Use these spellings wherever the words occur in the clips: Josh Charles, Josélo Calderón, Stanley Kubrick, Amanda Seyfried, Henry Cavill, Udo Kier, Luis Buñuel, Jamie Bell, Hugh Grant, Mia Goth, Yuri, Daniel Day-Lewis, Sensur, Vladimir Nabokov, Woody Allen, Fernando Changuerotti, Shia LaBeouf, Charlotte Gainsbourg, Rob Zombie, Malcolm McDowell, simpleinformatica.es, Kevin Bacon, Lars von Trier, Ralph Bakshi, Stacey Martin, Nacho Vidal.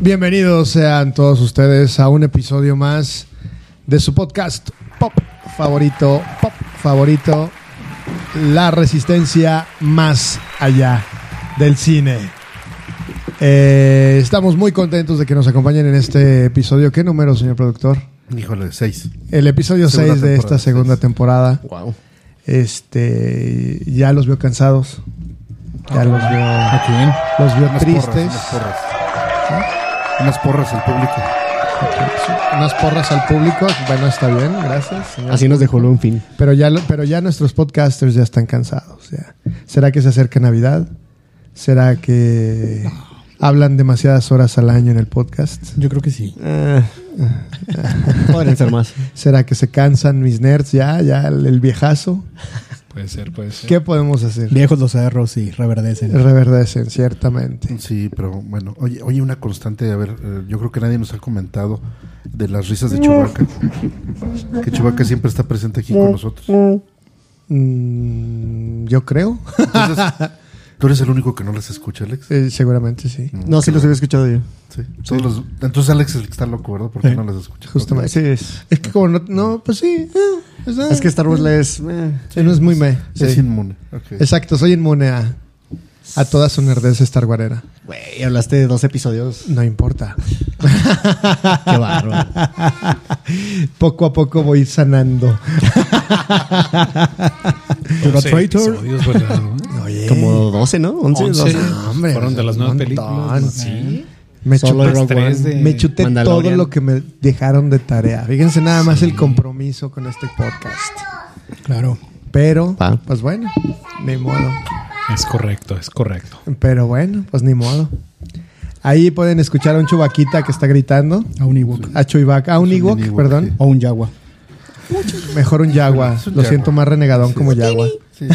Bienvenidos sean todos ustedes a un episodio más de su podcast pop favorito, la resistencia más allá del cine. Estamos muy contentos de que nos acompañen en este episodio. ¿Qué número, señor productor? Híjole, 6. El episodio 6 de esta segunda temporada. Wow. Ya los veo cansados. Ya los veo. Okay. Los veo unas tristes. Porras. ¿Sí? Unas porras al público. Unas porras al público. Bueno, está bien, gracias. Señor. Así nos dejó un fin. Pero ya nuestros podcasters ya están cansados. Ya. ¿Será que se acerca Navidad? ¿Será que hablan demasiadas horas al año en el podcast? Yo creo que sí. Podrían ser más. ¿Será que se cansan mis nerds ya el viejazo? Puede ser. ¿Qué podemos hacer? Viejos los cerros y reverdecen. Reverdecen, ciertamente. Sí, pero bueno, oye, una constante, a ver, yo creo que nadie nos ha comentado de las risas de Chewbacca. Que Chewbacca siempre está presente aquí con nosotros. Yo creo. Entonces, ¿tú eres el único que no las escucha, Alex? Seguramente sí. No, sí los había escuchado yo. Sí. Todos. Entonces Alex está loco, ¿verdad? ¿Por qué no las escucha? Justamente. Sí, es que como no, pues sí. Es que Star Wars es muy meh. Sí. Es inmune. Okay. Exacto, soy inmune a toda su nerdez starwarera. Güey, hablaste de 2 episodios. No importa. Qué bárbaro. Poco a poco voy sanando. Pero Traitor. Como 12, ¿no? 11. No, hombre, fueron de las 9 películas. Sí. Me chuté todo lo que me dejaron de tarea. Fíjense nada más el compromiso con este podcast. Claro. Pero, pues bueno, ni modo. Es correcto. Pero bueno, pues ni modo. Ahí pueden escuchar a un Chewbacquita que está gritando. A un Ewok. A un Ewok, perdón. O un Yagua. Mejor un Yagua. Lo siento más renegadón como Yagua. Sí.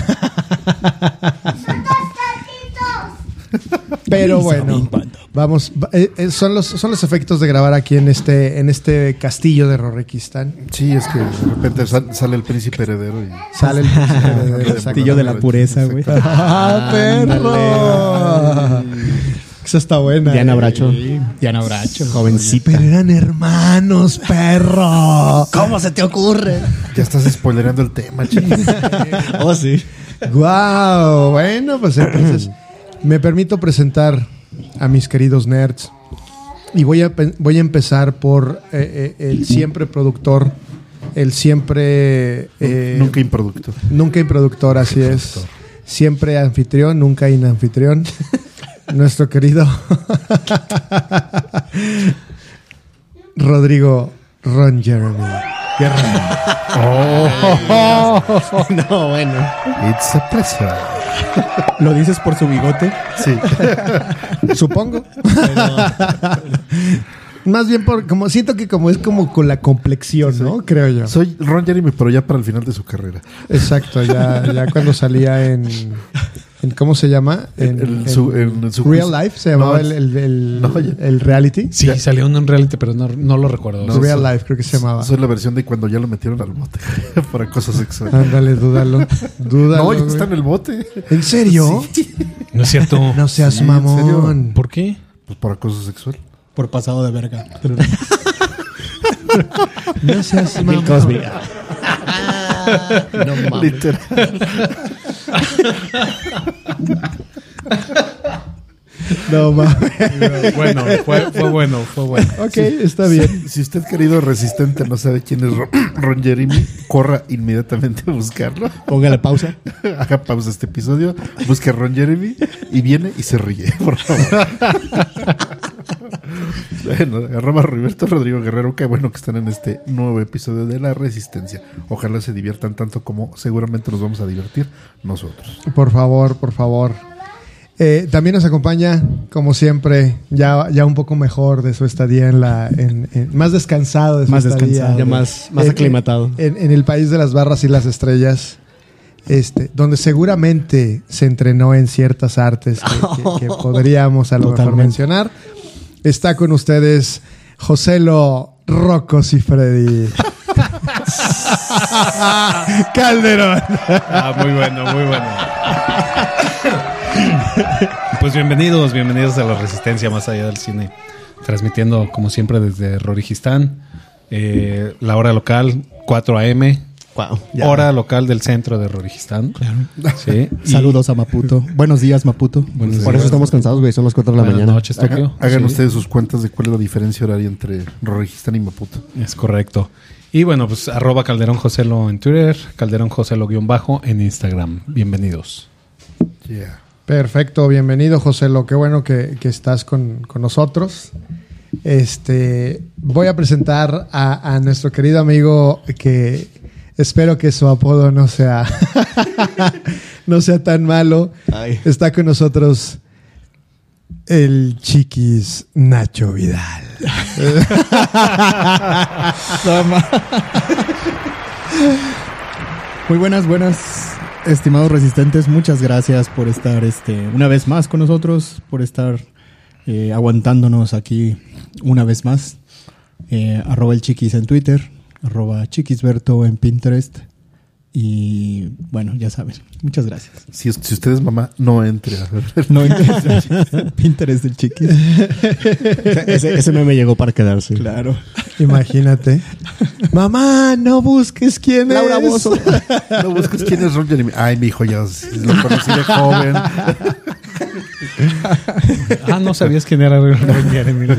Pero bueno, vamos. Son los efectos de grabar aquí en este castillo de Rorikistán. Sí, es que de repente sale el príncipe heredero. Sale el príncipe heredero. El castillo de la pureza, güey. ¡Ah, perro! Esa está buena. Diana Bracho. Jovencita. Sí, pero eran hermanos, perro. ¿Cómo se te ocurre? Ya estás spoilereando el tema, chicos. Oh, sí. Wow. Bueno, pues entonces me permito presentar a mis queridos nerds. Y voy a empezar por el siempre productor. El siempre... nunca improductor. Nunca improductor, así es. Siempre anfitrión, nunca inanfitrión. Nuestro querido Rodrigo Ron Jeremy. Oh. No, bueno. It's a pleasure. ¿Lo dices por su bigote? Sí. Supongo. Pero... Más bien siento que es como con la complexión, ¿no? Sí. Creo yo. Soy Ron Jeremy, pero ya para el final de su carrera. Exacto, ya cuando salía en ¿cómo se llama? En su Real Life se llamaba el reality. Sí, ya. Salió en un reality, pero no lo recuerdo. No, Real Life creo que se llamaba. Eso es la versión de cuando ya lo metieron al bote para cosas sexuales. Ándale, dúdalo. No, ya está en el bote. ¿En serio? Sí. No es cierto. No seas mamón. ¿En serio? ¿Por qué? Pues por acoso sexual. Por pasado de verga. No seas mamón. Cosby. No mames. Literal. No mames. Bueno, fue bueno. Ok, está bien. Si usted, querido resistente, no sabe quién es Ron Jeremy, corra inmediatamente a buscarlo. Póngale pausa. Haga pausa este episodio. Busque a Ron Jeremy y viene y se ríe, por favor. Bueno, Roman Roberto, Rodrigo Guerrero, qué bueno que están en este nuevo episodio de La Resistencia. Ojalá se diviertan tanto como seguramente nos vamos a divertir nosotros. Por favor. También nos acompaña, como siempre, ya un poco mejor de su estadía más descansado de su estadía. Ya más aclimatado. En el país de las barras y las estrellas. Donde seguramente se entrenó en ciertas artes que podríamos a lo mejor mencionar. Está con ustedes Josélo Rocos y Freddy Calderón. Muy bueno. Pues bienvenidos a La Resistencia Más Allá del Cine. transmitiendo como siempre desde Rorigistán, la hora local 4 a.m. Wow, hora local del centro de Rorigistán. Claro. Sí. Saludos a Maputo. Buenos días, Maputo. Buenos días. Por eso estamos cansados, güey. Son las 4 de la mañana. Buenas noches, Tokio. Hagan ustedes sus cuentas de cuál es la diferencia horaria entre Rorigistán y Maputo. Es correcto. Y bueno, pues arroba Calderón Josélo en Twitter, Calderón Josélo_ en Instagram. Bienvenidos. Yeah. Perfecto, bienvenido, Josélo. Qué bueno que estás con nosotros. Voy a presentar a nuestro querido amigo que... Espero que su apodo no sea tan malo. Ay. Está con nosotros el chiquis Nacho Vidal. Muy buenas, estimados resistentes. Muchas gracias por estar una vez más con nosotros, por estar aguantándonos aquí una vez más. Arroba el chiquis en Twitter. Arroba chiquisberto en Pinterest. Y bueno, ya saben. Muchas gracias. Si usted es mamá, no entre. No entre. Pinterest del chiquis. Ese meme llegó para quedarse. Claro. Imagínate. Mamá, no busques quién es. Laura Bozo. No busques quién es Ron Jeremy. Ay, mi hijo, ya lo conocí de joven. No sabías quién era Ron Jeremy.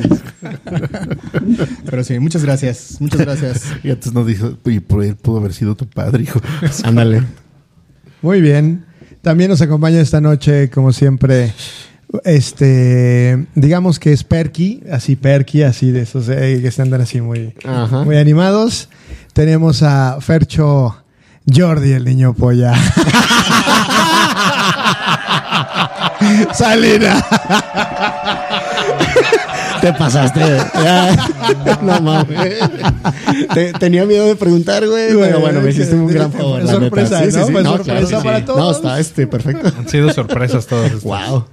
Pero sí, muchas gracias. Muchas gracias. Y antes nos dijo, y por él pudo haber sido tu padre, hijo. Ándale. Muy bien. También nos acompaña esta noche, como siempre, digamos que es Perky, así de esos que se andan así muy animados. Tenemos a Fercho Jordi, el niño polla. Salina. Te pasaste. No mames. Tenía miedo de preguntar, güey. Pero bueno, me hiciste un gran favor. La sorpresa, neta. Sí, ¿no? Sí, sorpresa, claro, sí. Para todos. No, está perfecto. Han sido sorpresas todos. Wow.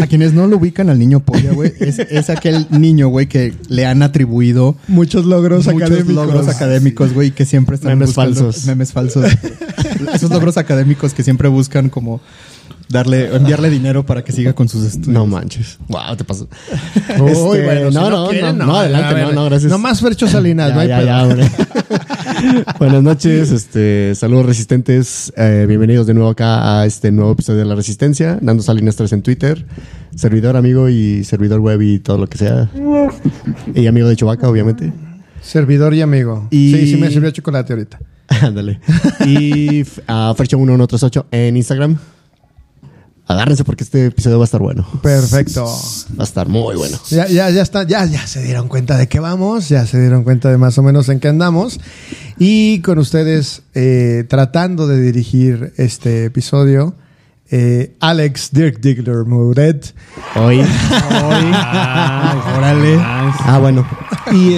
A quienes no lo ubican al niño polla, güey, es aquel niño, güey, que le han atribuido muchos logros académicos, güey, que siempre están memes falsos. Esos logros académicos que siempre buscan como enviarle dinero para que siga con sus estudios. No manches. Wow, te pasó. Uy, bueno, no, adelante, ver, no, gracias. Nomás Fercho Salinas, no hay pedo. Buenas noches, saludos resistentes, bienvenidos de nuevo acá a este nuevo episodio de La Resistencia, Nando Salinas 3 en Twitter, servidor amigo y servidor web y todo lo que sea. Y amigo de Chubaca, obviamente. Servidor y amigo. Sí, me sirvió chocolate ahorita. Ándale. Y a Fercho 1138 en Instagram. Agárrense porque este episodio va a estar bueno. Perfecto. Va a estar muy bueno. Ya se dieron cuenta de qué vamos, ya se dieron cuenta de más o menos en qué andamos. Y con ustedes tratando de dirigir este episodio, Alex Dirk Mouret. Hoy. Órale. Bueno. Y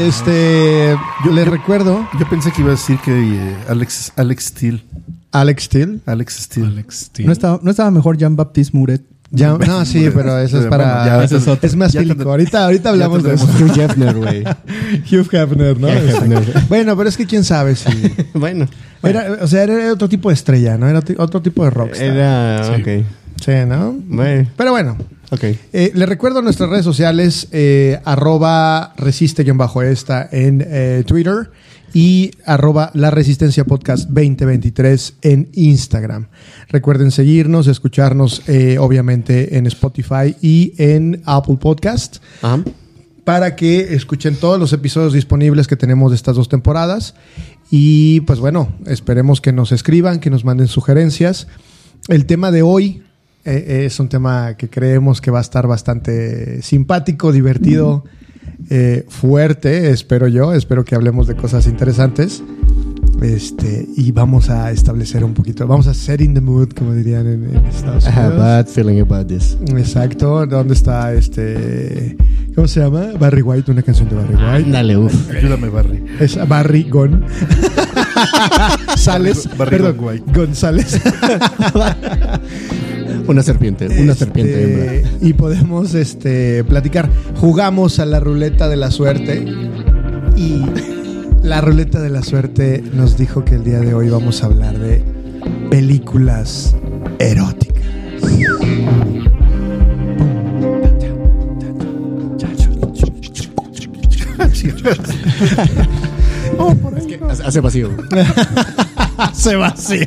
yo les recuerdo. Yo pensé que iba a decir que Alex Steele. Alex Steele. ¿No estaba mejor Jean-Baptiste Mouret? No, sí, pero eso es para... Ya, es más fílico. Ahorita hablamos de eso. Hugh Hefner, güey. Hugh Hefner, ¿no? Bueno, pero es que quién sabe si... Bueno. Era otro tipo de estrella, ¿no? Era otro tipo de rockstar. Ok. Sí, ¿no? Bueno. Pero bueno. Ok. Les recuerdo nuestras redes sociales. @resiste_esta en Twitter. Y @LaResistenciaPodcast2023 en Instagram. Recuerden seguirnos, escucharnos obviamente en Spotify y en Apple Podcast. Ajá. Para que escuchen todos los episodios disponibles que tenemos de estas 2 temporadas. Y pues bueno, esperemos que nos escriban, que nos manden sugerencias. El tema de hoy es un tema que creemos que va a estar bastante simpático, divertido. Mm-hmm. Fuerte, espero que hablemos de cosas interesantes. Y vamos a establecer un poquito, vamos a set in the mood, como dirían en Estados Unidos. I have a bad feeling about this. Exacto, ¿dónde está ¿cómo se llama? Barry White, una canción de Barry White. Ándale, ayúdame, Barry. Es Barry González. Una serpiente hembra. Y podemos platicar. Jugamos a la ruleta de la suerte. Y la ruleta de la suerte nos dijo que el día de hoy vamos a hablar de películas eróticas. Oh, por ahí, es que no. Hace vacío. Hace vacío.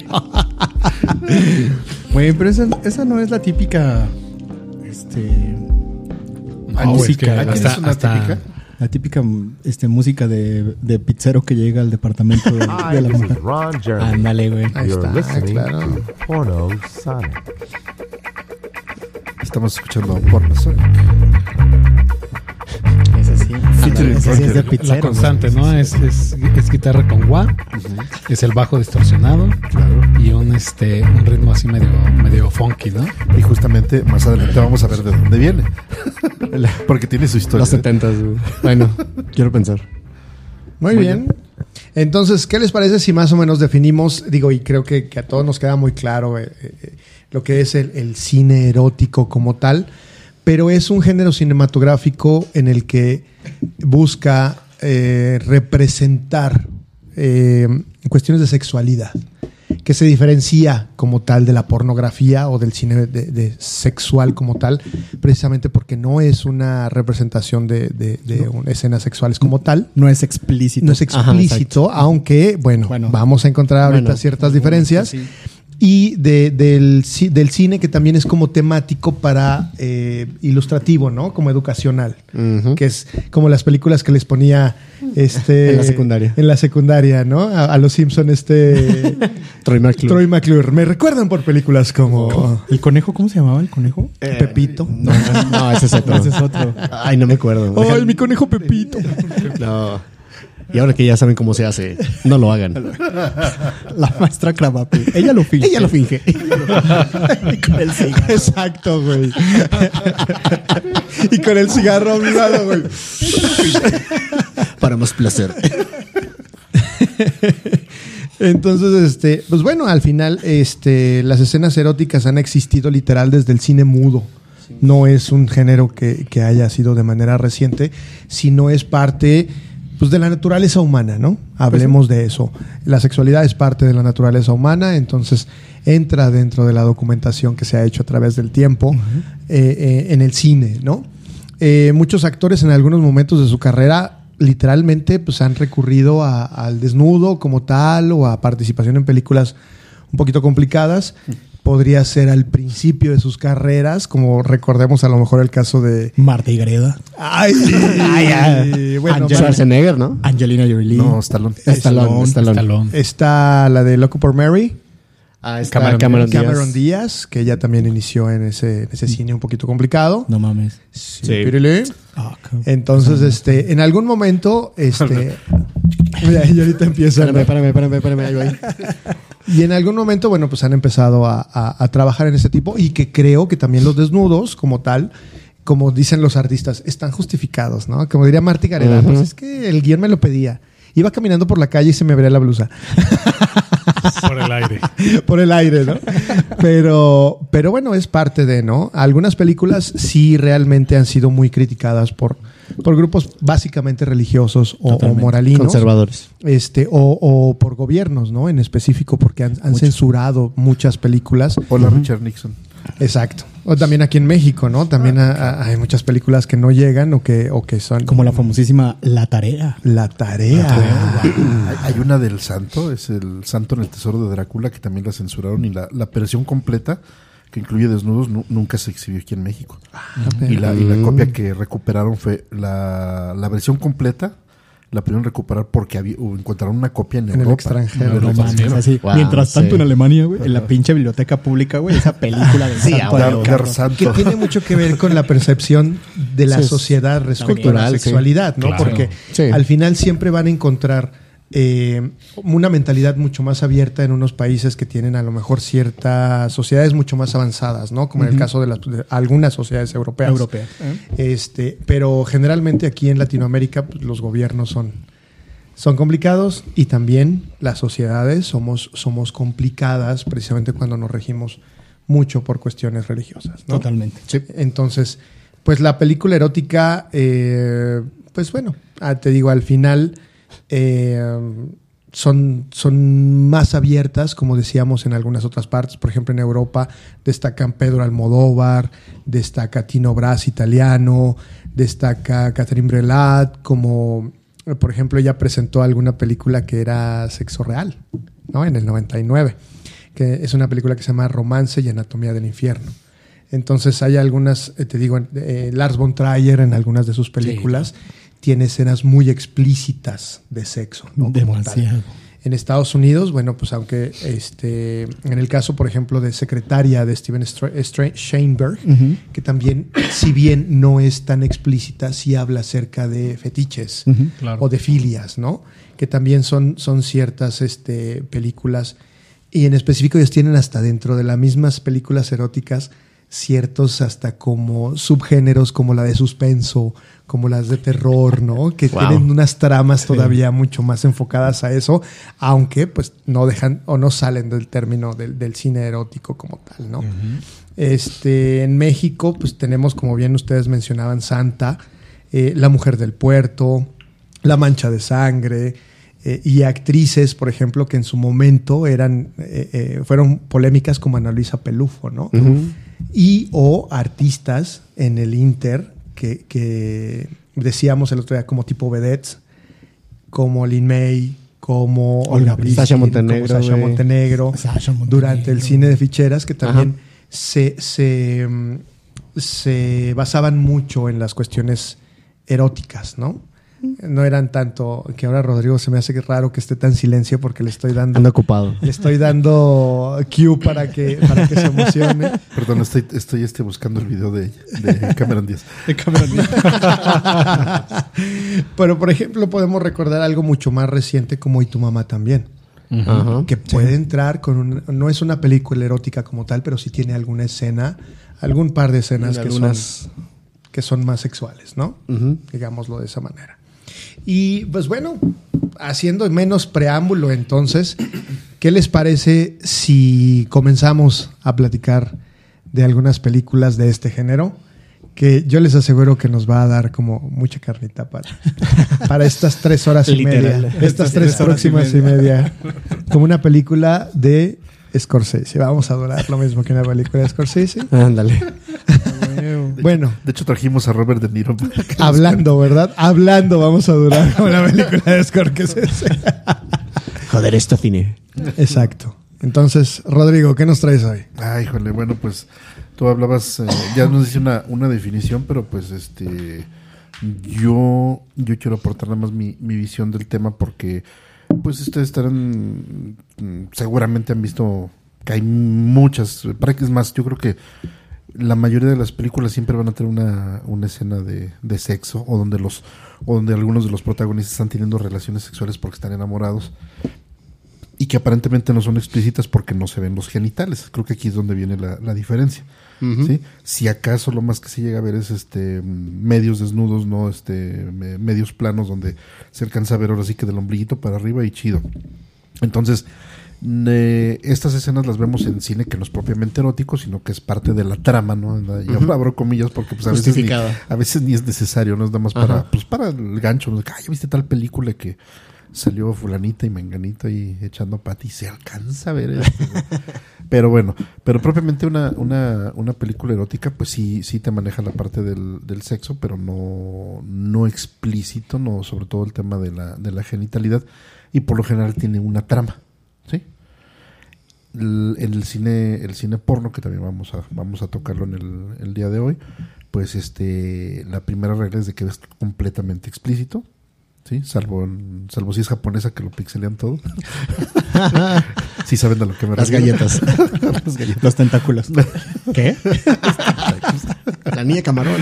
Güey, pero esa no es la típica. No, música. Es que hasta, es una típica. La típica música de pizzero que llega al departamento de la mujer. Ándale, güey. Ahí está, claro. Porno Sonic. Estamos escuchando Porno Sonic. Esa sí. Esa sí es de pizzero. La constante, ¿no? Es guitarra con wah. Es el bajo distorsionado. Claro. Y un ritmo así medio funky, ¿no? Y justamente más adelante vamos a ver de dónde viene. Porque tiene su historia. Los 70s, güey. Bueno, quiero pensar. Muy bien. Entonces, ¿qué les parece si más o menos definimos? Digo, y creo que a todos nos queda muy claro lo que es el cine erótico como tal, pero es un género cinematográfico en el que busca representar cuestiones de sexualidad, que se diferencia como tal de la pornografía o del cine de sexual como tal, precisamente porque no es una representación de escenas sexuales como tal. No es explícito. No es explícito, ajá, aunque, bueno, vamos a encontrar ahorita ciertas diferencias. Sí. Y del cine, que también es como temático para ilustrativo, ¿no? Como educacional, que es como las películas que les ponía en la secundaria. En la secundaria, ¿no? A los Simpson Troy McClure. Me recuerdan por películas como El Conejo, ¿cómo se llamaba el conejo? Pepito. No, ese es otro. Ay, no me acuerdo. Ay, mi conejo Pepito. No. Y ahora que ya saben cómo se hace, no lo hagan. La maestra Krabapé. Ella lo finge. Y con el cigarro. Exacto, güey. Y con el cigarro a un lado, güey. Para más placer. Entonces, pues bueno, al final, las escenas eróticas han existido literal desde el cine mudo. No es un género que haya sido de manera reciente, sino es parte, pues, de la naturaleza humana, ¿no? Hablemos de eso. La sexualidad es parte de la naturaleza humana, entonces entra dentro de la documentación que se ha hecho a través del tiempo en el cine, ¿no? Muchos actores en algunos momentos de su carrera literalmente pues han recurrido al desnudo como tal o a participación en películas un poquito complicadas. Podría ser al principio de sus carreras, como recordemos a lo mejor el caso de Marta y Greda. Bueno, Schwarzenegger, ¿no? Angelina Jolie. No, Stallone. Está la de Loco por Mary. Cameron Díaz, que ella también inició en ese cine un poquito complicado. No mames. Sí. Entonces, en algún momento, mira, y ahorita empieza. Espérame, ahí voy. Y en algún momento, bueno, pues han empezado a trabajar en ese tipo, y que creo que también los desnudos, como tal, como dicen los artistas, están justificados, ¿no? Como diría Martí Gareda, pues es que el guión me lo pedía. Iba caminando por la calle y se me abría la blusa. Por el aire. Por el aire, ¿no? Pero bueno, es parte de, ¿no? Algunas películas sí realmente han sido muy criticadas por grupos básicamente religiosos o moralinos. Conservadores. O por gobiernos, ¿no? En específico, porque han censurado muchas películas. Por la Richard Nixon. Exacto. O también aquí en México, ¿no? También hay muchas películas que no llegan o que son... Como la famosísima La Tarea. Hay una del Santo, es el Santo en el Tesoro de Drácula, que también la censuraron, y la versión completa, que incluye desnudos, nunca se exhibió aquí en México. Y la copia que recuperaron fue la versión completa. La pudieron recuperar porque encontraron una copia en Europa. En el extranjero. Wow, mientras tanto en Alemania, güey, en la pinche biblioteca pública, güey, esa película de Santo. Que tiene mucho que ver con la percepción de la sociedad respecto a la sexualidad, ¿no? Claro. Porque al final siempre van a encontrar una mentalidad mucho más abierta en unos países que tienen a lo mejor ciertas sociedades mucho más avanzadas, ¿no? Como en el caso de algunas sociedades europeas. Pero generalmente aquí en Latinoamérica, pues, los gobiernos son complicados, y también las sociedades somos complicadas precisamente cuando nos regimos mucho por cuestiones religiosas, ¿no? Totalmente. Sí. Entonces, pues la película erótica, pues bueno, te digo, al final... son más abiertas, como decíamos, en algunas otras partes. Por ejemplo, en Europa destacan Pedro Almodóvar, destaca Tino Brass italiano, Destaca Catherine Brelat, como por ejemplo ella presentó alguna película que era sexo real, ¿no? En el 99, que es una película que se llama Romance y Anatomía del Infierno. Entonces hay algunas, te digo, Lars von Trier en algunas de sus películas tiene escenas muy explícitas de sexo, ¿no? Demasiado. En Estados Unidos, bueno, pues aunque en el caso, por ejemplo, de Secretaria de Steven Schneiderberg, uh-huh, que también, si bien no es tan explícita, sí habla acerca de fetiches, uh-huh, claro, o de filias, ¿no? Que también son ciertas películas, y en específico ellos tienen hasta dentro de las mismas películas eróticas ciertos hasta como subgéneros, como la de suspenso, como las de terror, ¿no? Que wow, tienen unas tramas todavía mucho más enfocadas a eso, aunque pues no dejan o no salen del término del cine erótico como tal, ¿no? Uh-huh. En México pues tenemos, como bien ustedes mencionaban, Santa, La Mujer del Puerto, La Mancha de Sangre, y actrices, por ejemplo, que en su momento fueron polémicas, como Ana Luisa Pelufo, ¿no? Uh-huh. Y o artistas en el Inter que decíamos el otro día, como tipo vedettes, como Lin May, como Olga Briskin, Sasha Montenegro, durante el cine de ficheras, que también se basaban mucho en las cuestiones eróticas, ¿no? No eran tanto, que ahora Rodrigo se me hace raro que esté tan silencio porque le estoy dando... Ando ocupado. Le estoy dando cue para que se emocione. Perdón, estoy buscando el video de Cameron Díaz. De Cameron Díaz. Pero, por ejemplo, podemos recordar algo mucho más reciente como Y tu mamá también. Uh-huh. Que puede entrar con no es una película erótica como tal, pero sí tiene alguna escena, algún par de escenas que son más sexuales, ¿no? Uh-huh. Digámoslo de esa manera. Y pues bueno, haciendo menos preámbulo entonces, ¿qué les parece si comenzamos a platicar de algunas películas de este género? Que yo les aseguro que nos va a dar como mucha carnita para estas 3 horas y media. Estas 3 horas y media. Como una película de Scorsese. Vamos a adorar lo mismo que una película de Scorsese. Ándale. Bueno, de hecho trajimos a Robert De Niro. Hablando, ¿verdad? Hablando, vamos a durar con la película de Scorsese. Joder, esto cine. Exacto. Entonces, Rodrigo, ¿qué nos traes hoy? Ay, híjole, bueno, pues tú hablabas, ya nos dice una definición, pero pues yo quiero aportar nada más mi visión del tema, porque pues ustedes estarán, seguramente han visto que hay muchas, es más, yo creo que la mayoría de las películas siempre van a tener una escena de sexo, o donde algunos de los protagonistas están teniendo relaciones sexuales porque están enamorados, y que aparentemente no son explícitas porque no se ven los genitales. Creo que aquí es donde viene la diferencia. Uh-huh. ¿Sí? Si acaso lo más que se llega a ver es medios desnudos, no medios planos donde se alcanza a ver ahora sí que del ombliguito para arriba y chido. Entonces, estas escenas las vemos en cine que no es propiamente erótico, sino que es parte de la trama, ¿no? Y uh-huh, abro comillas porque pues a veces ni es necesario, no es nada más para, uh-huh, pues, para el gancho, ¿no? Ya viste tal película que salió fulanita y menganita y echando pata y se alcanza a ver Pero bueno, pero propiamente una película erótica pues sí te maneja la parte del sexo, pero no explícito, no, sobre todo el tema de la genitalidad, y por lo general tiene una trama. Sí. El cine porno, que también vamos a tocarlo en el día de hoy, pues la primera regla es de que es completamente explícito, sí, salvo si es japonesa, que lo pixelean todo. Sí saben de lo que me refiero. Las galletas. Los tentáculos. ¿Qué? La niña camarón.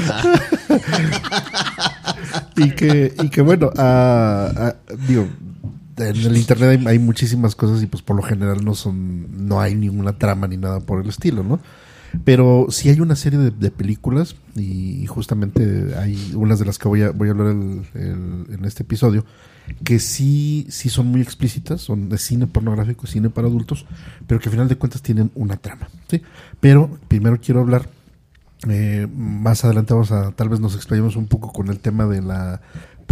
y que bueno, digo, en el internet hay muchísimas cosas y pues por lo general no hay ninguna trama ni nada por el estilo, ¿no? Pero sí hay una serie de películas, y justamente hay unas de las que voy a hablar en este episodio, que sí son muy explícitas, son de cine pornográfico, cine para adultos, pero que al final de cuentas tienen una trama, ¿sí? Pero primero quiero hablar, más adelante tal vez nos explayemos un poco con el tema de la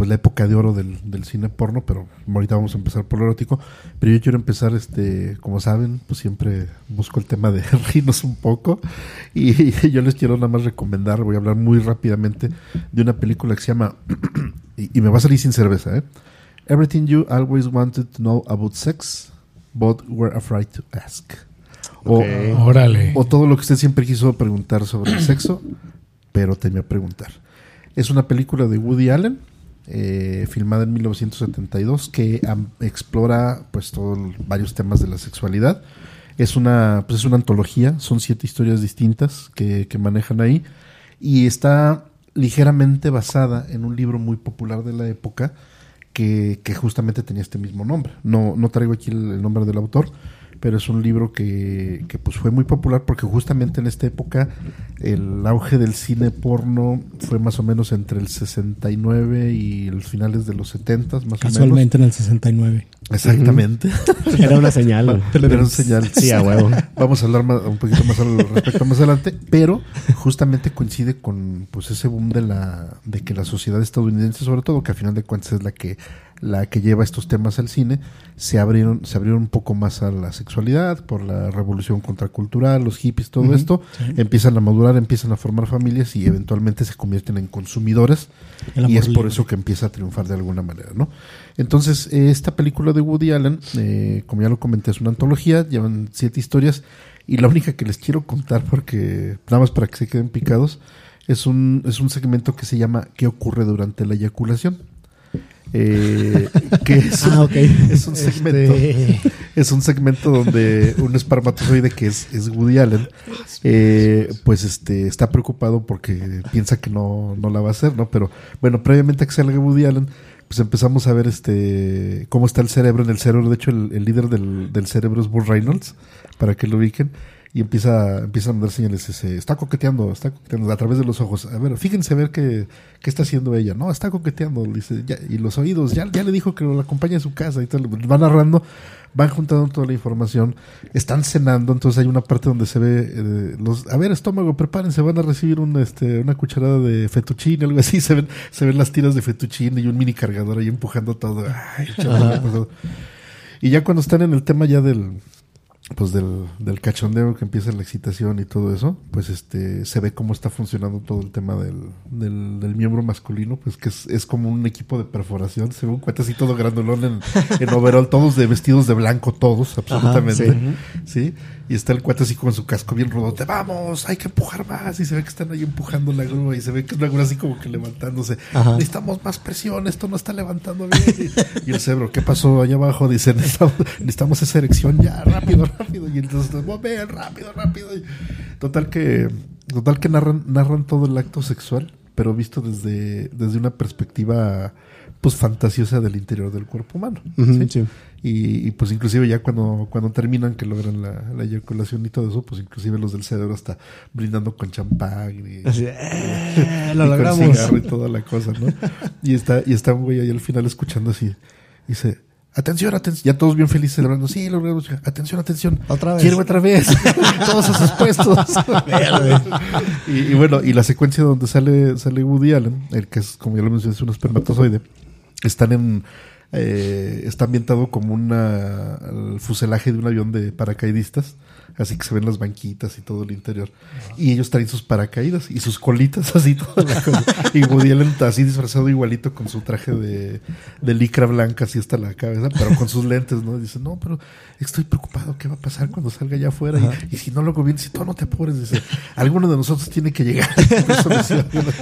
pues la época de oro del cine porno, pero ahorita vamos a empezar por lo erótico. Pero yo quiero empezar, como saben, pues siempre busco el tema de rinos un poco, y yo les quiero nada más recomendar, voy a hablar muy rápidamente de una película que se llama, y me va a salir sin cerveza, Everything You Always Wanted to Know About Sex, But Were Afraid to Ask. Okay. O todo lo que usted siempre quiso preguntar sobre el sexo, pero temía preguntar. Es una película de Woody Allen, filmada en 1972, que explora pues varios temas de la sexualidad. Es una antología, son 7 historias distintas que manejan ahí, y está ligeramente basada en un libro muy popular de la época que justamente tenía este mismo nombre. No traigo aquí el nombre del autor, pero es un libro que pues fue muy popular porque justamente en esta época el auge del cine porno fue más o menos entre el 69 y los finales de los 70, más o menos. Casualmente en el 69. Exactamente. Uh-huh. Era una señal. Era una señal. Sí, a huevo. Vamos a hablar un poquito más al respecto más adelante, pero justamente coincide con pues ese boom de que la sociedad estadounidense, sobre todo, que al final de cuentas es la que lleva estos temas al cine, se abrieron un poco más a la sexualidad por la revolución contracultural, los hippies, todo uh-huh, esto, sí. Empiezan a madurar, empiezan a formar familias y eventualmente se convierten en consumidores, y es por eso que empieza a triunfar de alguna manera, ¿no? Entonces, esta película de Woody Allen, como ya lo comenté, es una antología, llevan 7 historias, y la única que les quiero contar, porque nada más para que se queden picados, es un segmento que se llama ¿Qué ocurre durante la eyaculación? Que es, okay. es un segmento donde un espermatozoide que es Woody Allen, pues está preocupado porque piensa que no la va a hacer, ¿no? Pero bueno, previamente a que salga Woody Allen, pues empezamos a ver cómo está el cerebro. En el cerebro, de hecho, el líder del cerebro es Burt Reynolds, para que lo ubiquen. Y empieza a mandar señales, está coqueteando a través de los ojos. A ver, fíjense a ver qué está haciendo ella. No, está coqueteando, dice, ya, y los oídos, ya le dijo que lo acompañe a su casa y tal. Van narrando, van juntando toda la información, están cenando, entonces hay una parte donde se ve, a ver, estómago, prepárense, van a recibir una cucharada de fettuccine, algo así, se ven las tiras de fettuccine y un mini cargador ahí empujando todo. Ay, chaval. Y ya cuando están en el tema ya del cachondeo, que empieza la excitación y todo eso, pues se ve cómo está funcionando todo el tema del miembro masculino, pues que es como un equipo de perforación, según cuenta, así todo grandulón en overall, todos vestidos de blanco, todos, absolutamente. Ajá, sí. Y está el cuate así con su casco bien rodote, vamos, hay que empujar más, y se ve que están ahí empujando la grúa, y se ve que es una grúa así como que levantándose. Ajá. Necesitamos más presión, esto no está levantando bien. Y el cerebro, ¿qué pasó allá abajo? Dicen, necesitamos esa erección ya, rápido. Y entonces, ven, rápido. Total que narran todo el acto sexual, pero visto desde una perspectiva pues fantasiosa del interior del cuerpo humano. Uh-huh, ¿sí? Sí. Y pues inclusive ya cuando terminan, que logran la eyaculación y todo eso, pues inclusive los del cerebro hasta brindando con champán y lo logramos, con cigarro y toda la cosa, ¿no? y está un güey ahí al final escuchando así, dice, atención, ya todos bien felices celebrando, sí, logramos, atención, otra vez, quiero otra vez, todos a sus puestos. y bueno, y la secuencia donde sale Woody Allen, el que es, como ya lo mencioné, es un espermatozoide, está ambientado como el fuselaje de un avión de paracaidistas, así que se ven las banquitas y todo el interior. Y ellos traen sus paracaídas y sus colitas, así toda la cosa. Y Woody Allen así disfrazado igualito, con su traje de licra blanca, así hasta la cabeza, pero con sus lentes, ¿no? Dice, no, pero estoy preocupado, ¿qué va a pasar cuando salga allá afuera? Y si no lo convienes, si tú no te apures, dice, alguno de nosotros tiene que llegar.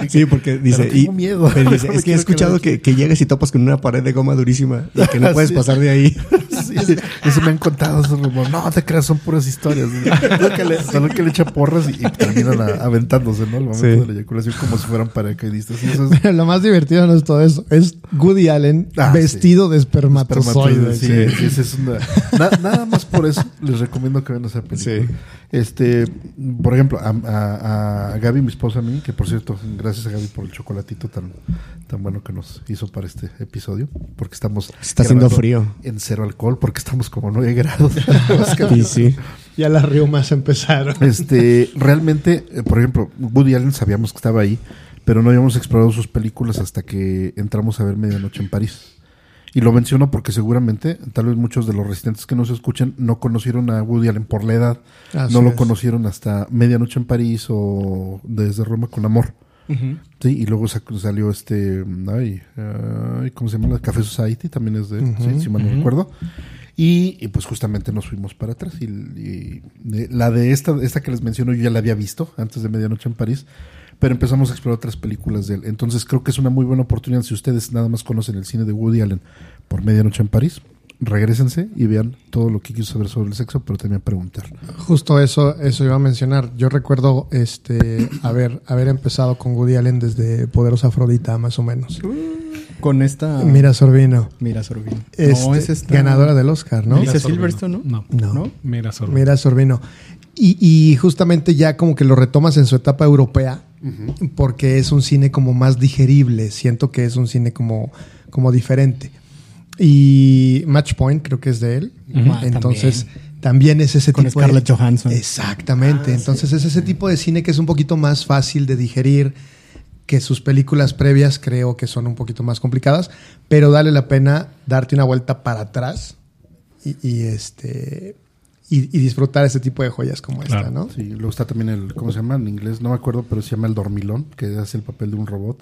Sí, porque dice, pero tengo miedo. Pero dice, es que he escuchado que llegues y topas con una pared de goma durísima y que no puedes pasar de ahí. Sí, eso me han contado, esos rumores. No te creas, son puras historias. Solo que le echa porras y terminan aventándose, ¿no? Al momento de la eyaculación, como si fueran paracaidistas. Pero lo más divertido no es todo eso. Es Woody Allen vestido de espermatozoide. Sí. Sí, nada más por eso les recomiendo que vean esa película. Sí. Por ejemplo, a Gaby, mi esposa, a mí, que por cierto, gracias a Gaby por el chocolatito tan bueno que nos hizo para este episodio, porque está haciendo frío, en cero alcohol, porque estamos como 9 grados. Y sí. Ya las riumas empezaron. Realmente, por ejemplo, Woody Allen sabíamos que estaba ahí, pero no habíamos explorado sus películas hasta que entramos a ver Medianoche en París. Y lo menciono porque seguramente, tal vez muchos de los residentes que nos escuchan no conocieron a Woody Allen por la edad. Así no lo es. Conocieron hasta Medianoche en París o Desde Roma con Amor. Uh-huh. Sí, y luego salió ¿cómo se llama? La Café Society también es de él, uh-huh, ¿sí? Si mal no recuerdo. Y pues justamente nos fuimos para atrás. Y la de esta que les menciono yo ya la había visto antes de Medianoche en París, pero empezamos a explorar otras películas de él. Entonces creo que es una muy buena oportunidad. Si ustedes nada más conocen el cine de Woody Allen por Medianoche en París, regrésense y vean todo lo que quiso saber sobre el sexo, pero también preguntar. Justo eso iba a mencionar. Yo recuerdo haber empezado con Woody Allen desde Poderosa Afrodita, más o menos. Con esta... Mira Sorbino. No, es esta... Ganadora del Oscar, ¿no? ¿Dice Silverstone, no? No. Mira Sorbino. Y justamente ya como que lo retomas en su etapa europea, uh-huh, porque es un cine como más digerible. Siento que es un cine como diferente. Y Match Point creo que es de él. Uh-huh. Entonces también es ese tipo. Con Scarlett Johansson. Exactamente. Entonces sí, es ese tipo de cine que es un poquito más fácil de digerir que sus películas previas, creo que son un poquito más complicadas, pero vale la pena darte una vuelta para atrás y disfrutar ese tipo de joyas como esta, ¿no? Sí, luego está también el, ¿cómo se llama? En inglés, no me acuerdo, pero se llama El Dormilón, que hace el papel de un robot.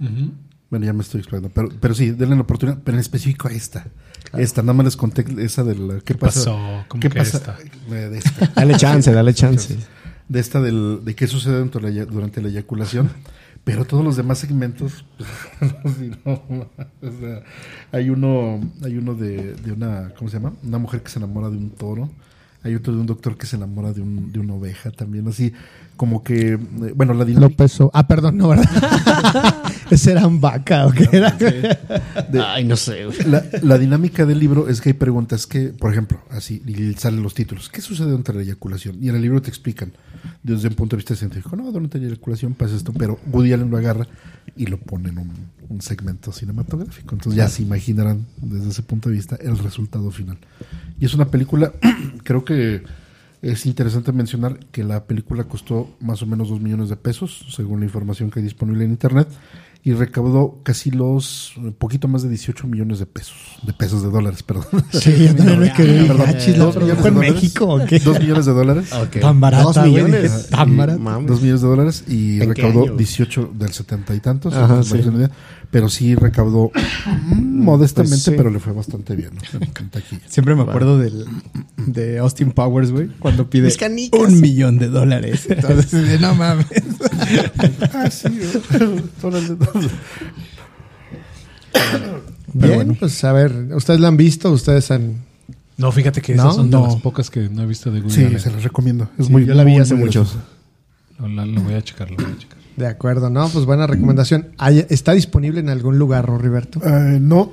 Uh-huh. Bueno, ya me estoy explicando, pero sí, denle la oportunidad, pero en específico a esta. Claro. Esta, nada más les conté esa de la... ¿Qué pasó? ¿Cómo que pasa? Esta. Dale chance. De esta de qué sucede durante la eyaculación. Pero todos los demás segmentos, hay uno de una, ¿cómo se llama? Una mujer que se enamora de un toro. Hay otro de un doctor que se enamora de una oveja también, así como que, bueno, la dinámica... no, ¿verdad? ¿Ese era un vaca o qué era? No sé. La dinámica del libro es que hay preguntas que, por ejemplo, así, y salen los títulos. ¿Qué sucede entre la eyaculación? Y en el libro te explican desde un punto de vista científico. No, durante la eyaculación pasa esto, pero Woody Allen lo agarra y lo pone en un segmento cinematográfico. Entonces ya se imaginarán desde ese punto de vista el resultado final. Y es una película, creo que es interesante mencionar que la película costó más o menos 2 millones de pesos, según la información que hay disponible en internet, y recaudó casi poquito más de 18 millones de pesos. De dólares, perdón. Sí, yo no me quedé. ¿En México o qué? $2 millones. Okay. Tan barato. $2 millones y pequeño. Recaudó 18 del 70 y tantos. Ajá, sí. Pero sí recaudó modestamente, pues sí, pero le fue bastante bien, ¿no? Siempre me acuerdo de Austin Powers, güey, cuando pide $1,000,000. Entonces, no mames. Bien, bueno, pues a ver, ¿ustedes la han visto? ¿Ustedes han...? No, fíjate que esas son de las pocas que no he visto de Woody Allen. Sí, se las recomiendo. Es muy, yo la vi hace muchos. Lo voy a checar. De acuerdo, no, pues buena recomendación. ¿Está disponible en algún lugar, Rorriberto? No.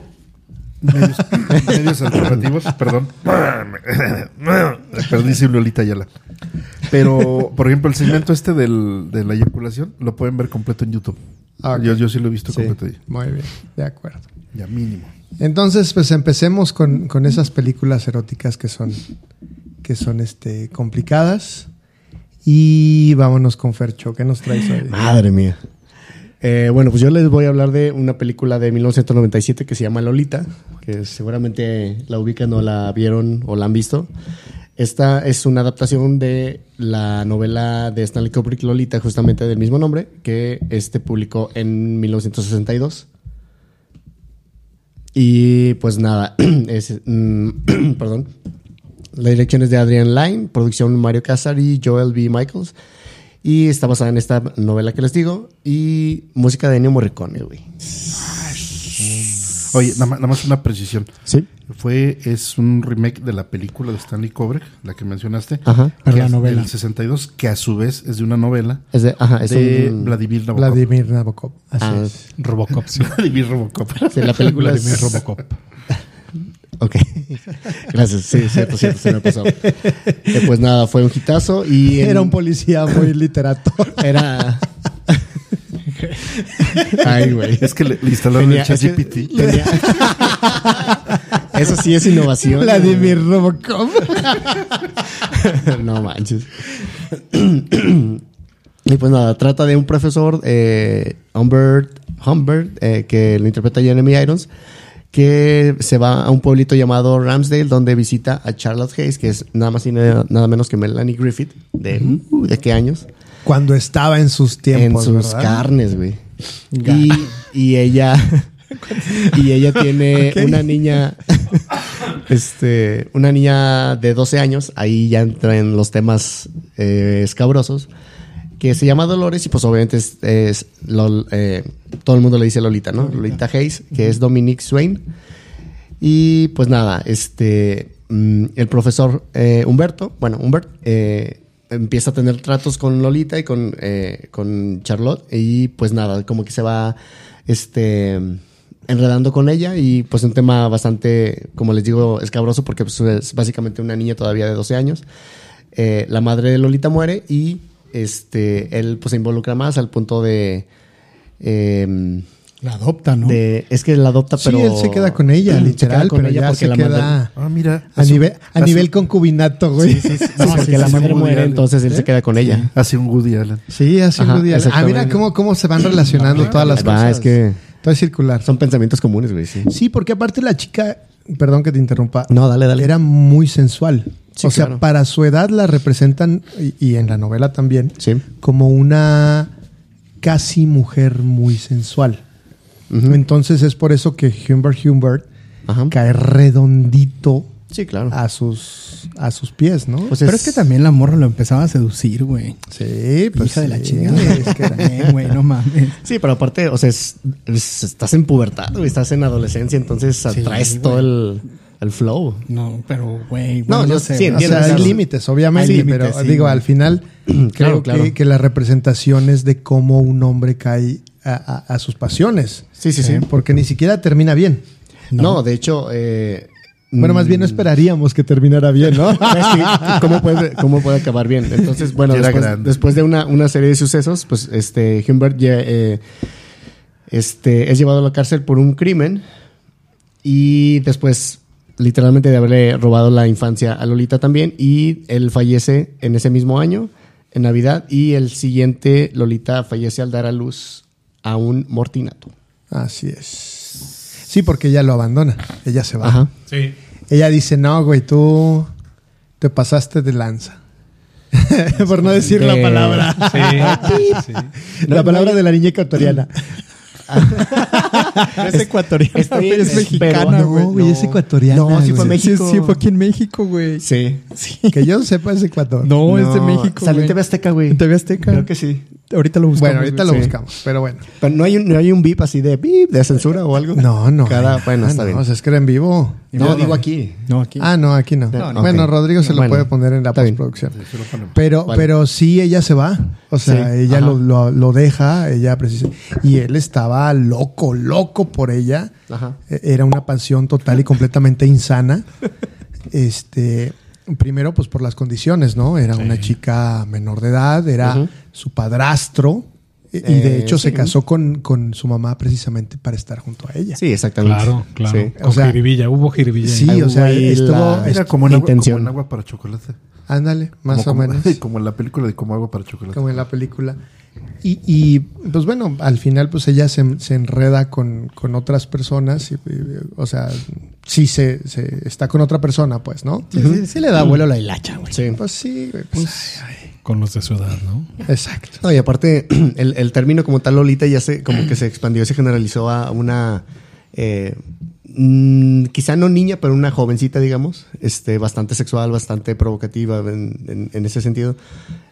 Medios alternativos, perdón. Perdí si Lolita Ayala. Pero, por ejemplo, el segmento de la eyaculación lo pueden ver completo en YouTube. Okay. Yo sí lo he visto completo ahí. Muy bien, de acuerdo. Ya mínimo. Entonces, pues empecemos con esas películas eróticas que son complicadas. Y vámonos con Fercho. ¿Qué nos traes hoy? Madre mía. Bueno, pues yo les voy a hablar de una película de 1997 que se llama Lolita, que seguramente la ubican o la vieron o la han visto. Esta es una adaptación de la novela de Stanley Kubrick, Lolita, justamente del mismo nombre, que publicó en 1962. Y pues nada, perdón. La dirección es de Adrian Lyne, producción Mario Casar y Joel B. Michaels. Y está basada en esta novela que les digo. Y música de Ennio Morricone, güey. Oye, nada más una precisión. Sí. Es un remake de la película de Stanley Kubrick, la que mencionaste. Ajá. Pero la novela. Del 62, que a su vez es de una novela. Es de Vladimir Nabokov. Vladimir Nabokov. Así es. Robocop, sí. Vladimir Robocop. Sí, la película Vladimir Robocop. Ok, gracias. Sí, cierto, se me pasó. Pues nada, fue un hitazo y... Era un policía muy literato. Era... Ay, güey. Es que le instalaron el ChatGPT. Eso sí es innovación. Vladimir Robocop. No manches. Y pues nada, trata de un profesor, Humbert, que lo interpreta Jeremy Irons, que se va a un pueblito llamado Ramsdale, donde visita a Charlotte Hayes, que es nada más y nada menos que Melanie Griffith, ¿de qué años? Cuando estaba en sus tiempos, en sus carnes, güey. Y ella tiene una niña, una niña de 12 años, ahí ya entra en los temas escabrosos, que se llama Dolores y pues obviamente es todo el mundo le dice Lolita, ¿no? Lolita Hayes, que es Dominique Swain. Y pues nada, el profesor Humbert empieza a tener tratos con Lolita y con Charlotte y pues nada, como que se va enredando con ella y pues un tema bastante, como les digo, escabroso porque pues, es básicamente una niña todavía de 12 años. La madre de Lolita muere y él pues se involucra más al punto de la adopta, ¿no? Es que la adopta, pero sí, él se queda con ella, literal, con pero ella porque se queda mira, a nivel concubinato, güey. Sí, no, porque la madre muere, entonces él se queda con ella. Hace un Woody Allen. Sí, hace un Woody Allen. Ah, mira cómo se van relacionando todas las cosas. Es que todo es circular. Son pensamientos comunes, güey. Sí, porque aparte la chica, perdón que te interrumpa. No, dale. Era muy sensual. Sí, o sea, claro, para su edad la representan, y en la novela también, sí, como una casi mujer muy sensual. Uh-huh. Entonces es por eso que Humbert ajá, cae redondito, sí, claro, a sus pies, ¿no? Pues pero es que también la morra lo empezaba a seducir, güey. Sí, pues hija de la chingada. Es que era, güey, no mames. Sí, pero aparte, o sea, estás en pubertad, güey, estás en adolescencia, entonces atraes todo el flow. No, pero güey, bueno, no sé. Sí, o sea, hay límites, obviamente, pero sí, digo, al final creo que la representación es de cómo un hombre cae a sus pasiones. Sí. Porque ni siquiera termina bien. No, de hecho... bueno, más bien no esperaríamos que terminara bien, ¿no? ¿Cómo puede acabar bien? Entonces, bueno, después de una serie de sucesos, pues Humbert es llevado a la cárcel por un crimen y después literalmente de haberle robado la infancia a Lolita también, y él fallece en ese mismo año, en Navidad, y el siguiente Lolita fallece al dar a luz a un mortinato. Así es. Sí, porque ella lo abandona. Ella se va. Ajá. Sí. Ella dice, no, güey, tú te pasaste de lanza. Por no decir la palabra. Sí. La palabra de la niña ecuatoriana. Es ecuatoriana. Es mexicana, güey. No, es ecuatoriana. No, sí fue México. Sí, fue aquí en México, güey. Sí. Que yo sepa es Ecuador. No, es de México. Salió en TV Azteca, güey. TV Azteca. Creo que sí. Ahorita lo buscamos. Bueno, ahorita lo buscamos, pero bueno. Pero no hay un beep así de beep, de censura o algo. No. Está bien. No, es que era en vivo. No, digo aquí. No, aquí. Ah, no, aquí no. No. Bueno, Rodrigo se lo puede poner en la postproducción. Sí, pero sí, ella se va. O sea, ella lo deja, ella precisa. Y él estaba loco por ella. Ajá. Era una pasión total y completamente insana. Primero, pues por las condiciones, ¿no? Era una chica menor de edad, era su padrastro y de hecho se casó con su mamá precisamente para estar junto a ella. Sí, exactamente. Claro. Sí. O sea, hubo jiribilla. Sí, o sea, era como en agua para chocolate. Ándale, más o menos. Como en la película de Como agua para chocolate. Como en la película. Y pues bueno, al final pues ella se enreda con otras personas, o sea, sí se está con otra persona, pues, ¿no? Sí le da vuelo la hilacha, güey. Sí. Pues sí, güey. Pues, con los de su edad, ¿no? Exacto. No, y aparte, el término como tal Lolita ya como que se expandió, se generalizó a una... quizá no niña, pero una jovencita, digamos, bastante sexual, bastante provocativa en ese sentido.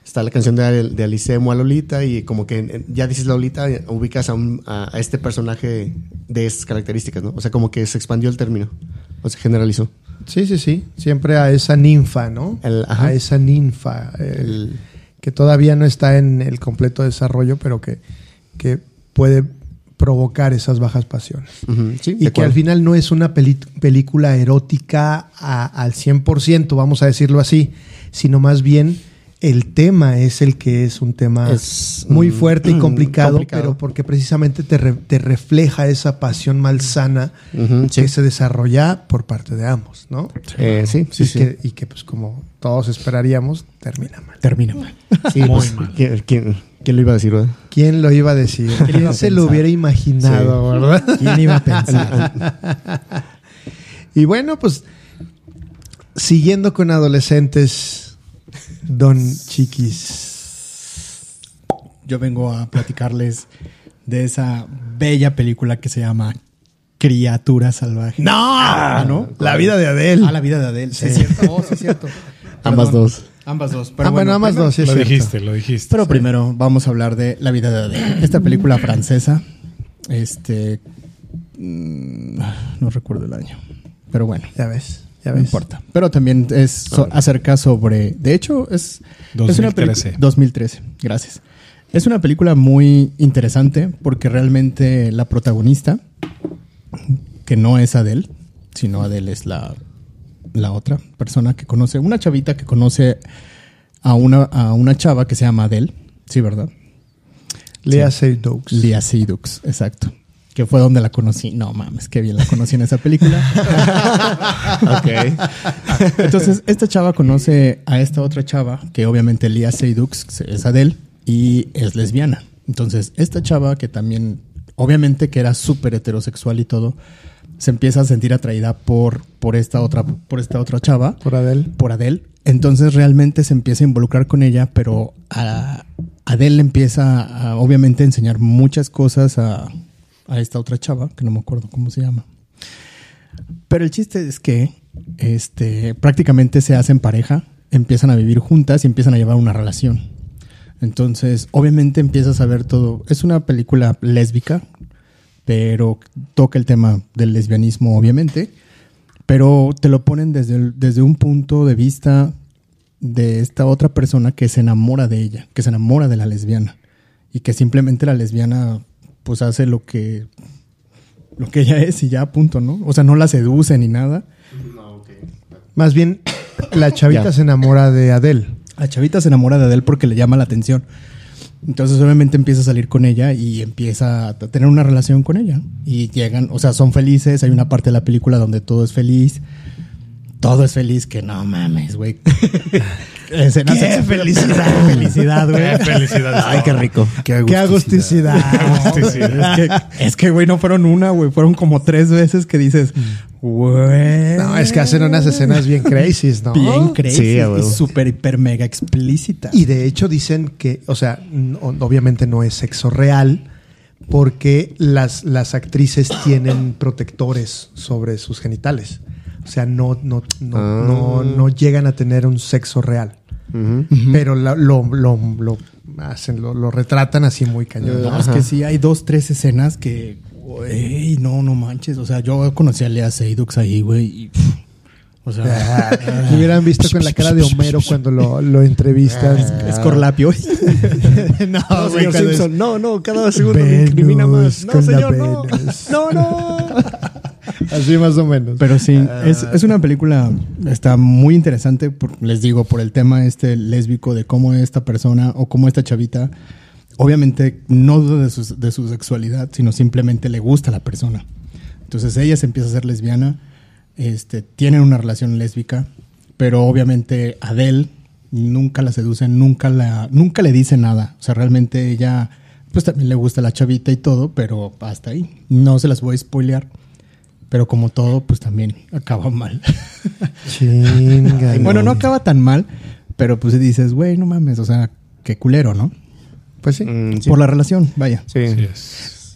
Está la canción de Alice Emo a Lolita y como que ya dices Lolita, ubicas a este personaje de estas características, ¿no? O sea, como que se expandió el término, o se generalizó. Sí. Siempre a esa ninfa, ¿no? A esa ninfa, que todavía no está en el completo desarrollo, pero que puede provocar esas bajas pasiones. Uh-huh. Sí, y que al final no es una película erótica al 100%, vamos a decirlo así, sino más bien el tema es el que es un tema muy fuerte y complicado, pero porque precisamente te refleja esa pasión malsana que se desarrolla por parte de ambos, ¿no? Sí. Y que pues como todos esperaríamos, termina mal. Sí, muy mal. ¿Quién lo iba a decir, verdad? ¿Quién lo iba a decir? ¿Quién se lo hubiera imaginado, sí, verdad? ¿Quién iba a pensar? Y bueno, pues, siguiendo con adolescentes, Don Chiquis. Yo vengo a platicarles de esa bella película que se llama Criatura Salvaje. ¡No! Ah, ¿no? La vida de Adele. Ah, la vida de Adele. Sí, sí. Es cierto. Oh, sí, es cierto. Ambas dos. Pero bueno, ambas primero, dos. Sí, es cierto. Lo dijiste. Pero sí. Primero vamos a hablar de La vida de Adele. Esta película francesa, no recuerdo el año. Pero bueno. Ya ves. No importa. Pero también es acerca sobre... De hecho, es... 2013. 2013. Gracias. Es una película muy interesante porque realmente la protagonista, que no es Adele, sino Adele es la otra persona que conoce, una chavita que conoce a una chava que se llama Adele, sí, ¿verdad? Lea Seydoux. Lea Seydoux, exacto. Que fue donde la conocí. No mames, qué bien la conocí en esa película. Ok. Entonces, esta chava conoce a esta otra chava, que obviamente Lea Seydoux es Adele y es lesbiana. Entonces, esta chava que también, obviamente que era súper heterosexual y todo, se empieza a sentir atraída por esta otra chava. Por Adele. Entonces, realmente se empieza a involucrar con ella, pero a Adele empieza a, obviamente, enseñar muchas cosas a esta otra chava, que no me acuerdo cómo se llama. Pero el chiste es que prácticamente se hacen pareja, empiezan a vivir juntas y empiezan a llevar una relación. Entonces, obviamente empiezas a ver todo. Es una película lésbica, pero toca el tema del lesbianismo, obviamente. Pero te lo ponen desde un punto de vista de esta otra persona que se enamora de ella, que se enamora de la lesbiana. Y que simplemente la lesbiana... pues hace lo que ella es y ya, punto, ¿no? O sea, no la seduce ni nada. No, okay. Más bien, la chavita se enamora de Adele. La chavita se enamora de Adele porque le llama la atención. Entonces, obviamente, empieza a salir con ella y empieza a tener una relación con ella. Y llegan, o sea, son felices. Hay una parte de la película donde todo es feliz. Todo es feliz, que no mames, güey. Escena ¡qué felicidad! ¡Felicidad, güey! ¡Qué felicidad! ¡Ay, qué rico! ¡Qué agusticidad! Es que, güey, no fueron una, güey. Fueron como 3 veces que dices, güey... No, es que hacen unas escenas bien crazy, ¿no? Bien crazy. Sí, y súper, hiper, mega explícita. Y de hecho dicen que, o sea, obviamente no es sexo real... porque las actrices tienen protectores sobre sus genitales. O sea, no llegan a tener un sexo real. Uh-huh. Pero lo hacen, lo retratan así muy cañón. No, es que sí, hay 2-3 escenas que... Güey, no manches. O sea, yo conocí a Lea Seydoux ahí, güey, y... O sea, me hubieran visto con la cara de Homero cuando lo entrevistas. Escorlapio. No, güey, Simpson. No, cada segundo me incrimina más. No, señor, no. No. Así más o menos. Pero sí, es una película, está muy interesante, les digo, por el tema lésbico de cómo esta persona o cómo esta chavita, obviamente no duda de su sexualidad, sino simplemente le gusta a la persona. Entonces ella se empieza a ser lesbiana. Tienen una relación lésbica, pero obviamente Adele nunca la seduce, nunca le dice nada. O sea, realmente ella, pues también le gusta la chavita y todo, pero hasta ahí. No se las voy a spoilear, pero como todo, pues también acaba mal. Chinga. Bueno, no acaba tan mal, pero pues dices, güey, no mames, o sea, qué culero, ¿no? Pues sí, sí. Por la relación, vaya. Sí.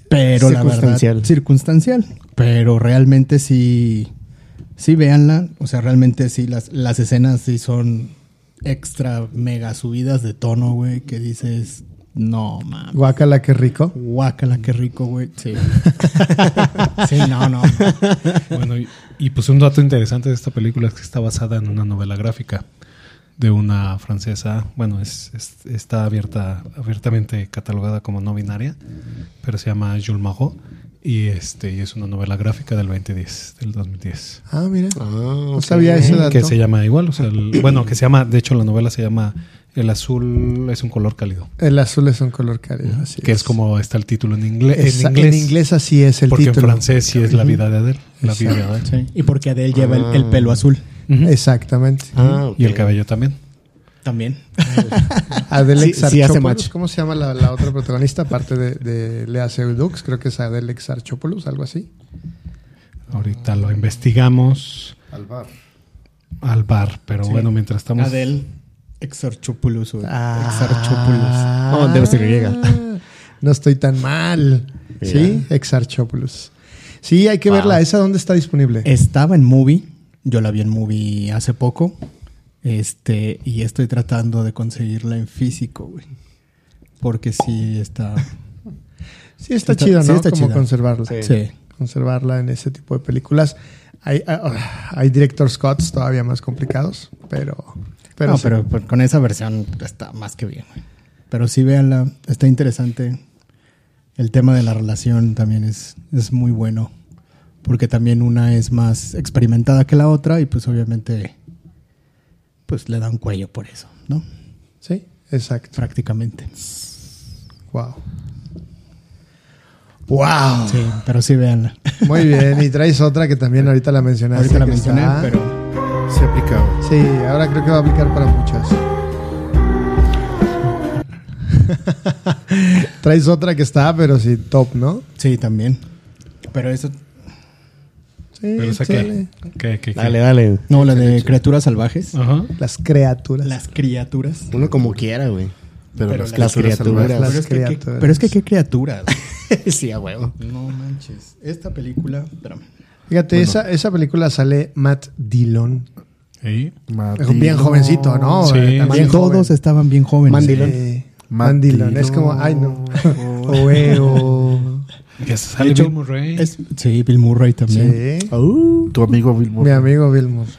Pero circunstancial. La verdad, circunstancial, pero realmente sí... Sí, véanla. O sea, realmente sí, las escenas sí son extra mega subidas de tono, güey, que dices, no, mames. Guácala, qué rico. Guácala, qué rico, güey. Sí. Sí, no. Bueno, y pues un dato interesante de esta película es que está basada en una novela gráfica de una francesa. Bueno, está abiertamente catalogada como no binaria, pero se llama Jules Marois. Y es una novela gráfica del 2010, del 2010. Ah, mira. No sabía ese dato. Que se llama igual, o sea, de hecho la novela se llama El azul es un color cálido. El azul es un color cálido, así que es como está el título en inglés. En inglés así es el título. Porque en francés sí es La vida de Adele. La vida de Adele. Sí. Y porque Adele lleva el pelo azul. Uh-huh. Exactamente. Ah, okay. Y el cabello también. También. Adele Exarchopoulos. ¿Cómo se llama la otra protagonista? Aparte de Lea Seydoux, creo que es Adele Exarchopoulos, algo así. Ahorita lo investigamos. Al bar, pero sí. Bueno, mientras estamos... Adele Exarchopoulos. No, debe ser griega. No estoy tan mal. Yeah. Sí, Exarchopoulos. Sí, hay que verla. ¿Esa dónde está disponible? Estaba en Movie. Yo la vi en Movie hace poco. Y estoy tratando de conseguirla en físico, güey. Porque sí está... Sí está chida, ¿no? Sí está como chida. Conservarla. Sí. Conservarla en ese tipo de películas. Hay director Scotts todavía más complicados, pero no, sí. Pero con esa versión está más que bien, güey. Pero sí, véanla. Está interesante. El tema de la relación también es muy bueno. Porque también una es más experimentada que la otra y pues obviamente... pues le da un cuello por eso, ¿no? Sí, exacto. Prácticamente. Wow. Sí, pero sí, véanla. Muy bien, y traes otra que también ahorita la mencionaste. Ahorita la mencioné, pero se aplicó. Sí, ahora creo que va a aplicar para muchas. Traes otra que está, pero sí, top, ¿no? Sí, también. Pero eso... Pero esa ¿qué? Dale. No, la de criaturas salvajes. Ajá. Las criaturas. Uno como quiera, güey. Pero las criaturas. Pero es que ¿qué criaturas? Sí, a huevo. No manches. Esta película... Espérame. Fíjate, bueno. esa película sale Matt Dillon. ¿Sí? Bien jovencito, ¿no? Sí. Bien todos joven. Estaban bien jóvenes. Matt Dillon. Es como... Ay, no. Huevo. Que sale Bill Murray. Sí, Bill Murray también. Sí. Tu amigo Bill Murray. Mi amigo Bill Murray.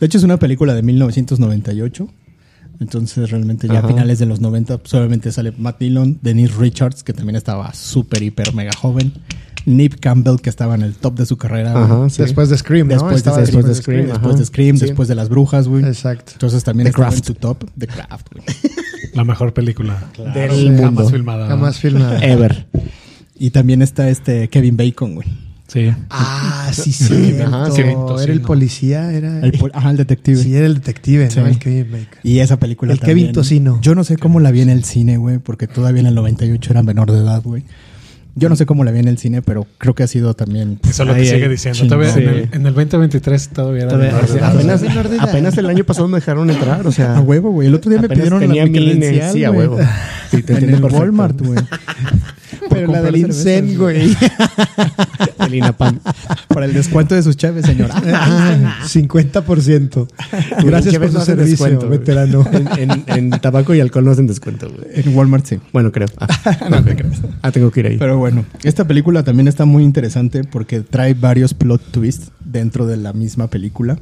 De hecho, es una película de 1998. Entonces, realmente ya a finales de los 90, solamente sale Matt Dillon, Denise Richards, que también estaba súper, hiper, mega joven. Neve Campbell, que estaba en el top de su carrera. Ajá, sí. Después de Scream, ¿no? Después de Scream. Después de Scream, sí. Después de Las Brujas, güey. Exacto. Entonces, también estaba en su top. The Craft, güey. La mejor película. Claro. Del mundo. Jamás filmada. Ever. Y también está Kevin Bacon, güey. Sí. Ah, sí, cierto. Ajá, sí. Era el policía, era... el detective. Sí, era el detective, sí. ¿No? El Kevin Bacon. Y esa película también. El Kevin Tocino. Yo no sé cómo la vi en el cine, güey, porque todavía en el 98 era menor de edad, güey. Yo no sé cómo la vi en el cine, pero creo que ha sido también... Eso es lo que sigue diciendo. Todavía sí. en el 2023 todavía era menor de edad. Apenas el año pasado me dejaron entrar, o sea... A huevo, güey. El otro día me pidieron la credencial, sí, a huevo. Sí, te entiendo perfecto. En el Walmart, güey. Pero la del Incen, güey. El INAPAM. Para el descuento de sus chaves, señora. 50%. Gracias por su servicio, veterano. En tabaco y alcohol no hacen descuento, güey. En Walmart sí. Bueno, creo. No te creas. Tengo que ir ahí. Pero bueno, esta película también está muy interesante porque trae varios plot twists dentro de la misma película.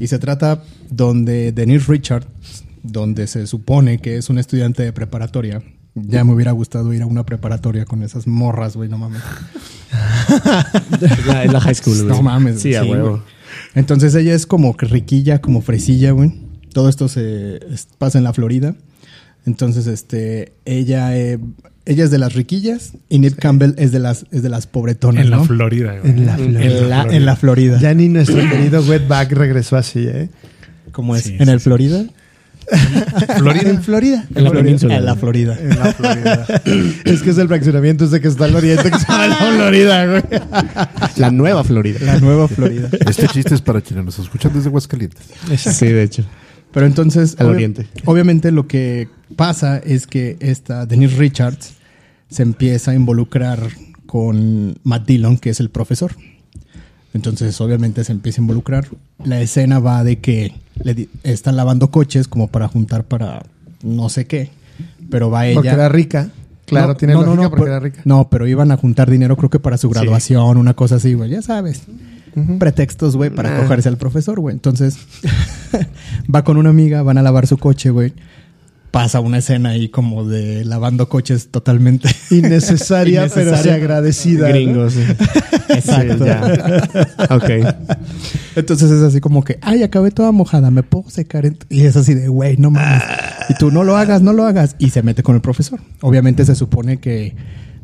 Y se trata donde Denise Richards, donde se supone que es un estudiante de preparatoria. Ya me hubiera gustado ir a una preparatoria con esas morras, güey, no mames. Es la high school, güey. No mames. Sí, a huevo. Entonces ella es como riquilla, como fresilla, güey. Todo esto se pasa en la Florida. Entonces, ella es de las riquillas y Neve Campbell es de las pobretonas, ¿no? En la Florida. Ya ni nuestro querido Wetback regresó así, ¿eh? ¿Cómo es? Sí, en el Florida... En la Florida. Es que es el fraccionamiento que está al oriente, que está en la Florida, güey. La nueva Florida. Este chiste es para quienes nos escuchan desde Aguascalientes. Sí, de hecho. Pero entonces, al oriente. Obviamente lo que pasa es que esta Denise Richards se empieza a involucrar con Matt Dillon, que es el profesor. Entonces, obviamente, se empieza a involucrar. La escena va de que están lavando coches como para juntar para no sé qué. Pero va ella... Porque era rica. Claro, no, tiene lógica porque era rica. No, pero iban a juntar dinero creo que para su graduación, una cosa así, güey. Ya sabes. Pretextos, güey, para cogerse al profesor, güey. Entonces, va con una amiga, van a lavar su coche, güey. Pasa una escena ahí como de lavando coches totalmente... Innecesaria. Pero sí agradecida. Gringos, ¿no? Exacto. Sí, okay. Entonces es así como que... Ay, acabé toda mojada, ¿me puedo secar? Y es así de, güey, no mames. Y tú, no lo hagas. Y se mete con el profesor. Obviamente se supone que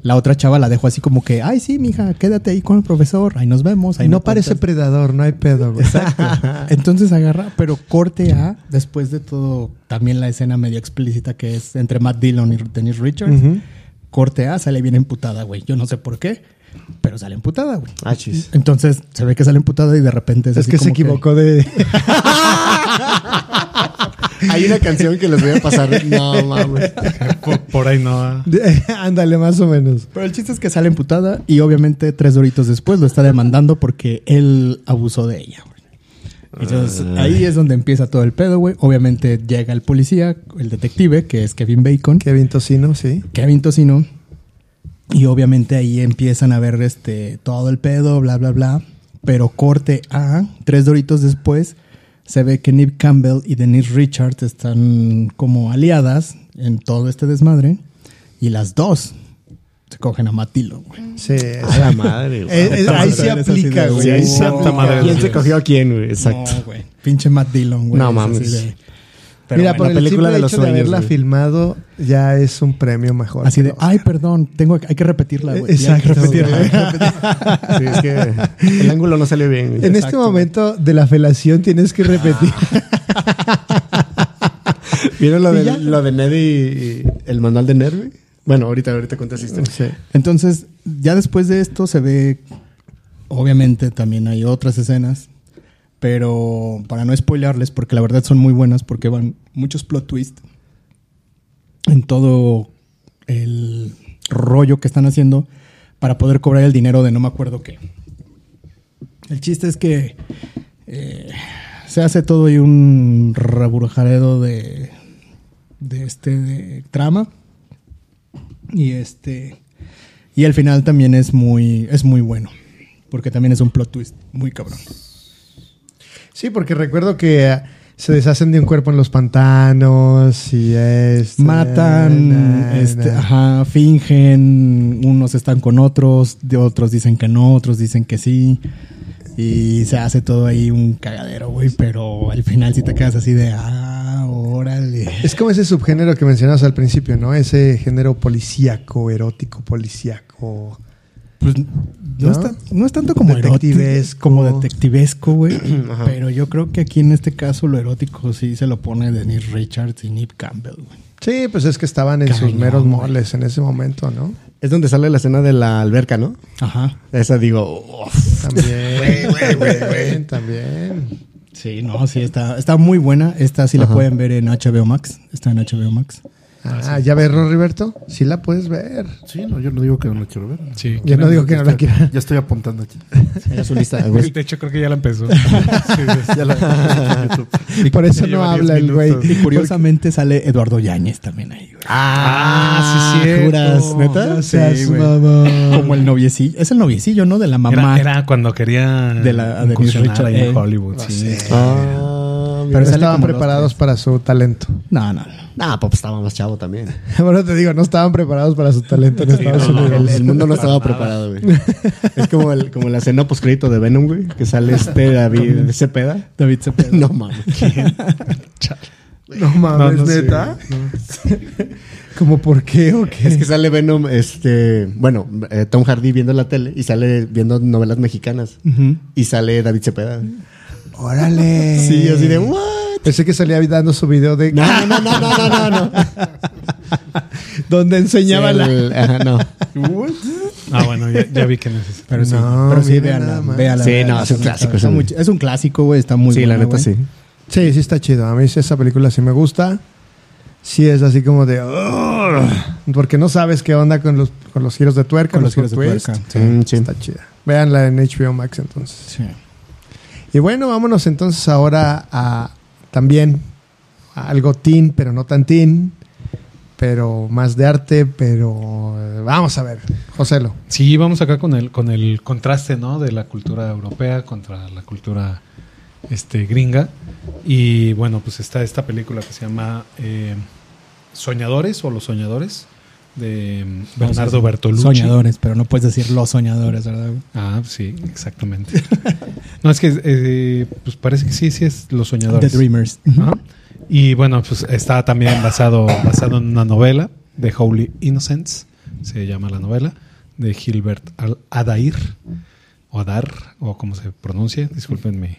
la otra chava la dejó así como que, ay, sí, mija, quédate ahí con el profesor, ahí nos vemos. Ahí no parece predador, no hay pedo, güey. Exacto. Entonces agarra, pero corte a, después de todo, también la escena medio explícita que es entre Matt Dillon y Denise Richards, uh-huh. Corte a, sale bien emputada, güey. Yo no sé por qué, pero sale emputada, güey. Ah, chis. Entonces se ve que sale emputada y de repente es así que como se equivocó que... de... Hay una canción que les voy a pasar. No, mames. Por ahí no. Ándale, más o menos. Pero el chiste es que sale emputada y obviamente 3 horitos después lo está demandando porque él abusó de ella. Güey. Entonces ahí es donde empieza todo el pedo, güey. Obviamente llega el policía, el detective, que es Kevin Bacon. Kevin Tocino, sí. Kevin Tocino. Y obviamente ahí empiezan a ver todo el pedo, bla, bla, bla. Pero corte a 3 horitos después... Se ve que Neve Campbell y Denise Richards están como aliadas en todo este desmadre. Y las dos se cogen a Matt Dillon, güey. Sí. A la madre, güey. Ahí se aplica, güey. Sí, ahí se aplica. ¿Quién se cogió a quién, güey? Exacto. No, güey. Pinche Matt Dillon, güey. No mames. De... Mira, bueno, por la película de los sueños, de haberla güey. Filmado ya es un premio mejor. Así de, ay, perdón, hay que repetirla, güey. Exacto. Hay que repetirla. Sí, es que el ángulo no salió bien. En exacto, este momento güey. De la felación tienes que repetir. ¿Vieron lo de Ned y el manual de Ned? Bueno, ahorita cuentas historia. Sí. Entonces, ya después de esto se ve, obviamente también hay otras escenas, pero para no spoilearles, porque la verdad son muy buenas, porque van muchos plot twists en todo el rollo que están haciendo para poder cobrar el dinero de no me acuerdo qué. El chiste es que se hace todo ahí un reburujaredo de trama y al final también es muy bueno, porque también es un plot twist muy cabrón. Sí, porque recuerdo que se deshacen de un cuerpo en los pantanos y matan, ajá, fingen, unos están con otros, de otros dicen que no, otros dicen que sí, y se hace todo ahí un cagadero, güey, pero al final sí te quedas así de, órale. Es como ese subgénero que mencionabas al principio, ¿no? Ese género policíaco, erótico, policíaco... Pues no es tanto como detectivesco. Como detectivesco, güey. Pero yo creo que aquí en este caso lo erótico sí se lo pone Denise Richards y Neve Campbell, güey. Sí, pues es que estaban en sus meros moles en ese momento, ¿no? Es donde sale la escena de la alberca, ¿no? Ajá. Esa digo... Uf. También, güey, también. Sí, no, sí, está muy buena. Esta sí la pueden ver en HBO Max. Está en HBO Max. Ah, ¿ya ves, Roberto? Sí la puedes ver. Sí, no, yo no digo que no la quiero ver. Sí, yo no digo que no la quiero ver. Ya estoy apuntando aquí. Sí, su lista. De hecho, creo que ya la empezó. Sí, ya la empezó en YouTube. Por eso no habla el güey. Y curiosamente sale Eduardo Yáñez también ahí, güey. Ah, sí, ¿juras? ¿Neta? Sí, güey. Como el noviecillo. Es el noviecillo, ¿no? De la mamá. Era cuando quería incursionar ahí en Hollywood. Sí. Pero estaban preparados para su talento. No, pues estaba más chavo también. Bueno, te digo, no estaban preparados para su talento en Estados Unidos. El mundo no estaba preparado, güey. Es como la escena postcrédito de Venom, güey, que sale David Cepeda. David Cepeda. No mames. No mames, neta. ¿Como por qué o qué? Es que sale Venom, Tom Hardy viendo la tele y sale viendo novelas mexicanas. Y sale David Cepeda. ¡Órale! Sí, así de ¿what? Pensé que salía dando su video de... No. Donde enseñaba no. ¿What? Ah, bueno, ya vi que no es eso. Pero sí, véala. Sí, no, es un clásico. Es un clásico, güey. Está muy bueno, la neta, sí. Sí, sí está chido. A mí esa película sí me gusta. Sí es así como de... porque no sabes qué onda con los giros de tuerca. Con los giros de tuerca. Sí, está chida. Véanla en HBO Max, entonces. Sí. Y bueno, vámonos entonces ahora a algo teen, pero no tan teen, pero más de arte, pero vamos a ver, Josélo. Sí, vamos acá con el contraste, ¿no? De la cultura europea contra la cultura gringa. Y bueno, pues está esta película que se llama Soñadores o Los Soñadores, de Bernardo Bertolucci. Soñadores, pero no puedes decir Los Soñadores, ¿verdad? Ah, sí, exactamente. No, es que pues parece que sí es Los Soñadores. The Dreamers. ¿Ah? Y bueno, pues está también basado en una novela de Holy Innocents se llama la novela, de Gilbert Adair, o Adar, o como se pronuncia, disculpen mi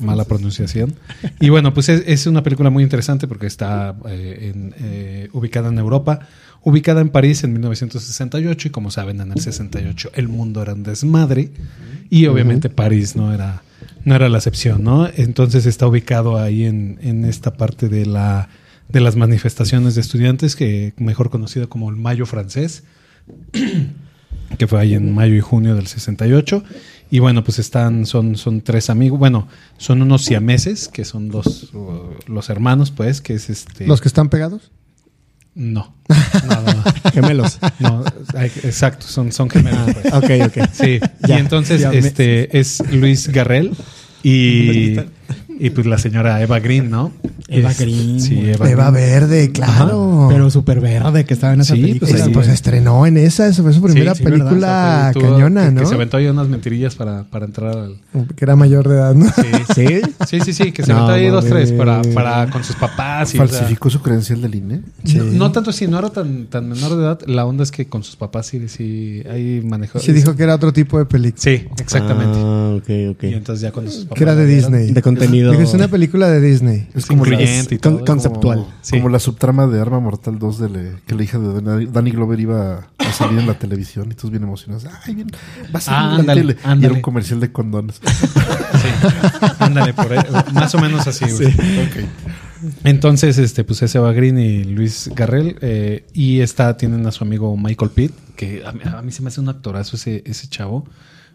mala pronunciación. Y bueno, pues es una película muy interesante porque está ubicada en Europa, ubicada en París en 1968, y como saben, en el 68 el mundo era un desmadre, y obviamente París no era la excepción, ¿no? Entonces está ubicado ahí en esta parte de las manifestaciones de estudiantes, que mejor conocido como el Mayo francés, que fue ahí en mayo y junio del 68. Y bueno, pues son tres amigos, bueno, son unos siameses, que son los hermanos, pues, que es ¿Los que están pegados? No. Gemelos. No, exacto, son gemelos, pues. Ok. Sí. Ya, y entonces es Luis Garrel y pues la señora Eva Green, ¿no? Eva Verde, claro. Ajá. Pero súper verde, que estaba en esa película. Pues, se estrenó en esa, fue su primera película cañona, ¿no? Que se aventó ahí unas mentirillas para entrar al... Que era mayor de edad, ¿no? Sí, que se aventó ahí tres para con sus papás. Y falsificó su credencial del INE. Sí. No tanto si no era tan menor de edad, la onda es que con sus papás sí ahí manejó. Sí, dijo que era otro tipo de película. Sí, exactamente. Ah, ok. Y entonces ya con sus papás. Que era de Disney. De contenido. Es una película de Disney. Es como incluyente y todo. Conceptual. Como la subtrama de Arma Mortal 2, que la hija de Danny Glover iba a salir en la televisión, y todos bien emocionados. ¡Ay, bien! Va a salir en la tele. Ándale. Y era un comercial de condones. Sí. Ándale, por ahí. Más o menos así. Sí. Okay. Entonces, pues es Eva Green y Luis Garrel. Y tienen a su amigo Michael Pitt, que a mí se me hace un actorazo ese chavo,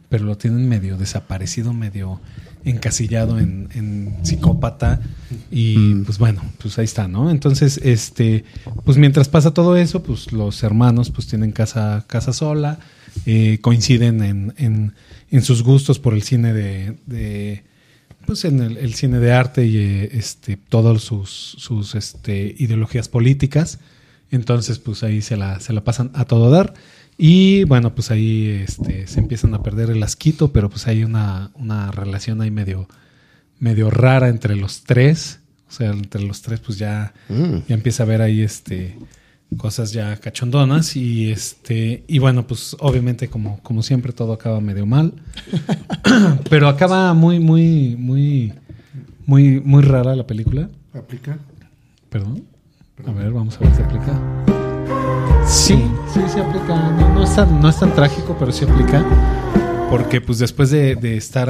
pero lo tienen medio desaparecido, medio encasillado en psicópata, y pues bueno, pues ahí está, ¿no? Entonces, pues mientras pasa todo eso, pues los hermanos pues tienen casa sola, coinciden en sus gustos por el cine pues en el cine de arte y todos sus ideologías políticas. Entonces, pues ahí se la pasan a todo dar. Y bueno, pues ahí se empiezan a perder el asquito, pero pues hay una relación ahí medio rara entre los tres. O sea, entre los tres pues ya empieza a haber ahí cosas ya cachondonas, y y bueno, pues obviamente como siempre todo acaba medio mal. Pero acaba muy muy muy muy muy rara la película. ¿Aplica? Perdón. A ver, vamos a ver si aplica. Sí aplica. No es tan trágico, pero sí aplica. Porque pues después de estar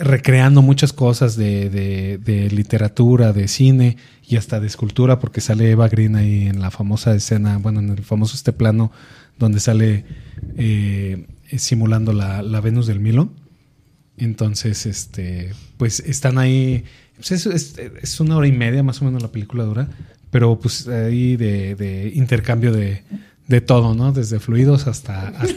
recreando muchas cosas de literatura, de cine y hasta de escultura, porque sale Eva Green ahí en la famosa escena, bueno, en el famoso plano donde sale simulando la Venus del Milo. Entonces, pues están ahí. Pues es 1 hora y media más o menos la película dura. Pero pues ahí de intercambio de todo, ¿no? Desde fluidos hasta de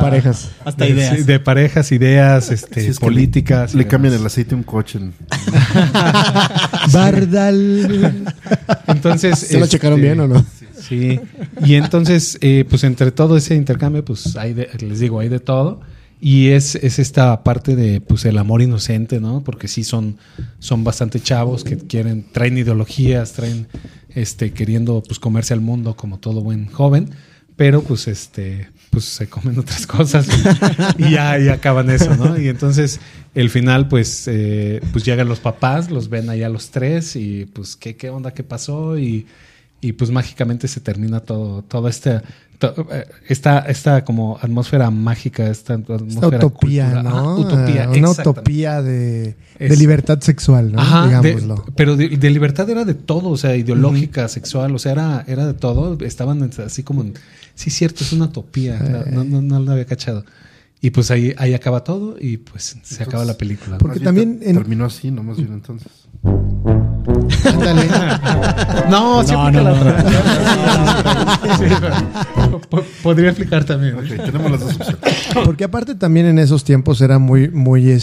parejas. Hasta ideas. De parejas, ideas, si es políticas. Le cambian el aceite a un coche. Bardal. Entonces. ¿Se lo checaron bien o no? Sí. Y entonces, pues entre todo ese intercambio, pues les digo, hay de todo. Y es esta parte de pues el amor inocente, ¿no? Porque sí son bastante chavos que traen ideologías, traen queriendo pues comerse al mundo como todo buen joven, pero pues pues se comen otras cosas y ya acaban eso, ¿no? Y entonces el final pues llegan los papás, los ven allá los tres y pues qué onda, qué pasó, y pues mágicamente se termina todo esta como atmósfera mágica, esta atmósfera, esta utopía, cultura, ¿no? Una utopía de libertad sexual, ¿no? Ajá, digámoslo. Pero de libertad era de todo, o sea, ideológica, sexual, o sea, era de todo. Estaban así como, sí, cierto, es una utopía, no la había cachado. Y pues ahí acaba todo y pues se acaba la película. Porque también terminó así, ¿no? Más bien entonces. Podría explicar también. Okay, tenemos las dos opciones. Porque aparte también en esos tiempos era muy muy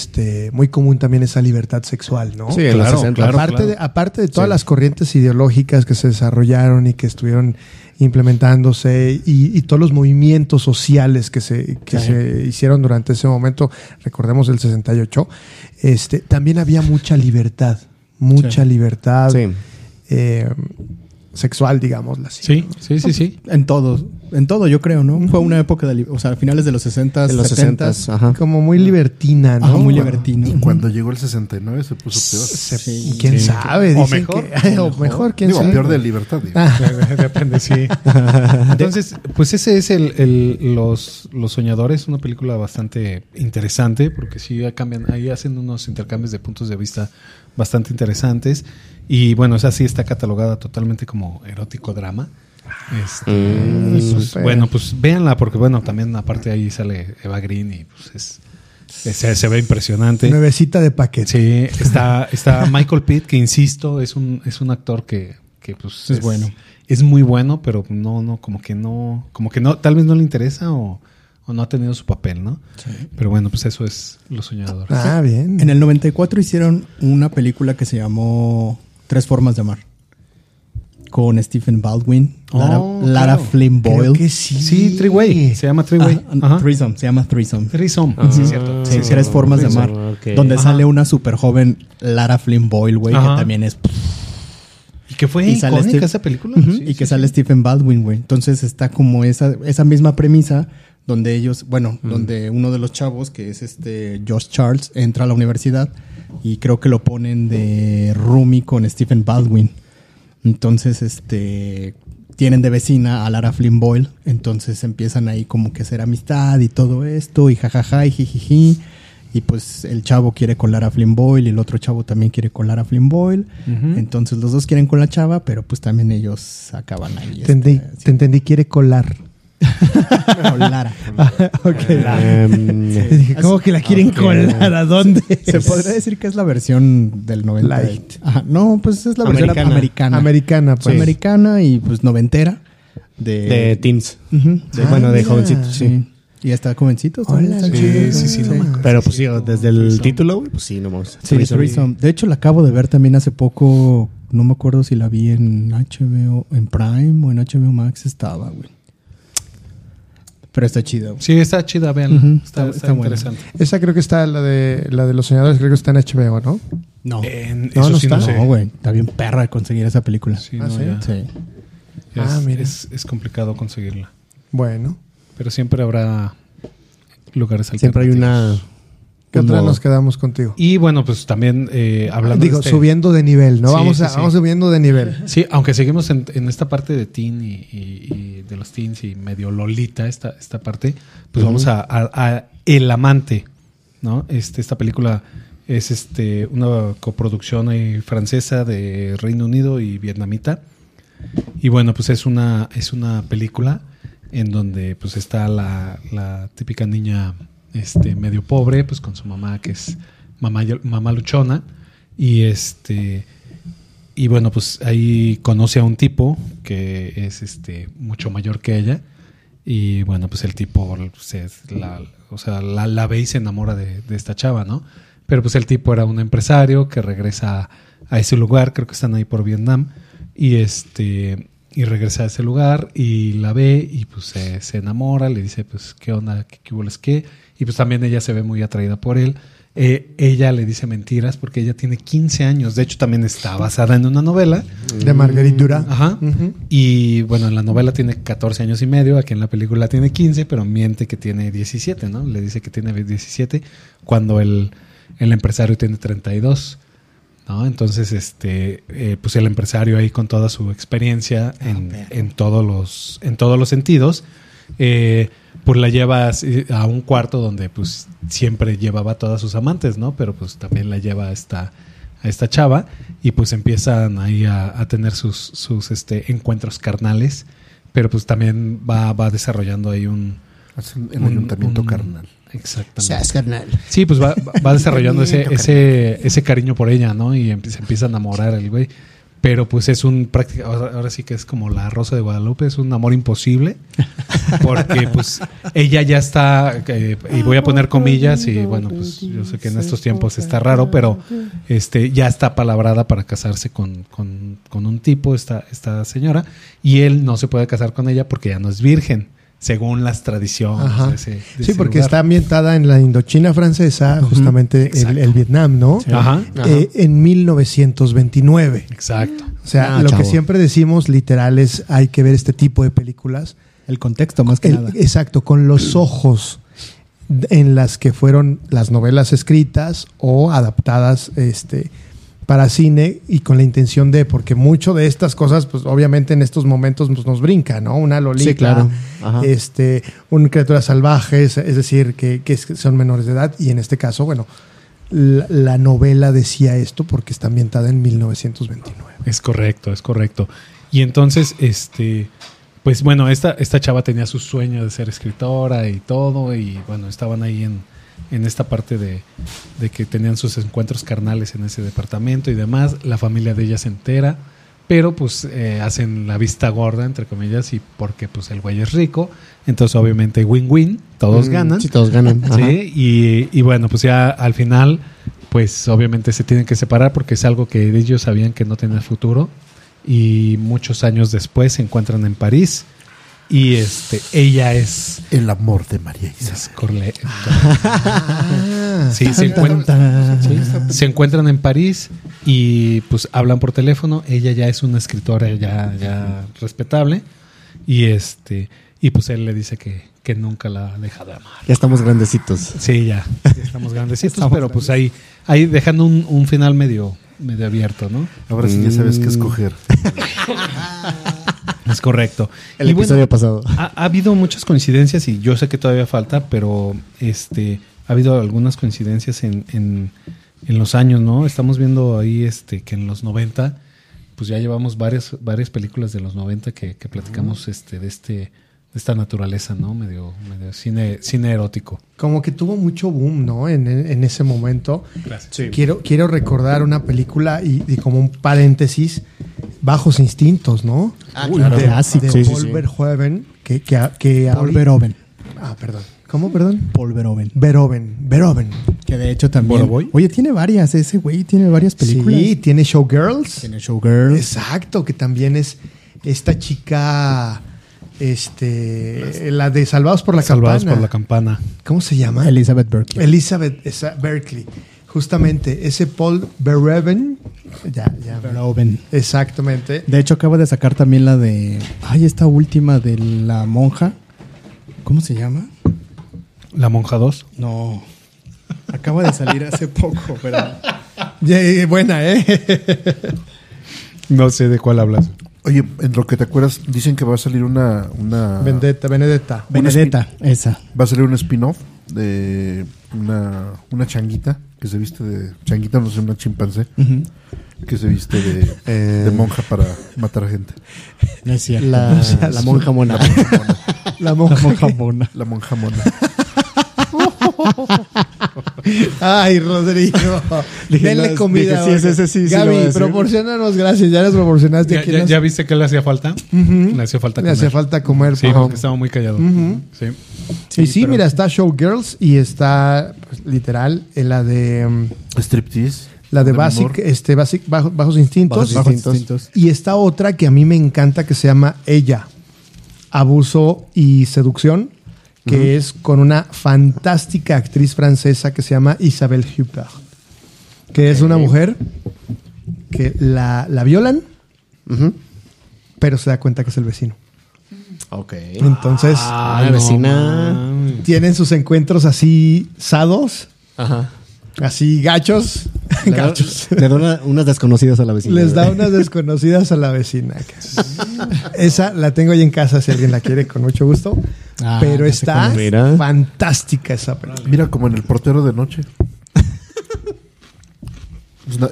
muy común también esa libertad sexual, ¿no? Sí, claro, claro. Aparte de todas las corrientes ideológicas que se desarrollaron y que estuvieron implementándose, y todos los movimientos sociales que se hicieron durante ese momento, recordemos el 68, también había mucha libertad. Sí. sexual, digámoslo así. Sí, ¿no? sí. En todo, yo creo, ¿no? Fue una época de, o sea, finales de los 60s, 70s, ajá. Como muy libertina, ¿no? Ajá, muy libertina. Y cuando llegó el 69 se puso peor. Sí, ¿quién sabe? O mejor. ¿Quién sabe? Peor de libertad. Depende, sí. Entonces, pues ese es Los Soñadores, una película bastante interesante porque sí cambian, ahí hacen unos intercambios de puntos de vista bastante interesantes. Y bueno, esa sí está catalogada totalmente como erótico drama. Pues, bueno, pues véanla porque bueno, también aparte ahí sale Eva Green y pues se ve impresionante. Nuevecita de paquete. Sí, está Michael Pitt, que insisto, es un actor que pues es bueno. Es muy bueno, pero no, tal vez no le interesa o no ha tenido su papel, ¿no? Sí. Pero bueno, pues eso es Los Soñadores. Ah, bien. En el 94 hicieron una película que se llamó 3 formas de amar. Con Stephen Baldwin, Lara Flynn Boyle. Creo que sí. Sí, Three-Way. Se llama Three-Way. Threesome, se llama Threesome. Threesome, sí, cierto. Sí, 3 formas de amar. Okay. Donde sale una súper joven Lara Flynn Boyle, güey, que también es... Y que fue icónica esa película. Uh-huh. Sí, y que sale Stephen Baldwin, güey. Entonces está como esa misma premisa donde ellos... Bueno, donde uno de los chavos, que es Josh Charles, entra a la universidad y creo que lo ponen de roomie con Stephen Baldwin. Entonces, tienen de vecina a Lara Flynn Boyle. Entonces empiezan ahí como que hacer amistad y todo esto. Y jajaja y jijiji. Y pues el chavo quiere con Lara Flynn Boyle y el otro chavo también quiere con Lara Flynn Boyle. Uh-huh. Entonces los dos quieren con la chava, pero pues también ellos acaban ahí. Te entendí, quiere colar. Colar. Okay. Sí. ¿Cómo que la quieren colar? ¿A dónde? Se podría decir que es la versión del 90. Light. Ajá. No, pues es la versión americana. Pues. Sí. Americana y pues noventera. De teens. Uh-huh. De jovencitos, sí. Y hasta jovencitos. Hola, sí, no me acuerdo. Pero pues sí, desde el título, pues sí, no me gusta. Sí, de hecho, la acabo de ver también hace poco. No me acuerdo si la vi en HBO, en Prime o en HBO Max estaba, güey. Pero está chido. Sí, está chida, vean. Uh-huh. Está interesante. Buena. Esa creo que está, la de Los Soñadores, creo que está en HBO, ¿no? No. No está. No, güey. Está bien perra conseguir esa película. Sí, sí. Mira. Es complicado conseguirla. Bueno. Pero siempre habrá lugares alternativos. Siempre hay una... ¿Qué otra nos quedamos contigo? Y bueno, pues también hablando... Digo, subiendo de nivel, ¿no? Sí, vamos subiendo de nivel. Sí, aunque seguimos en esta parte de teen y de los teens y medio lolita esta parte, pues vamos a El Amante, ¿no? Esta película es una coproducción francesa de Reino Unido y vietnamita. Y bueno, pues es una película... en donde pues está la típica niña medio pobre, pues con su mamá que es mamá luchona, y y bueno, pues ahí conoce a un tipo que es mucho mayor que ella, y bueno, pues el tipo la ve y se enamora de esta chava, ¿no? Pero pues el tipo era un empresario que regresa a ese lugar, creo que están ahí por Vietnam, y y regresa a ese lugar y la ve y pues se enamora, le dice pues qué onda, qué bolas qué, y pues también ella se ve muy atraída por él. Ella le dice mentiras porque ella tiene 15 años, de hecho también está basada en una novela. De Marguerite Duras. Ajá. Uh-huh. Y bueno, en la novela tiene 14 años y medio, aquí en la película tiene 15, pero miente que tiene 17, ¿no? Le dice que tiene 17 cuando el empresario tiene 32. ¿No? Entonces, pues el empresario ahí con toda su experiencia en todos los sentidos, pues la lleva a un cuarto donde pues siempre llevaba a todas sus amantes, ¿no? Pero pues también la lleva a esta chava y pues empiezan ahí a tener sus encuentros carnales, pero pues también va desarrollando ahí un ayuntamiento carnal. Exactamente. Sí, pues va desarrollando ese cariño por ella, ¿no? Y se empieza a enamorar el güey. Pero pues es ahora sí que es como la Rosa de Guadalupe, es un amor imposible. Porque pues ella ya está, y voy a poner comillas, y bueno, pues yo sé que en estos tiempos está raro, pero ya está palabrada para casarse con un tipo, esta señora, y él no se puede casar con ella porque ya no es virgen. según las tradiciones. Sí, porque lugar. Está ambientada en la Indochina francesa, justamente el Vietnam, ¿no? Sí. Ajá. En 1929. Exacto. O sea, lo que siempre decimos literal es hay que ver este tipo de películas. El contexto más que nada. Exacto, con los ojos en las que fueron las novelas escritas o adaptadas para cine y con la intención de, porque mucho de estas cosas, pues obviamente en estos momentos pues, nos brinca, ¿no? Una Lolita, sí, claro. Un criaturas salvajes, es decir, que son menores de edad y en este caso, bueno, la novela decía esto porque está ambientada en 1929. Es correcto. Y entonces, pues bueno, esta chava tenía su sueño de ser escritora y todo y bueno, estaban ahí en esta parte de que tenían sus encuentros carnales en ese departamento y demás. La familia de ella se entera, pero pues hacen la vista gorda, entre comillas, y porque pues el güey es rico, entonces obviamente win-win, todos ganan. Sí, todos ganan. Sí, y bueno, pues ya al final, pues obviamente se tienen que separar porque es algo que ellos sabían que no tenía futuro. Y muchos años después se encuentran en París y ella es el amor de María Isabel. Sí, se encuentran en París y pues hablan por teléfono. Ella ya es una escritora ya respetable y y pues él le dice que nunca la deja de amar. Ya estamos grandecitos. Sí, ya estamos grandecitos, pero pues ahí dejando un final medio abierto, ¿no? Ahora sí ya sabes qué escoger. Es correcto. El episodio pasado. Ha habido muchas coincidencias y yo sé que todavía falta, pero ha habido algunas coincidencias en los años, ¿no? Estamos viendo ahí que en los 90, pues ya llevamos varias películas de los 90 que platicamos de esta naturaleza, ¿no? Medio cine erótico. Como que tuvo mucho boom, ¿no? En ese momento. Gracias. Sí. Quiero recordar una película y como un paréntesis, Bajos Instintos, ¿no? Ah, claro. De Paul Verhoeven. Que Paul Verhoeven. Ah, perdón. ¿Cómo, perdón? Paul Verhoeven. Verhoeven. Que de hecho también... Oye, tiene varias. Ese güey tiene varias películas. Sí, tiene Showgirls. Exacto, que también es esta chica... la de Salvados por la Campana. ¿Cómo se llama? Elizabeth Berkley. Justamente, ese Paul Verhoeven. Ya. Verhoeven. Exactamente. De hecho, acaba de sacar también la de... Ay, esta última de la monja. ¿Cómo se llama? ¿La monja 2? No. Acaba de salir hace poco, pero... Yeah, buena, ¿eh? No sé de cuál hablas. Oye, en lo que te acuerdas, dicen que va a salir una... Benedetta, esa. Va a salir un spin-off de una changuita que se viste de... Changuita, no sé, una chimpancé. Uh-huh. Que se viste de monja para matar a gente. No es cierto. La monja mona. La monja mona. Ay, Rodrigo, denle comida. Sí, sí, Gaby, proporcionanos, gracias. Ya les proporcionaste. ¿Ya viste que le hacía falta? Uh-huh. Le hacía falta comer. Sí, porque estaba muy callado. Uh-huh. Sí. Y sí, pero... mira, está Showgirls y está pues, literal en la de Striptease. La de Bajos Instintos. Y está otra que a mí me encanta que se llama Ella, Abuso y Seducción. Que uh-huh. es con una fantástica actriz francesa que se llama Isabelle Huppert, que es una mujer que la violan, uh-huh. pero se da cuenta que es el vecino. Ok. Entonces, la vecina. No, tienen sus encuentros así sados, ajá. así gachos. Le da unas desconocidas a la vecina. Les da unas desconocidas a la vecina. Esa la tengo ahí en casa si alguien la quiere, con mucho gusto. Pero está fantástica esa película. Mira, como en El portero de noche.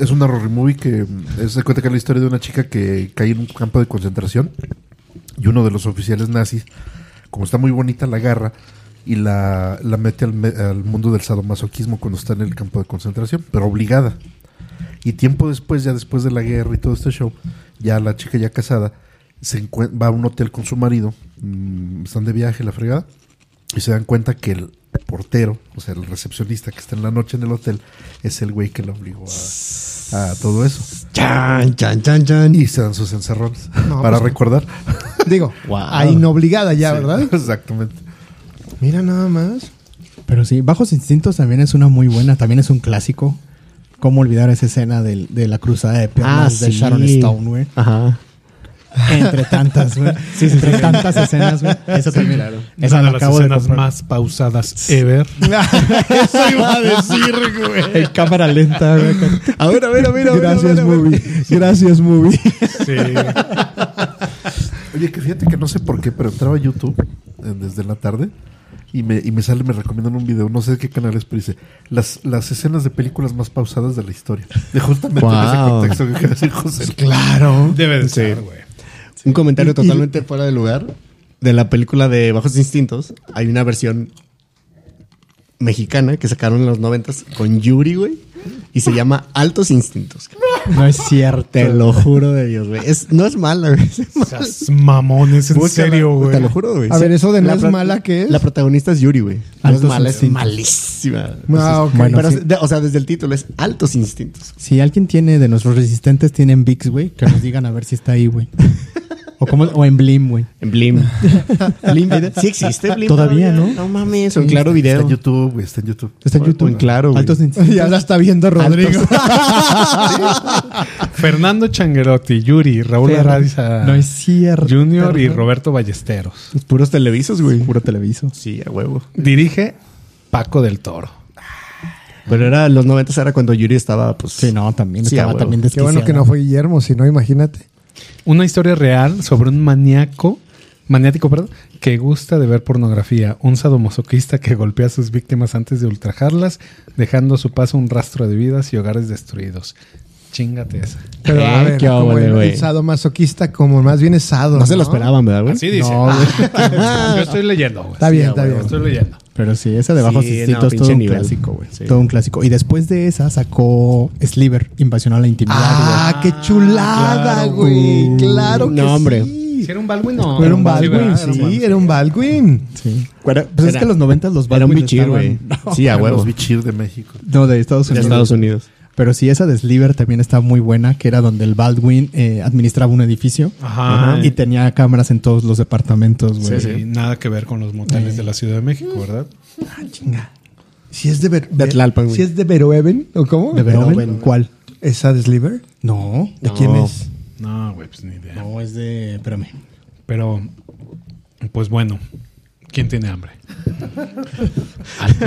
Es una horror movie que se cuenta que es la historia de una chica que cae en un campo de concentración y uno de los oficiales nazis, como está muy bonita, la agarra y la mete al mundo del sadomasoquismo cuando está en el campo de concentración, pero obligada. Y tiempo después, ya después de la guerra y todo este show, ya la chica ya casada va a un hotel con su marido, están de viaje, la fregada, y se dan cuenta que el portero, o sea, el recepcionista que está en la noche en el hotel, es el güey que lo obligó a todo eso. Chan, chan, chan, chan. Y se dan sus encerrones para recordar. Digo, wow. A inobligada ya, sí, ¿verdad? Exactamente. Mira nada más. Pero sí, Bajos Instintos también es una muy buena, también es un clásico. ¿Cómo olvidar esa escena de la cruzada de piernas de Sharon Stone, güey? Ajá. Entre tantas, güey. Sí, entre tantas escenas, güey. Eso también. Claro. Esa una de las escenas más pausadas ever. Eso iba a decir, güey. En cámara lenta, güey. A ver. Gracias, movie. Gracias, movie. Sí. Oye, que fíjate que no sé por qué, pero entraba a YouTube desde la tarde. Y me sale, me recomiendan un video, no sé de qué canal es, pero dice las escenas de películas más pausadas de la historia. De justamente en ese contexto que quiere decir José. Claro. Debe de ser, güey. Sí. Un comentario totalmente fuera de lugar. De la película de Bajos Instintos, hay una versión mexicana que sacaron en los 90s con Yuri, güey. Y se llama Altos Instintos. No es cierto. Te lo juro de Dios, güey. No es mala, güey. Esas mamones, en serio, güey. Te lo juro, güey. A ver, eso de no es mala, ¿qué es? La protagonista es Yuri, güey. No es mala, es malísima. Ah, ok. Bueno, pero, sí. O sea, desde el título es Altos Instintos. Si alguien tiene de nuestros resistentes, tienen VIX, güey, que nos digan a ver si está ahí, güey. O en Blim, güey. En Blim. Sí existe Blim. Todavía, ¿no? No mames. En Claro Video. Está en YouTube, güey. Está en YouTube. En Claro, güey. Ya la está viendo Rodrigo. Fernando Changuerotti, Yuri, Raúl Arradiza. No es cierto. Junior y Roberto Ballesteros. Puros televisos, güey. Puro televiso. Sí, a huevo. Dirige Paco del Toro. Pero era los 90s, era cuando Yuri estaba, pues... Sí, no, también estaba también desquiciada. Qué bueno que no fue Guillermo, si no, imagínate. Una historia real sobre un maniático, que gusta de ver pornografía, un sadomasoquista que golpea a sus víctimas antes de ultrajarlas, dejando a su paso un rastro de vidas y hogares destruidos. Chíngate esa. Pero a ver, como el sadomasoquista, como más bien es sado. No se lo esperaban, ¿verdad, güey? Así dice. No, yo estoy leyendo, güey. Está bien, está bien. Estoy leyendo. Pero sí, esa de Bajos Instintos es todo un clásico, güey. Sí. Todo un clásico. Y después de esa sacó Sliver, Invasión a la Intimidad. ¡Ah, qué chulada, güey! Claro que sí. No, hombre. Sí. ¿Era un Baldwin? No. Era un Baldwin, sí. Era un Baldwin. Sí. Pues es que en los 90 los Baldwin. Era un bichir, güey. Sí, a huevo. Los bichir de México. No, de Estados Unidos. De Estados Unidos. Pero sí, esa de Sliver también está muy buena, que era donde el Baldwin administraba un edificio. Ajá. Y tenía cámaras en todos los departamentos, güey. Sí, sí. Nada que ver con los moteles de la Ciudad de México, ¿verdad? Ah, chinga. Si es de Tlalpan, güey. Si es de Verhoeven, ¿o cómo? ¿De Verhoeven? ¿Cuál? ¿Esa de Sliver? No. ¿De quién es? No, güey, pues ni idea. No, es de... Espérame. Pero, pues bueno... ¿Quién tiene hambre?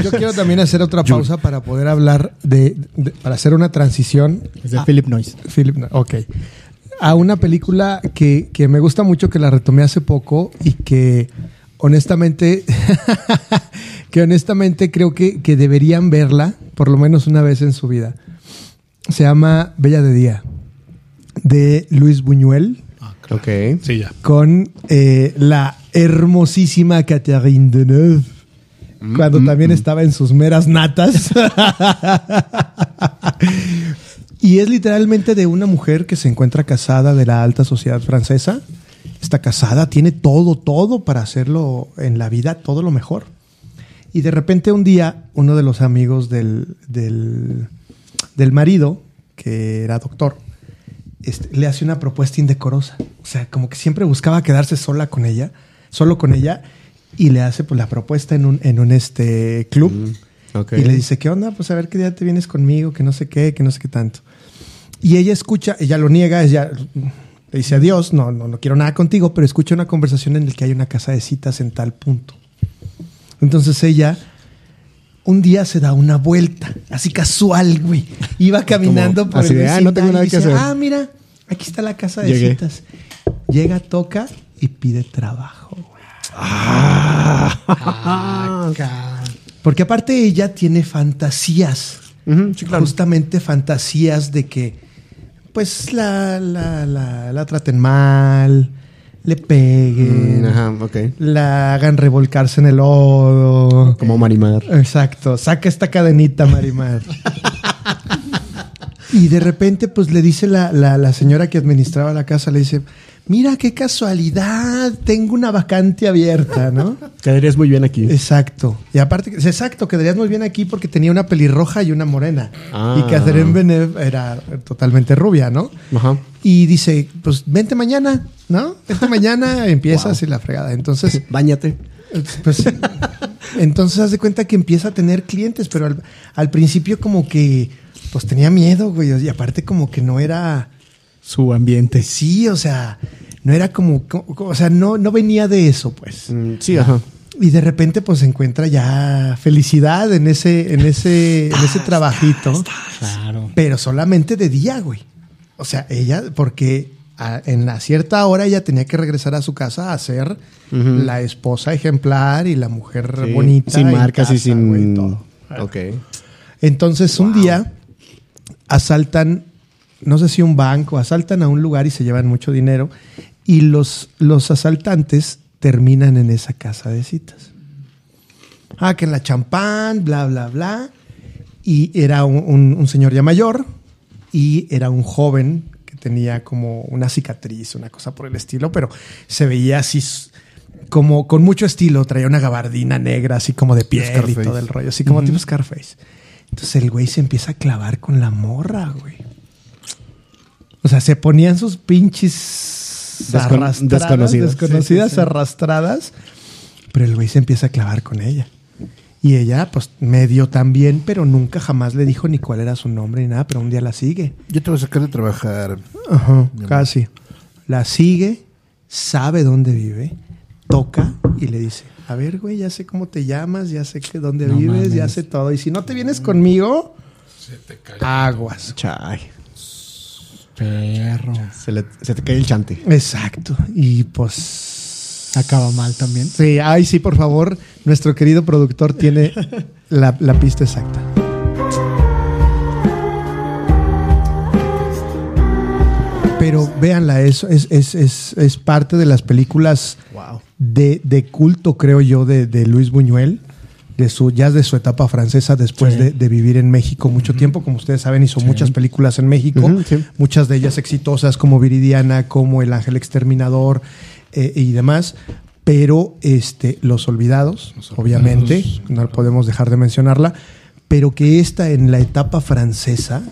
Yo quiero también hacer otra pausa para poder hablar para hacer una transición. Es de Philip Noyce. Ok. A una película que me gusta mucho, que la retomé hace poco y que honestamente creo que deberían verla por lo menos una vez en su vida. Se llama Bella de Día, de Luis Buñuel. Ah, claro. Ok. Sí, ya. Con la hermosísima Catherine Deneuve, cuando también estaba en sus meras natas. Y es literalmente de una mujer que se encuentra casada de la alta sociedad francesa. Está casada, tiene todo para hacerlo en la vida, todo lo mejor. Y de repente un día, uno de los amigos del marido, que era doctor, le hace una propuesta indecorosa. O sea, como que siempre buscaba quedarse solo con ella, y le hace pues la propuesta en un club. Okay. Y le dice, ¿qué onda? Pues a ver qué día te vienes conmigo, que no sé qué tanto. Y ella escucha, ella lo niega, ella le dice adiós, no quiero nada contigo, pero escucha una conversación en la que hay una casa de citas en tal punto. Entonces ella un día se da una vuelta, así casual, güey. Iba caminando como, por así el vecino, no tengo nada que hacer. Ah, mira, aquí está la casa de citas. Llega, toca y pide trabajo, güey. Porque aparte ella tiene fantasías. Uh-huh, sí, claro. Justamente fantasías de que pues la traten mal, le peguen, la hagan revolcarse en el lodo. Como Marimar. Exacto. Saca esta cadenita, Marimar. Y de repente, pues le dice la señora que administraba la casa, le dice, mira qué casualidad, tengo una vacante abierta, ¿no? Quedarías muy bien aquí. Exacto. Y aparte, exacto, quedarías muy bien aquí porque tenía una pelirroja y una morena. Ah. Y Catherine Deneuve era totalmente rubia, ¿no? Ajá. Y dice, pues vente mañana, ¿no? Vente mañana, empiezas wow. y la fregada. Entonces... Báñate. Pues, entonces haz de cuenta que empieza a tener clientes, pero al principio como que pues tenía miedo, güey. Y aparte como que no era... Su ambiente. Sí, o sea, no era como o sea, no venía de eso, pues. Sí, ajá. Y de repente, pues, se encuentra ya felicidad en ese trabajito. Claro. Pero solamente de día, güey. O sea, ella, porque en la cierta hora ella tenía que regresar a su casa a ser la esposa ejemplar y la mujer sí. bonita. Sin marcas y sin... Güey, todo. Ok. Entonces, un día asaltan... No sé si un banco, asaltan a un lugar y se llevan mucho dinero. Y los asaltantes terminan en esa casa de citas. Ah, que en la champán, bla, bla, bla. Y era un señor ya mayor y era un joven que tenía como una cicatriz, una cosa por el estilo, pero se veía así como con mucho estilo. Traía una gabardina negra así como de piel Scarface. Y todo el rollo, así como tipo Scarface. Entonces el güey se empieza a clavar con la morra, güey. O sea, se ponían sus pinches desconocidas sí, sí. arrastradas, pero el güey se empieza a clavar con ella. Y ella, pues, medio también, pero nunca jamás le dijo ni cuál era su nombre ni nada, pero un día la sigue. Yo te voy a sacar de trabajar. Ajá, casi. La sigue, sabe dónde vive, toca y le dice, a ver, güey, ya sé cómo te llamas, ya sé que dónde no vives, mames. Ya sé todo. Y si no te vienes conmigo, se te cae aguas. Chay. Perro. Se te cae el chante. Exacto. Y pues... Acaba mal también. Sí, ay sí, por favor. Nuestro querido productor tiene la pista exacta. Pero véanla, es parte de las películas de culto, creo yo, de Luis Buñuel. Ya es de su etapa francesa después de vivir en México mucho tiempo. Como ustedes saben, hizo muchas películas en México. Muchas de ellas exitosas, como Viridiana, como El Ángel Exterminador y demás. Pero Los Olvidados, obviamente, no podemos dejar de mencionarla. Pero que esta en la etapa francesa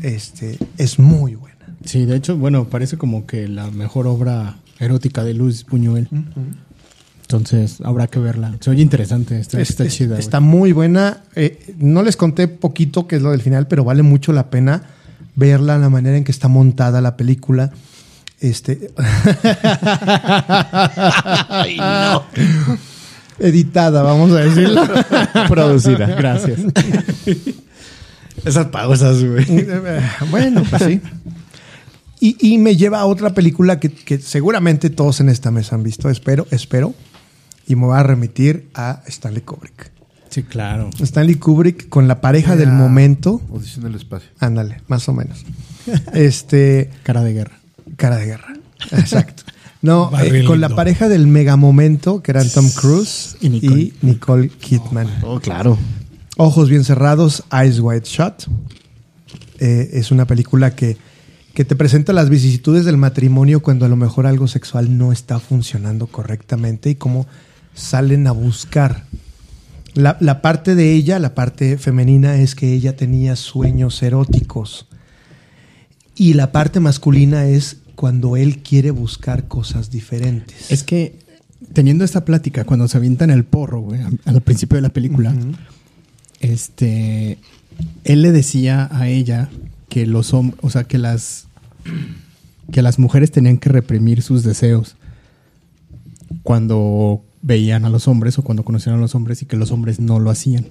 es muy buena. Sí, de hecho, bueno, parece como que la mejor obra erótica de Luis Buñuel. Entonces, habrá que verla. Se oye interesante. Está chida. Está muy buena. No les conté poquito, que es lo del final, pero vale mucho la pena verla, la manera en que está montada la película. Ay, no. Editada, vamos a decirlo. Producida. Gracias. Esas pausas, güey. Bueno, pues sí. Y me lleva a otra película que seguramente todos en esta mesa han visto, espero. Y me va a remitir a Stanley Kubrick. Sí, claro. Stanley Kubrick con la pareja del momento. Odisea en el espacio. Ándale, más o menos. Cara de guerra. Exacto. No, con la pareja del mega momento, que eran Tom Cruise y Nicole Kidman. Oh, claro. Ojos bien cerrados, Eyes Wide Shut. Es una película que te presenta las vicisitudes del matrimonio cuando a lo mejor algo sexual no está funcionando correctamente y cómo salen a buscar. La parte de ella, la parte femenina, es que ella tenía sueños eróticos. Y la parte masculina es cuando él quiere buscar cosas diferentes. Es que, teniendo esta plática, cuando se avientan el porro, güey, al principio de la película, él le decía a ella que los hombres, o sea, que las mujeres tenían que reprimir sus deseos cuando veían a los hombres o cuando conocían a los hombres, y que los hombres no lo hacían.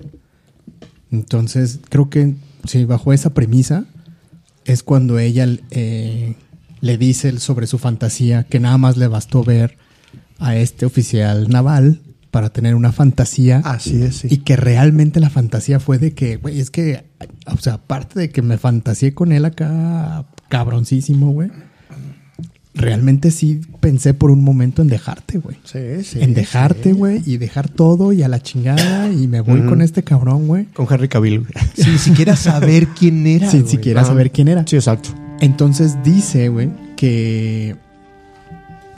Entonces, creo que sí, bajo esa premisa es cuando ella le dice sobre su fantasía, que nada más le bastó ver a este oficial naval para tener una fantasía. Así es, sí. Y que realmente la fantasía fue de que, güey, es que, o sea, aparte de que me fantaseé con él acá cabroncísimo, güey, realmente sí pensé por un momento en dejarte, güey. Sí, sí. En dejarte, güey, y dejar todo y a la chingada, y me voy con este cabrón, güey. Con Henry Cavill, güey. Sin siquiera saber quién era, Sin siquiera saber quién era. Sí, exacto. Entonces dice, güey, que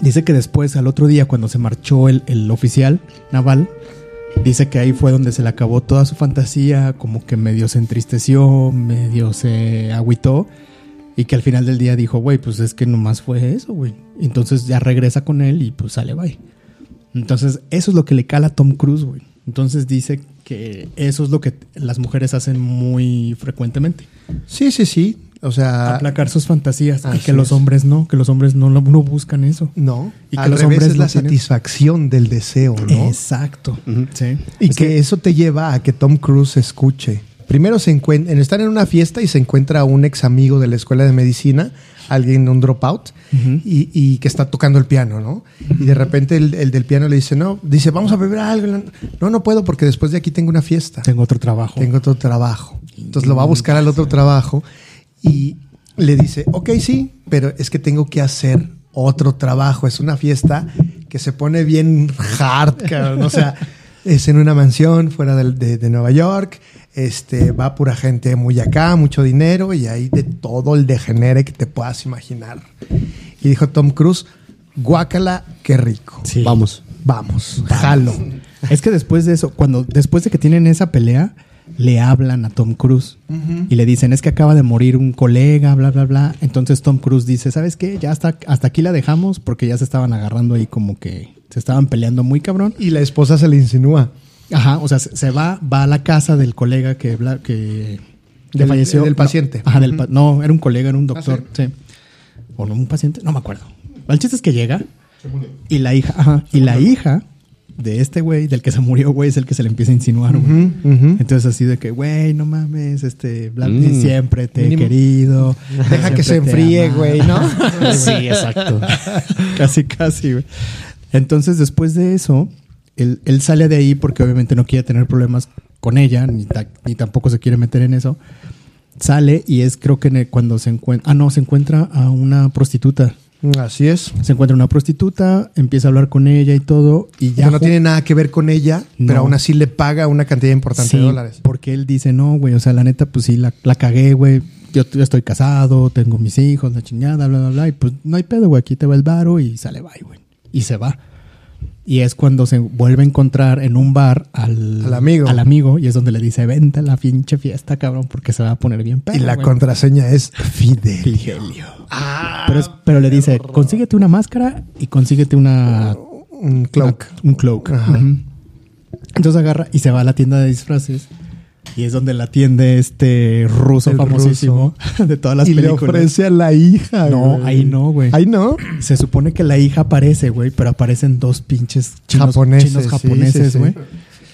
Dice que después, al otro día, cuando se marchó el oficial naval, dice que ahí fue donde se le acabó toda su fantasía, como que medio se entristeció, medio se agüitó, y que al final del día dijo, güey, pues es que nomás fue eso, güey. Entonces ya regresa con él y pues sale, bye. Entonces eso es lo que le cala a Tom Cruise, güey. Entonces dice que eso es lo que las mujeres hacen muy frecuentemente. Sí, sí, sí. O sea, aplacar sus fantasías. Y que los hombres no, no buscan eso. No, y que los hombres es la satisfacción del deseo, ¿no? Exacto. Uh-huh. Sí. Y que eso te lleva a que Tom Cruise escuche. Primero están en una fiesta y se encuentra un ex amigo de la escuela de medicina, alguien, un dropout, uh-huh, y que está tocando el piano, ¿no? Uh-huh. Y de repente el del piano le dice, dice, vamos a beber algo. No, no puedo porque después de aquí tengo una fiesta. Tengo otro trabajo. Entonces lo va a buscar al otro trabajo. Y le dice, ok, sí, pero es que tengo que hacer otro trabajo. Es una fiesta que se pone bien hard, cabrón. O sea, es en una mansión fuera de Nueva York. Va pura gente muy acá, mucho dinero, y ahí de todo el degenere que te puedas imaginar. Y dijo Tom Cruise, guácala, qué rico. Sí. Vamos, jalo. Es que después de eso, después de que tienen esa pelea, le hablan a Tom Cruise, uh-huh, y le dicen, es que acaba de morir un colega, bla, bla, bla. Entonces Tom Cruise dice, ¿sabes qué? Ya hasta aquí la dejamos, porque ya se estaban agarrando ahí, como que se estaban peleando muy cabrón. Y la esposa se le insinúa. Ajá, o sea, se va a la casa del colega que falleció. Del paciente. No, ajá, uh-huh, no, era un colega, era un doctor. ¿Ah, sí? Sí. O no, un paciente, no me acuerdo. El chiste es que llega y la hija, ajá, y la hija de este güey, del que se murió, güey, es el que se le empieza a insinuar, güey. Uh-huh, uh-huh. Entonces así de que, güey, no mames, siempre te he querido. Deja que se enfríe, güey, ¿no? Sí, exacto. casi, güey. Entonces, después de eso, él sale de ahí porque obviamente no quiere tener problemas con ella, ni tampoco se quiere meter en eso. Sale y es, creo que cuando se encuentra... Ah, no, se encuentra a una prostituta. Así es. Se encuentra una prostituta, empieza a hablar con ella y todo. Y ya no tiene nada que ver con ella, no, pero aún así le paga una cantidad importante de dólares. Porque él dice, no, güey, o sea, la neta, pues sí, la cagué, güey. Yo estoy casado, tengo mis hijos, la chingada, bla, bla, bla. Y pues no hay pedo, güey, aquí te va el varo y sale, bye, güey. Y se va. Y es cuando se vuelve a encontrar en un bar al amigo, y es donde le dice, vente a la pinche fiesta, cabrón, porque se va a poner bien pedo. Y la contraseña es Fidelio. Ah, pero le dice, consíguete una máscara y consíguete un cloak. Un cloak. Ajá. Uh-huh. Entonces agarra y se va a la tienda de disfraces. Y es donde la atiende este ruso famosísimo de todas las películas. Y le ofrece a la hija. No, güey. Ahí no, güey. Ahí no. Se supone que la hija aparece, güey, pero aparecen dos pinches chinos japoneses, sí, güey. Sí.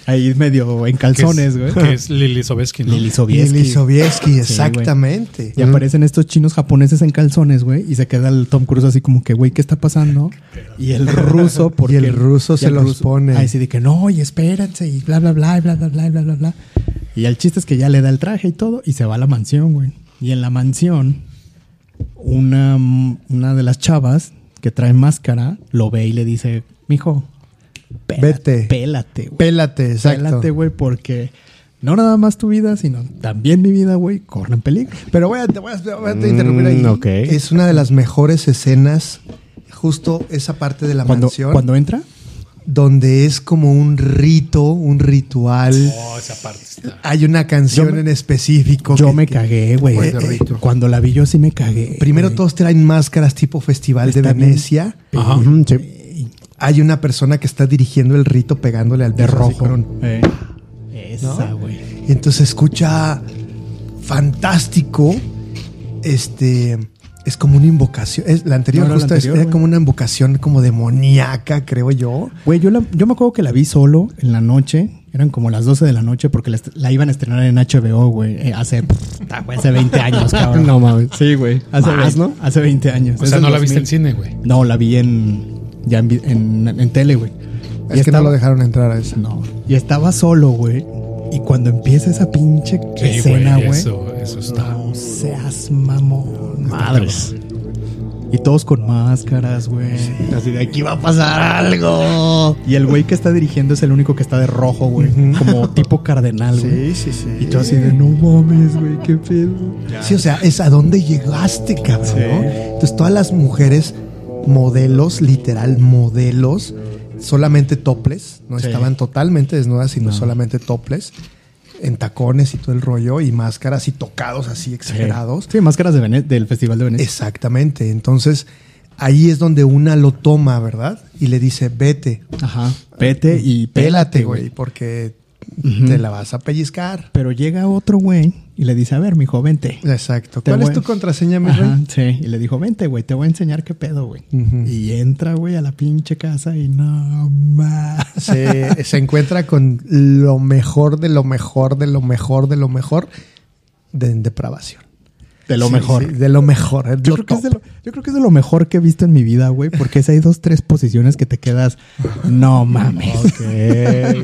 Ahí medio en calzones, güey. Que es Lily Sobieski, ¿no? Lily Sobieski, exactamente. Sí, y aparecen estos chinos japoneses en calzones, güey. Y se queda el Tom Cruise así como que, güey, ¿qué está pasando? Y el ruso, porque... Y el ruso se los pone. Ahí sí de que, no, y espérense, y bla, bla, bla, bla, bla, bla, bla, bla, bla. Y el chiste es que ya le da el traje y todo, y se va a la mansión, güey. Y en la mansión, una de las chavas que trae máscara lo ve y le dice, mijo, vete. Pélate, güey. Pélate, exacto. Pélate, güey, porque no nada más tu vida, sino también mi vida, güey, corre en peligro. Pero voy a interrumpir ahí. Okay. Es una de las mejores escenas, justo esa parte de la mansión. ¿Cuándo entra? Donde es como un ritual. Oh, esa parte está. Hay una canción en específico. Yo me cagué, güey. Cuando la vi yo sí me cagué. Primero todos traen máscaras tipo Festival de Venecia. Ajá, sí. Hay una persona que está dirigiendo el rito pegándole al de rojo. Esa, güey. ¿No? Entonces escucha fantástico. Es como una invocación. Era como una invocación como demoníaca, creo yo. Güey, yo me acuerdo que la vi solo en la noche. Eran como las 12 de la noche porque la iban a estrenar en HBO, güey. Hace 20 años, cabrón. No mames. Sí, güey. Hace 20 años. O sea, no la viste en cine, güey. No, la vi en tele, güey. Es que no lo dejaron entrar a eso. No. Y estaba solo, güey. Y cuando empieza esa pinche escena, güey. Eso está. No seas mamón. Madres. Y todos con máscaras, güey. Así de aquí va a pasar algo. Y el güey que está dirigiendo es el único que está de rojo, güey. Uh-huh. Como tipo cardenal, güey. Sí. Y tú así de no mames, güey, qué pedo. Sí, o sea, es a dónde llegaste, cabrón. Sí. Entonces todas las mujeres modelos, literal modelos, solamente topless, no estaban totalmente desnudas, sino solamente topless, en tacones y todo el rollo, y máscaras y tocados así exagerados. Sí, máscaras del Festival de Venecia. Exactamente. Entonces, ahí es donde una lo toma, ¿verdad? Y le dice, vete. Ajá, vete y pélate, güey, porque te la vas a pellizcar. Pero llega otro güey y le dice, a ver, mijo, vente. Exacto. ¿Cuál es tu contraseña, mi rey? Sí, y le dijo, vente, güey, te voy a enseñar qué pedo, güey. Y entra, güey, a la pinche casa y no más. Se encuentra con lo mejor de lo mejor de lo mejor de lo mejor de depravación. De lo mejor. Sí, de lo mejor. Yo creo que es de lo mejor que he visto en mi vida, güey, porque hay 2-3 posiciones que te quedas, no mames. Okay.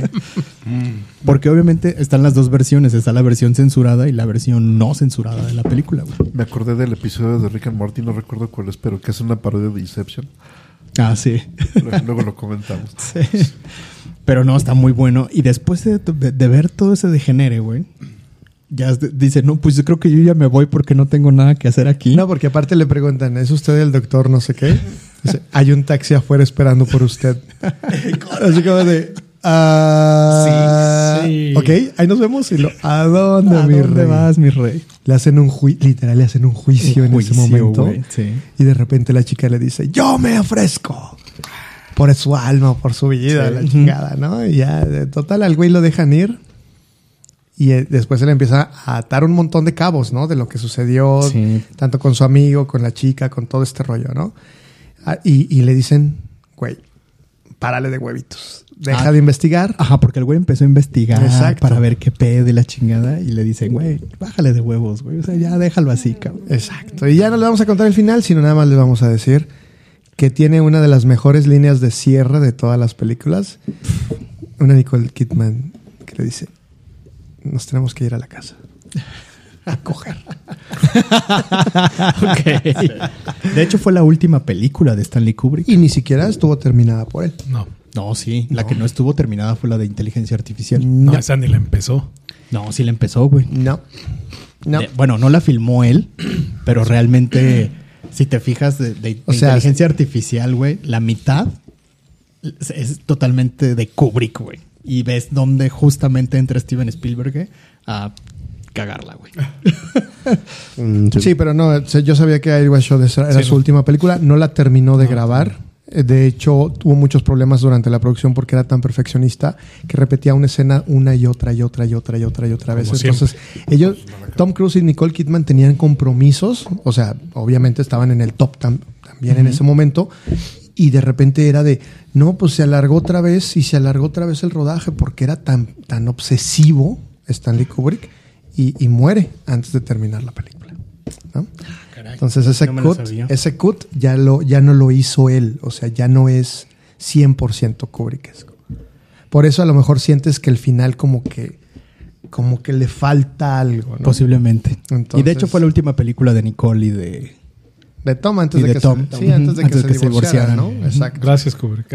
Porque obviamente están las dos versiones, está la versión censurada y la versión no censurada de la película, güey. Me acordé del episodio de Rick and Morty, no recuerdo cuál es, pero que es una parodia de Inception. Ah, sí. Luego lo comentamos. Sí. Pero no, está muy bueno. Y después de ver todo ese degenere, güey, ya dice, no, pues yo creo que yo ya me voy porque no tengo nada que hacer aquí. No, porque aparte le preguntan, ¿es usted el doctor no sé qué? Dice, hay un taxi afuera esperando por usted. Así como de, sí, sí. Ok, ahí nos vemos. Y lo, ¿A dónde vas, mi rey? Le hacen literal, le hacen un juicio en ese momento. Wey, sí. Y de repente la chica le dice, yo me ofrezco. Por su alma, por su vida, la chingada, ¿no? Y ya, total, al güey lo dejan ir. Y después se le empieza a atar un montón de cabos, ¿no? De lo que sucedió, tanto con su amigo, con la chica, con todo este rollo, ¿no? Y le dicen, güey, párale de huevitos. Deja de investigar. Ajá, porque el güey empezó a investigar para ver qué pedo y la chingada. Y le dicen, güey, bájale de huevos, güey. O sea, ya déjalo así, cabrón. Exacto. Y ya no le vamos a contar el final, sino nada más le vamos a decir que tiene una de las mejores líneas de cierre de todas las películas. Una Nicole Kidman que le dice, nos tenemos que ir a la casa a coger. De hecho, fue la última película de Stanley Kubrick. Y ni siquiera estuvo terminada por él. No. La que no estuvo terminada fue la de Inteligencia Artificial. No, esa ni la empezó. No, sí la empezó, güey. No. Bueno, no la filmó él, pero realmente, si te fijas, de Inteligencia Artificial, güey, la mitad es totalmente de Kubrick, güey. Y ves dónde justamente entra Steven Spielberg a cagarla, güey. Sí, pero no, yo sabía que Air Was Shot era su última película. No la terminó de grabar. De hecho, tuvo muchos problemas durante la producción porque era tan perfeccionista que repetía una escena una y otra vez. Entonces, ellos, Tom Cruise y Nicole Kidman, tenían compromisos. O sea, obviamente estaban en el top también en ese momento. Y de repente era de, no, pues se alargó otra vez el rodaje porque era tan obsesivo Stanley Kubrick y muere antes de terminar la película, ¿no? Caray, entonces ese cut ya no lo hizo él, o sea, ya no es 100% Kubrickesco. Por eso a lo mejor sientes que el final como que le falta algo, ¿no? Posiblemente. Entonces, y de hecho fue la última película de Nicole y de Tom antes de que se divorciaran, ¿no? Exacto. Gracias, Kubrick.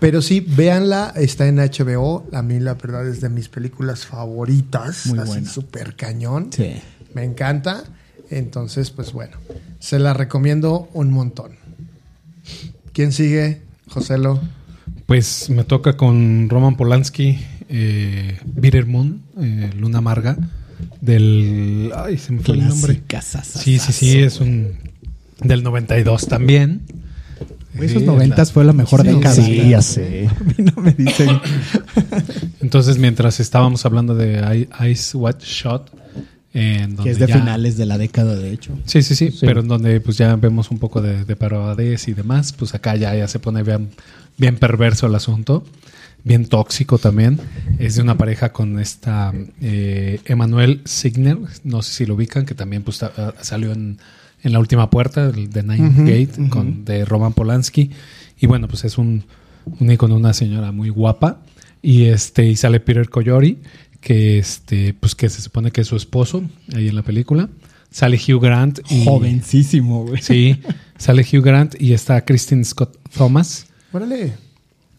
Pero sí, véanla, está en HBO. A mí, la verdad, es de mis películas favoritas. Muy buena. Súper cañón. Sí. Me encanta. Entonces, pues bueno, se la recomiendo un montón. ¿Quién sigue, Josélo? Pues me toca con Roman Polanski, Bitter Moon, Luna Amarga. Del... Ay, se me fue el nombre. Sí, es un... Del 92 también. Esos 90s fue la mejor década. Sí, ya sé. A mí no me dicen. Entonces, mientras estábamos hablando de Eyes Wide Shut, que es de finales de la década, de hecho. Sí. Pero en donde pues ya vemos un poco de parodias y demás, pues acá ya se pone bien perverso el asunto. Bien tóxico también. Es de una pareja con esta Emanuel Signer, no sé si lo ubican, que también pues, salió en La Última Puerta, de Ninth Gate, de Roman Polanski. Y bueno, pues es un ícono, una señora muy guapa. Y sale Peter Coyote, que se supone que es su esposo ahí en la película. Sale Hugh Grant. Jovencísimo, güey. Sí, sale Hugh Grant y está Kristen Scott Thomas. Órale.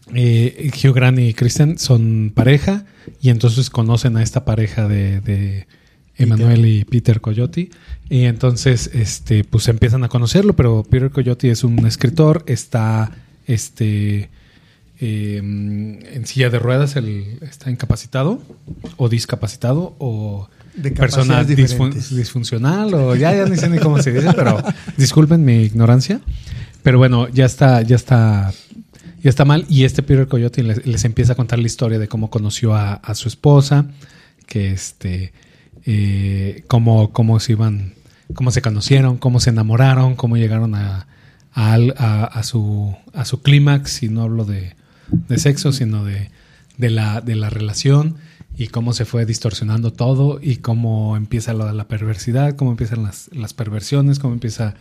Hugh Grant y Kristen son pareja y entonces conocen a esta pareja de Emanuel y Peter Coyote. Y entonces pues empiezan a conocerlo, pero Peter Coyote es un escritor, está en silla de ruedas, está incapacitado o discapacitado o de persona disfuncional o ya no sé ni cómo se dice, pero disculpen mi ignorancia. Pero bueno, ya está mal y Peter Coyote les empieza a contar la historia de cómo conoció a su esposa, que cómo se conocieron, cómo se enamoraron, cómo llegaron a su clímax, y no hablo de sexo, sino de la relación, y cómo se fue distorsionando todo, y cómo empieza la perversidad, cómo empiezan las perversiones, cómo empieza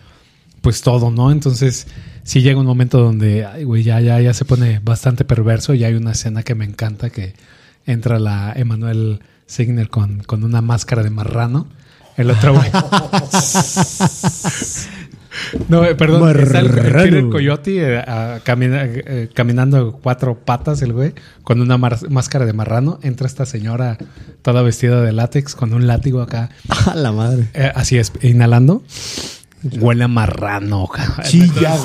pues todo, ¿no? Entonces sí llega un momento donde ay, güey, ya se pone bastante perverso, y hay una escena que me encanta, que entra la Emanuel Signer con una máscara de marrano, el otro güey. No, perdón, está el Coyote caminando cuatro patas, el güey, con una máscara de marrano. Entra esta señora toda vestida de látex con un látigo acá. ¡A la madre! Así es, inhalando. Huele a marrano. Chilla.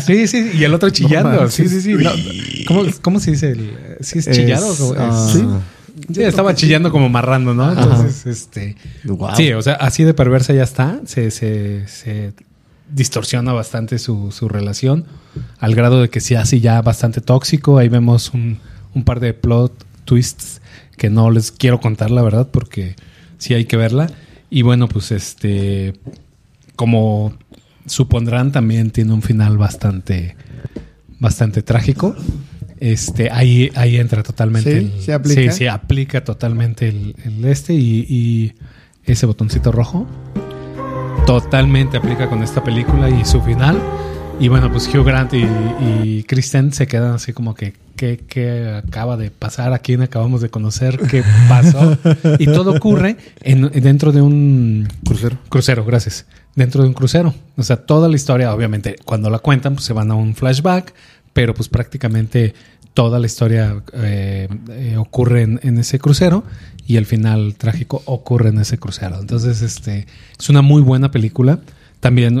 Sí. Y el otro chillando. No, man, sí. No, ¿cómo se dice? ¿Sí es chillado? Sí. Sí, estaba chillando como marrando, ¿no? Entonces, wow. Sí, o sea, así de perversa ya está. Se distorsiona bastante su relación, al grado de que se hace ya bastante tóxico. Ahí vemos un par de plot twists que no les quiero contar, la verdad, porque sí hay que verla. Y bueno, pues como supondrán, también tiene un final bastante trágico. Ahí entra totalmente. ¿Sí? Sí, aplica totalmente el y ese botoncito rojo. Totalmente aplica con esta película y su final. Y bueno, pues Hugh Grant y Kristen se quedan así como que ¿qué acaba de pasar? ¿A quién acabamos de conocer? ¿Qué pasó? Y todo ocurre dentro de un... Crucero, gracias. Dentro de un crucero. O sea, toda la historia, obviamente, cuando la cuentan, pues se van a un flashback, pero pues prácticamente toda la historia ocurre en ese crucero, y el final trágico ocurre en ese crucero. Entonces es una muy buena película, también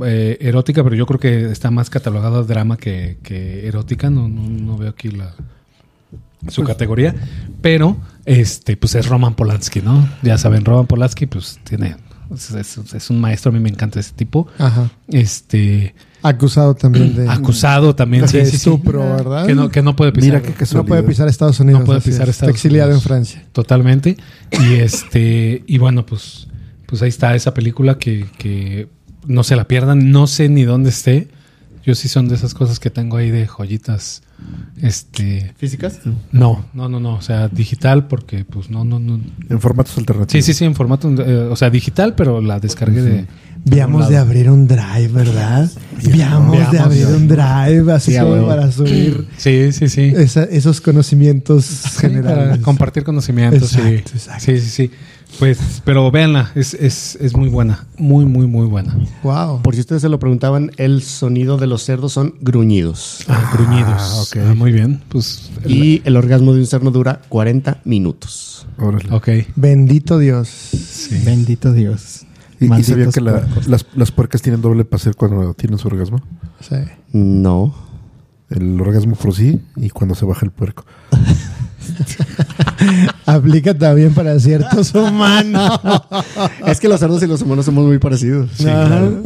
erótica, pero yo creo que está más catalogada drama que erótica. No veo aquí su categoría, pero pues es Roman Polanski, ¿no? Ya saben, Roman Polanski pues tiene... Es un maestro, a mí me encanta ese tipo. Ajá. Acusado también de estupro, ¿verdad? Que no puede pisar. Mira que no puede pisar Estados Unidos. No puede pisar Estados Unidos. Está exiliado en Francia. Totalmente. Y y bueno, pues ahí está esa película que no se la pierdan. No sé ni dónde esté. Yo sí son de esas cosas que tengo ahí de joyitas. ¿Físicas? No. O sea, digital, porque pues no. En formatos alternativos. Sí, en formato... o sea, digital, pero la descargué de... Veamos de abrir un drive, ¿verdad? Veamos de abrir un drive así para subir. Sí. Esos conocimientos generales. Para compartir conocimientos. Exacto. Sí. Pues, pero véanla, es muy buena. Muy, muy, muy buena. Wow. Por si ustedes se lo preguntaban, el sonido de los cerdos son gruñidos. Gruñidos. Okay. Muy bien. Pues, y el orgasmo de un cerdo dura 40 minutos. Órale. Okay. Bendito Dios. Sí. Bendito Dios. ¿Y sabían que las puercas tienen doble placer cuando tienen su orgasmo? Sí. No. El orgasmo por sí y cuando se baja el puerco. Aplica también para ciertos humanos. Es que los cerdos y los humanos somos muy parecidos. Sí, claro.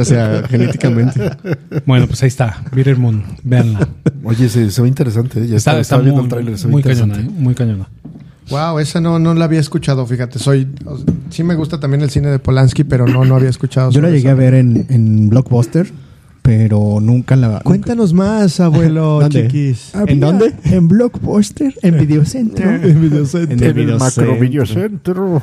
O sea, genéticamente. Bueno, pues ahí está. Bitter Moon. Véanla. Oye, se ve interesante. Ya está viendo el trailer. Se ve muy cañona. Muy cañona. Wow, esa no la había escuchado, fíjate. Sí me gusta también el cine de Polanski, pero no había escuchado. Yo la llegué a ver en Blockbuster, pero nunca la... Cuéntanos más, abuelo. ¿Dónde? Chiquis. ¿En dónde? En Blockbuster, en Videocentro. En el Macro Videocentro.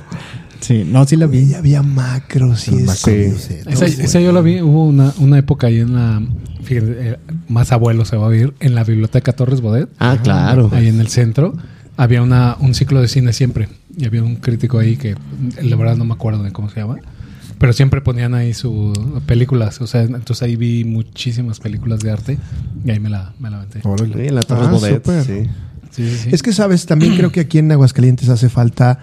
Sí, sí la vi. Había Macro, sí. Esa yo la vi. Hubo una época ahí en la... Fíjate, más abuelo se va a ver. En la Biblioteca Torres Bodet. Ah, claro. Ahí en el centro. Había un ciclo de cine siempre. Y había un crítico ahí que, la verdad, no me acuerdo de cómo se llama. Pero siempre ponían ahí sus películas. O sea, entonces ahí vi muchísimas películas de arte. Y ahí me la aventé. Sí, en la Torres Bodet, sí. Es que, ¿sabes? También creo que aquí en Aguascalientes hace falta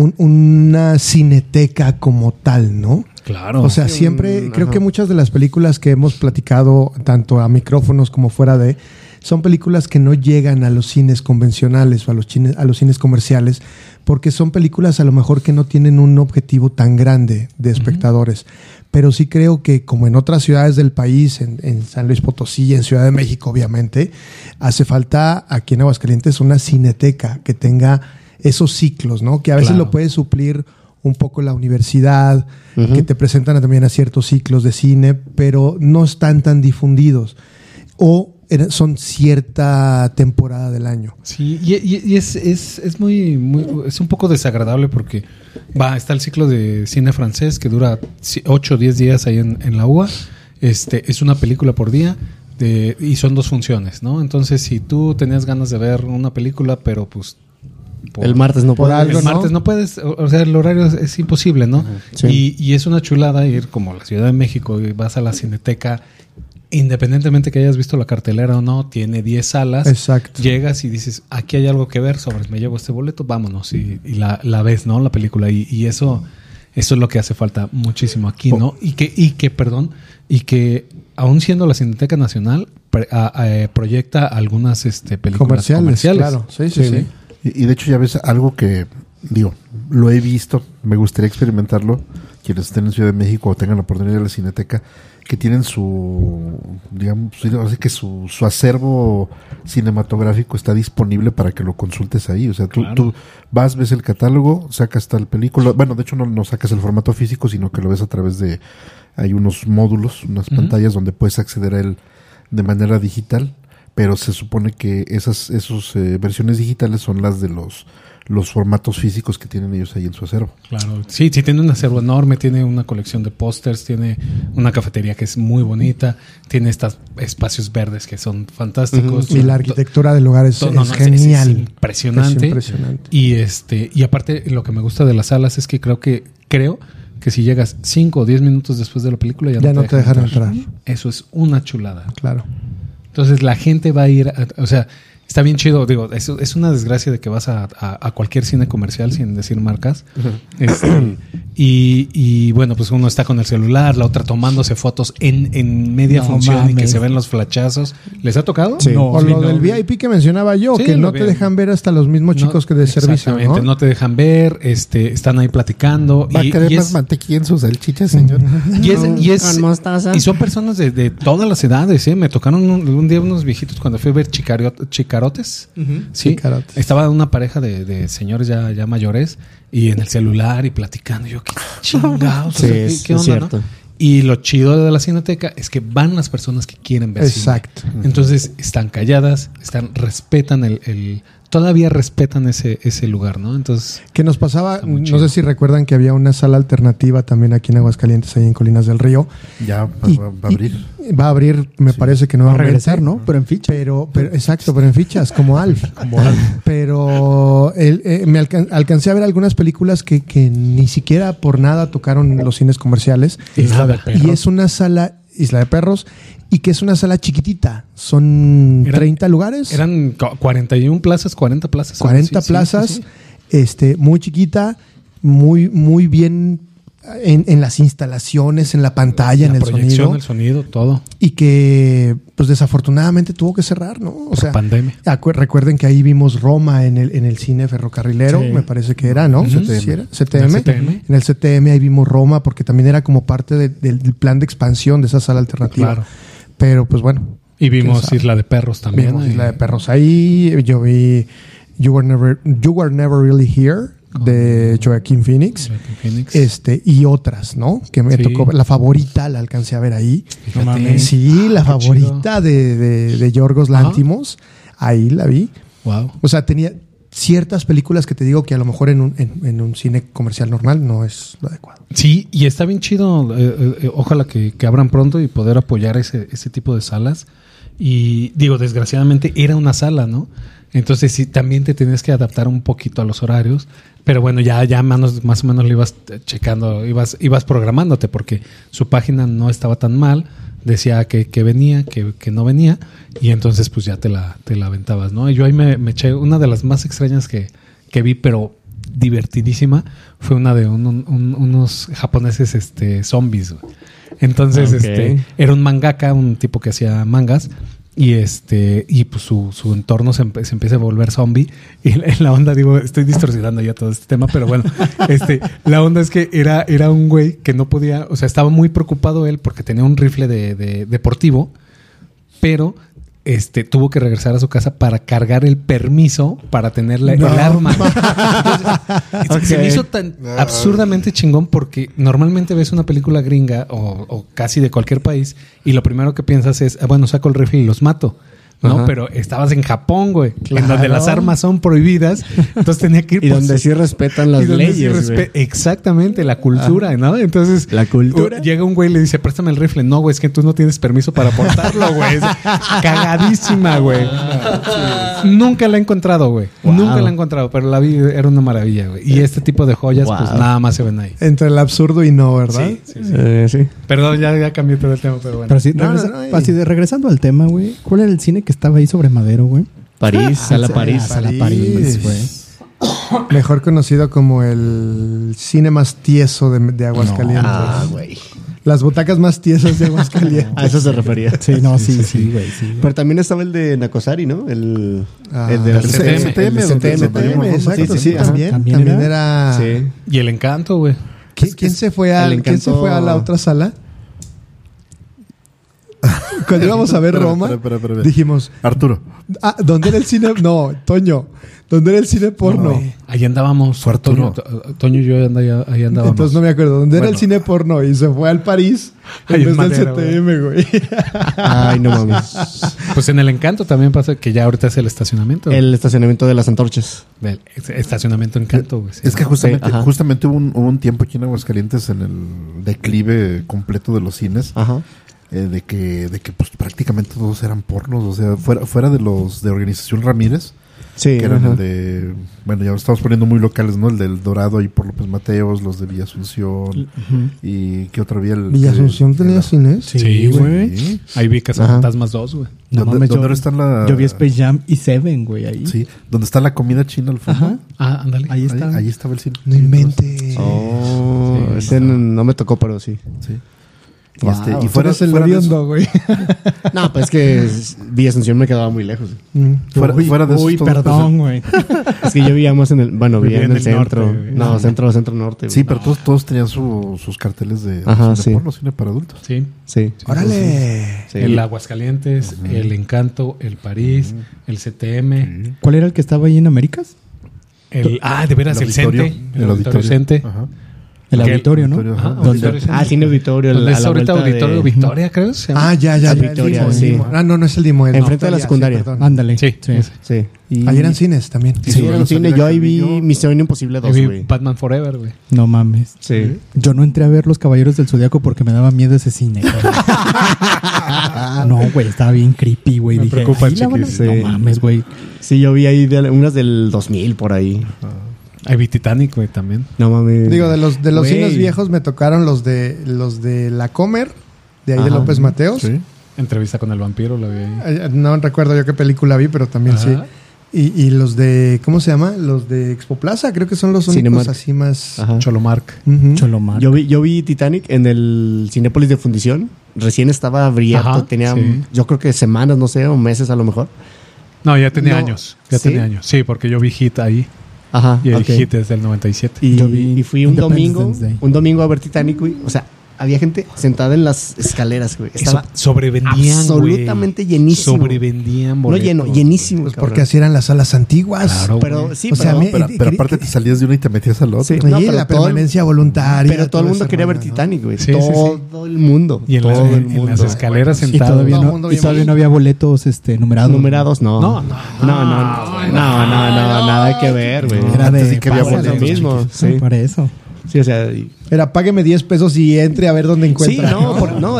una cineteca como tal, ¿no? Claro. O sea, siempre, creo que muchas de las películas que hemos platicado, tanto a micrófonos como fuera de, son películas que no llegan a los cines convencionales o a los cines comerciales, porque son películas a lo mejor que no tienen un objetivo tan grande de espectadores. Pero sí creo que, como en otras ciudades del país, en San Luis Potosí, en Ciudad de México, obviamente, hace falta aquí en Aguascalientes una cineteca que tenga esos ciclos, ¿no? Que a veces lo puede suplir un poco la universidad, que te presentan también a ciertos ciclos de cine, pero no están tan difundidos. O son cierta temporada del año. Sí, y es muy, muy, es un poco desagradable porque está el ciclo de cine francés que dura 8 o 10 días ahí en la UBA. Es una película por día y son 2 funciones, ¿no? Entonces, si tú tenías ganas de ver una película, pero pues el martes no puedes. El martes no puedes, o sea, el horario es imposible, ¿no? Sí. Y es una chulada ir como a la Ciudad de México y vas a la Cineteca. Independientemente que hayas visto la cartelera o no, tiene 10 salas. Exacto. Llegas y dices, aquí hay algo que ver, sobre, me llevo este boleto, vámonos. Y la ves, ¿no? La película. Y eso es lo que hace falta muchísimo aquí, ¿no? Y que aún siendo la Cineteca Nacional, proyecta algunas películas comerciales. Claro, sí. Y de hecho ya ves algo que, digo, lo he visto, me gustaría experimentarlo, quienes estén en Ciudad de México o tengan la oportunidad de ir a la Cineteca, que tienen su acervo cinematográfico está disponible para que lo consultes ahí. O sea, tú vas, ves el catálogo, sacas tal película. Bueno, de hecho no sacas el formato físico, sino que lo ves a través de, hay unos módulos, unas pantallas donde puedes acceder a él de manera digital. Pero se supone que esas versiones digitales son las de los formatos físicos que tienen ellos ahí en su acervo. Claro, sí, tiene un acervo enorme, tiene una colección de pósters, tiene una cafetería que es muy bonita, tiene estos espacios verdes que son fantásticos. Y la arquitectura del lugar es genial. Es impresionante. Y aparte, lo que me gusta de las salas es que creo que si llegas 5 o 10 minutos después de la película ya no te dejan entrar. Eso es una chulada. Claro. Entonces la gente va a ir, o sea, está bien chido, digo, es una desgracia de que vas a cualquier cine comercial, sin decir marcas, y bueno, pues uno está con el celular, la otra tomándose fotos en media función y que se ven los flachazos. ¿Les ha tocado? Sí. No, lo del VIP que mencionaba yo, sí, que no te dejan ver hasta los mismos chicos que de servicio. Exactamente, no te dejan ver, están ahí platicando. Va a querer más mantequilla en sus salchichas, señor. Y son personas de todas las edades, ¿eh? Me tocaron un día unos viejitos cuando fui a ver Chicarotes. Sí. Chicarotes. Estaba una pareja de señores ya mayores y en el celular y platicando. Yo, qué chingados. Sí, ¿qué onda, cierto, ¿no? Y lo chido de la Cineteca es que van las personas que quieren ver. Exacto. Cine. Entonces están calladas, respetan todavía respetan ese lugar, ¿no? Entonces, ¿qué nos pasaba? No sé si recuerdan que había una sala alternativa también aquí en Aguascalientes, ahí en Colinas del Río. Ya va a abrir. Va a abrir, me parece que no va a regresar, ¿no? Pero en fichas. Pero en fichas, como Alf. Pero me alcancé a ver algunas películas que ni siquiera por nada tocaron los cines comerciales. Y es una sala, Isla de Perros, y que es una sala chiquitita. Son 30 lugares. Eran 40 plazas. 40 plazas, sí. Muy chiquita, muy, muy bien en las instalaciones, en la pantalla, en el sonido. La proyección, el sonido, todo. Y que, pues desafortunadamente tuvo que cerrar, ¿no? O sea, pandemia. Recuerden que ahí vimos Roma en el cine ferrocarrilero, sí, me parece que era, ¿no? CTM. ¿Sí era? CTM. En el CTM ahí vimos Roma porque también era como parte del plan de expansión de esa sala alternativa. Claro. Pero pues bueno. Y vimos Isla de Perros también. Vimos Isla de Perros ahí. Yo vi You Were Never Really Here de Joaquin Phoenix. Y otras, ¿no? Que me tocó. La favorita la alcancé a ver ahí. Fíjate. Sí, la favorita de Yorgos Lántimos. Ahí la vi. Wow. O sea, tenía ciertas películas que te digo que a lo mejor en un cine comercial normal no es lo adecuado. Sí, y está bien chido. Ojalá que abran pronto y poder apoyar ese tipo de salas. Y digo, desgraciadamente era una sala, ¿no? Entonces sí, también te tenías que adaptar un poquito a los horarios. Pero bueno, ya más o menos lo ibas checando, ibas programándote porque su página no estaba tan mal. Decía que venía, que no venía, y entonces pues ya te la aventabas, ¿no? Y yo ahí me eché una de las más extrañas que vi, pero divertidísima fue una de unos japoneses zombies. Entonces, era un mangaka, un tipo que hacía mangas. Y pues su entorno se empieza a volver zombie. Y la onda, digo, estoy distorsionando ya todo este tema, pero bueno, la onda es que era un güey que no podía, o sea, estaba muy preocupado él porque tenía un rifle de deportivo, pero tuvo que regresar a su casa para cargar el permiso para tener el arma. Entonces, se me hizo tan absurdamente chingón porque normalmente ves una película gringa o casi de cualquier país y lo primero que piensas es, bueno, saco el rifle y los mato. No, pero estabas en Japón, güey. Claro. En donde las armas son prohibidas. Entonces tenía que ir... y donde sí respetan las leyes, güey. Exactamente, la cultura, ¿no? Entonces... la cultura. Llega un güey y le dice, préstame el rifle. No, güey, es que tú no tienes permiso para portarlo, güey. Cagadísima, güey. Nunca la he encontrado, güey. Wow. Nunca la he encontrado, pero la vi, era una maravilla, güey. Y este tipo de joyas, pues nada más se ven ahí. Entre el absurdo y no, ¿verdad? Sí. Sí. Perdón, ya cambié todo el tema, pero bueno. Pero sí, regresando al tema, güey. ¿Cuál era el cine que estaba ahí sobre Madero, güey? Sala París, güey. Mejor conocido como el cine más tieso de Aguascalientes. Güey. Las butacas más tiesas de Aguascalientes. A eso se refería. Sí, güey. Pero también estaba el de Nacosari, ¿no? El de CTM. Exacto. Sí, también era... sí. Y El Encanto, güey. ¿Quién se fue a la otra sala? Cuando íbamos a ver Roma, pero, dijimos... Arturo. Ah, ¿dónde era el cine? No, Toño. ¿Dónde era el cine porno? No, ahí andábamos. Fue Arturo. Toño y yo ahí andábamos. Entonces no me acuerdo. ¿Dónde era el cine porno? Y se fue al París en vez del CTM, güey. Ay, no mames. Pues en El Encanto también pasa que ya ahorita es el estacionamiento. El estacionamiento de las antorchas. El estacionamiento Encanto, güey. Es que justamente hubo un tiempo aquí en Aguascalientes en el declive completo de los cines. Ajá. De que pues prácticamente todos eran pornos, o sea, fuera de los de Organización Ramírez, sí, que eran el de, bueno, ya lo estamos poniendo muy locales, ¿no? El del Dorado ahí por López Mateos, los de Villa Asunción, y ¿qué otra vía? ¿Villa Asunción tenía cine? Sí, güey. Sí. Ahí vi Casa Fantasmas 2, güey. Yo vi Space Jam y Seven, güey, ahí. Sí, donde está la comida china al fondo. Ajá. Ah, ándale. Ahí estaba el cine. No inventes. Oh, sí, ese no me tocó, pero sí. Sí. Wow. Y fuera de eso, güey. No, pues es que Villa Asunción me quedaba muy lejos. Fuera de eso. Uy, perdón, güey. Es que yo vivíamos en el... bueno, vivía en el centro. Norte, no, centro-norte. Sí, pero todos tenían sus carteles de porno, cine para adultos. Sí. ¡Órale! Sí. El Aguascalientes, El Encanto, el París, el CTM. ¿Cuál era el que estaba ahí en Américas? De veras, el Cente. El Auditorio Cente. Ajá. El auditorio, ¿no? Cine Auditorio. Es ahorita Auditorio Victoria, creo. Ya. Victoria, sí. Ah, no es el Dimo. Enfrente de la secundaria. Ándale. Sí. Ahí eran cines también. Sí, eran cines. Yo ahí vi Misión Imposible 2, güey. Batman Forever, güey. No mames. Sí. Yo no entré a ver Los Caballeros del Zodiaco porque me daba miedo ese cine. No, güey. Estaba bien creepy, güey. Me preocupa, chiquis. No mames, güey. Sí, yo vi ahí unas del 2000 por ahí. Ahí vi Titanic, güey, también. No mames. Digo, de los cines viejos me tocaron los de La Comer, de ahí de López Mateos. Sí. Entrevista con el vampiro, la vi ahí. No recuerdo yo qué película vi, pero también sí. Y los de, ¿cómo se llama? Los de Expoplaza, creo que son los únicos así más... Cholomark. Cholomark. Yo vi Titanic en el Cinépolis de Fundición. Recién estaba abierto, tenía yo creo que semanas, no sé, o meses a lo mejor. No, ya tenía años. Tenía años. Sí, porque yo vi Hit ahí. Y el Hit es del 97. Y fui un domingo a ver Titanic, güey. O sea, había gente sentada en las escaleras, güey. Estaba sobrevendían, absolutamente llenísimo. Sobrevendían boletos. No lleno, llenísimo. Pues porque así eran las salas antiguas. Claro, pero sí, pero aparte te salías de una y te metías al otro. Sí, no, pero la permanencia voluntaria. Pero todo el mundo quería ver Titanic, güey. Sí, todo el mundo. Y en las escaleras sentado. Y todavía no había boletos numerados. ¿Numerados? No. No, nada que ver, güey. Era de lo mismo. Sí, para eso. Sí, o sea, era págueme $10 y entre a ver dónde encuentra. Sí,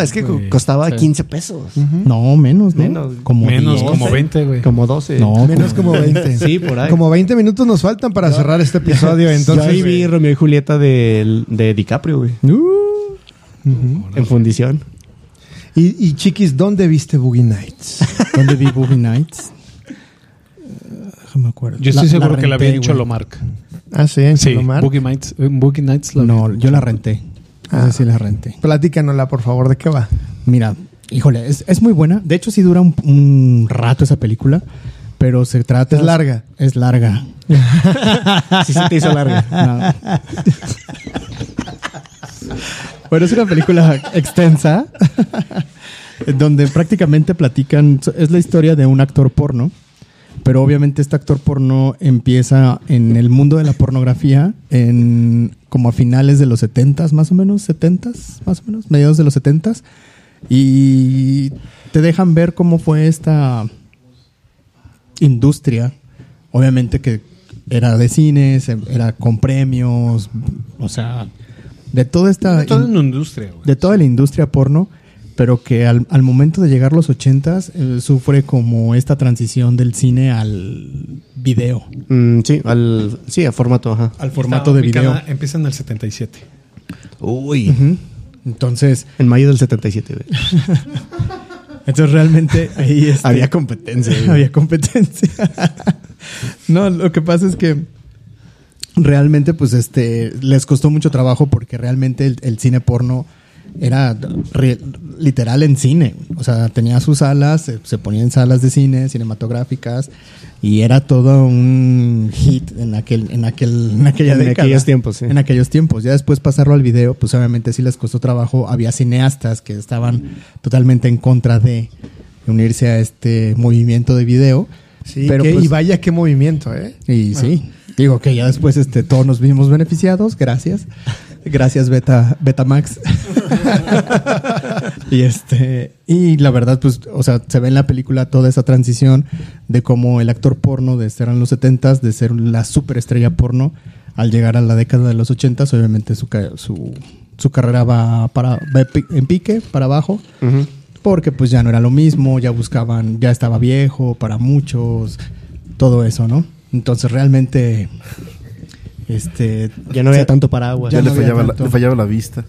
es que costaba $15. No, menos, ¿no? Como 20, güey. Como 12. No, menos como 20. Sí, por ahí. Como 20 minutos nos faltan para cerrar este episodio. Entonces, yo ahí vi Romeo y Julieta de DiCaprio, güey. En Fundición. Y chiquis, ¿dónde viste Boogie Nights? ¿Dónde vi Boogie Nights? Me acuerdo. Yo estoy seguro que la vi en Cholomark. Ah, sí, en Palomar. Sí, Boogie Nights. No, yo la renté. No sé si la renté. Platícanosla, por favor, ¿de qué va? Mira, híjole, es muy buena. De hecho, sí dura un rato esa película, pero se trata... Es larga. Sí se te hizo larga. No. Bueno, es una película extensa donde prácticamente platican... Es la historia de un actor porno, pero obviamente este actor porno empieza en el mundo de la pornografía como a finales de los 70s, mediados de los 70s, y te dejan ver cómo fue esta industria, obviamente que era de cines, era con premios, o sea, de toda la industria porno, pero que al momento de llegar los 80s sufre como esta transición del cine al video. Al formato, ajá. Al formato de video. Empieza en el 77. Uy. Uh-huh. Entonces... En mayo del 77. Entonces realmente ahí... Había competencia. Había competencia. No, lo que pasa es que realmente pues les costó mucho trabajo porque realmente el cine porno... Era literal en cine. O sea, tenía sus salas, se ponía en salas de cine, cinematográficas, y era todo un hit en aquellos tiempos. Ya después pasarlo al video, pues obviamente sí les costó trabajo. Había cineastas que estaban totalmente en contra de unirse a este movimiento de video. Sí, pero y vaya qué movimiento, ¿eh? Y bueno. Sí, digo que ya después todos nos vimos beneficiados, gracias. Gracias, Betamax. Y la verdad, pues, o sea, se ve en la película toda esa transición de cómo el actor porno de ser en los 70s, de ser la superestrella porno, al llegar a la década de los 80s, obviamente su carrera va en pique, para abajo, uh-huh. Porque pues ya no era lo mismo, ya estaba viejo para muchos, todo eso, ¿no? Entonces realmente... ya no había tanto paraguas. Ya le fallaba la vista.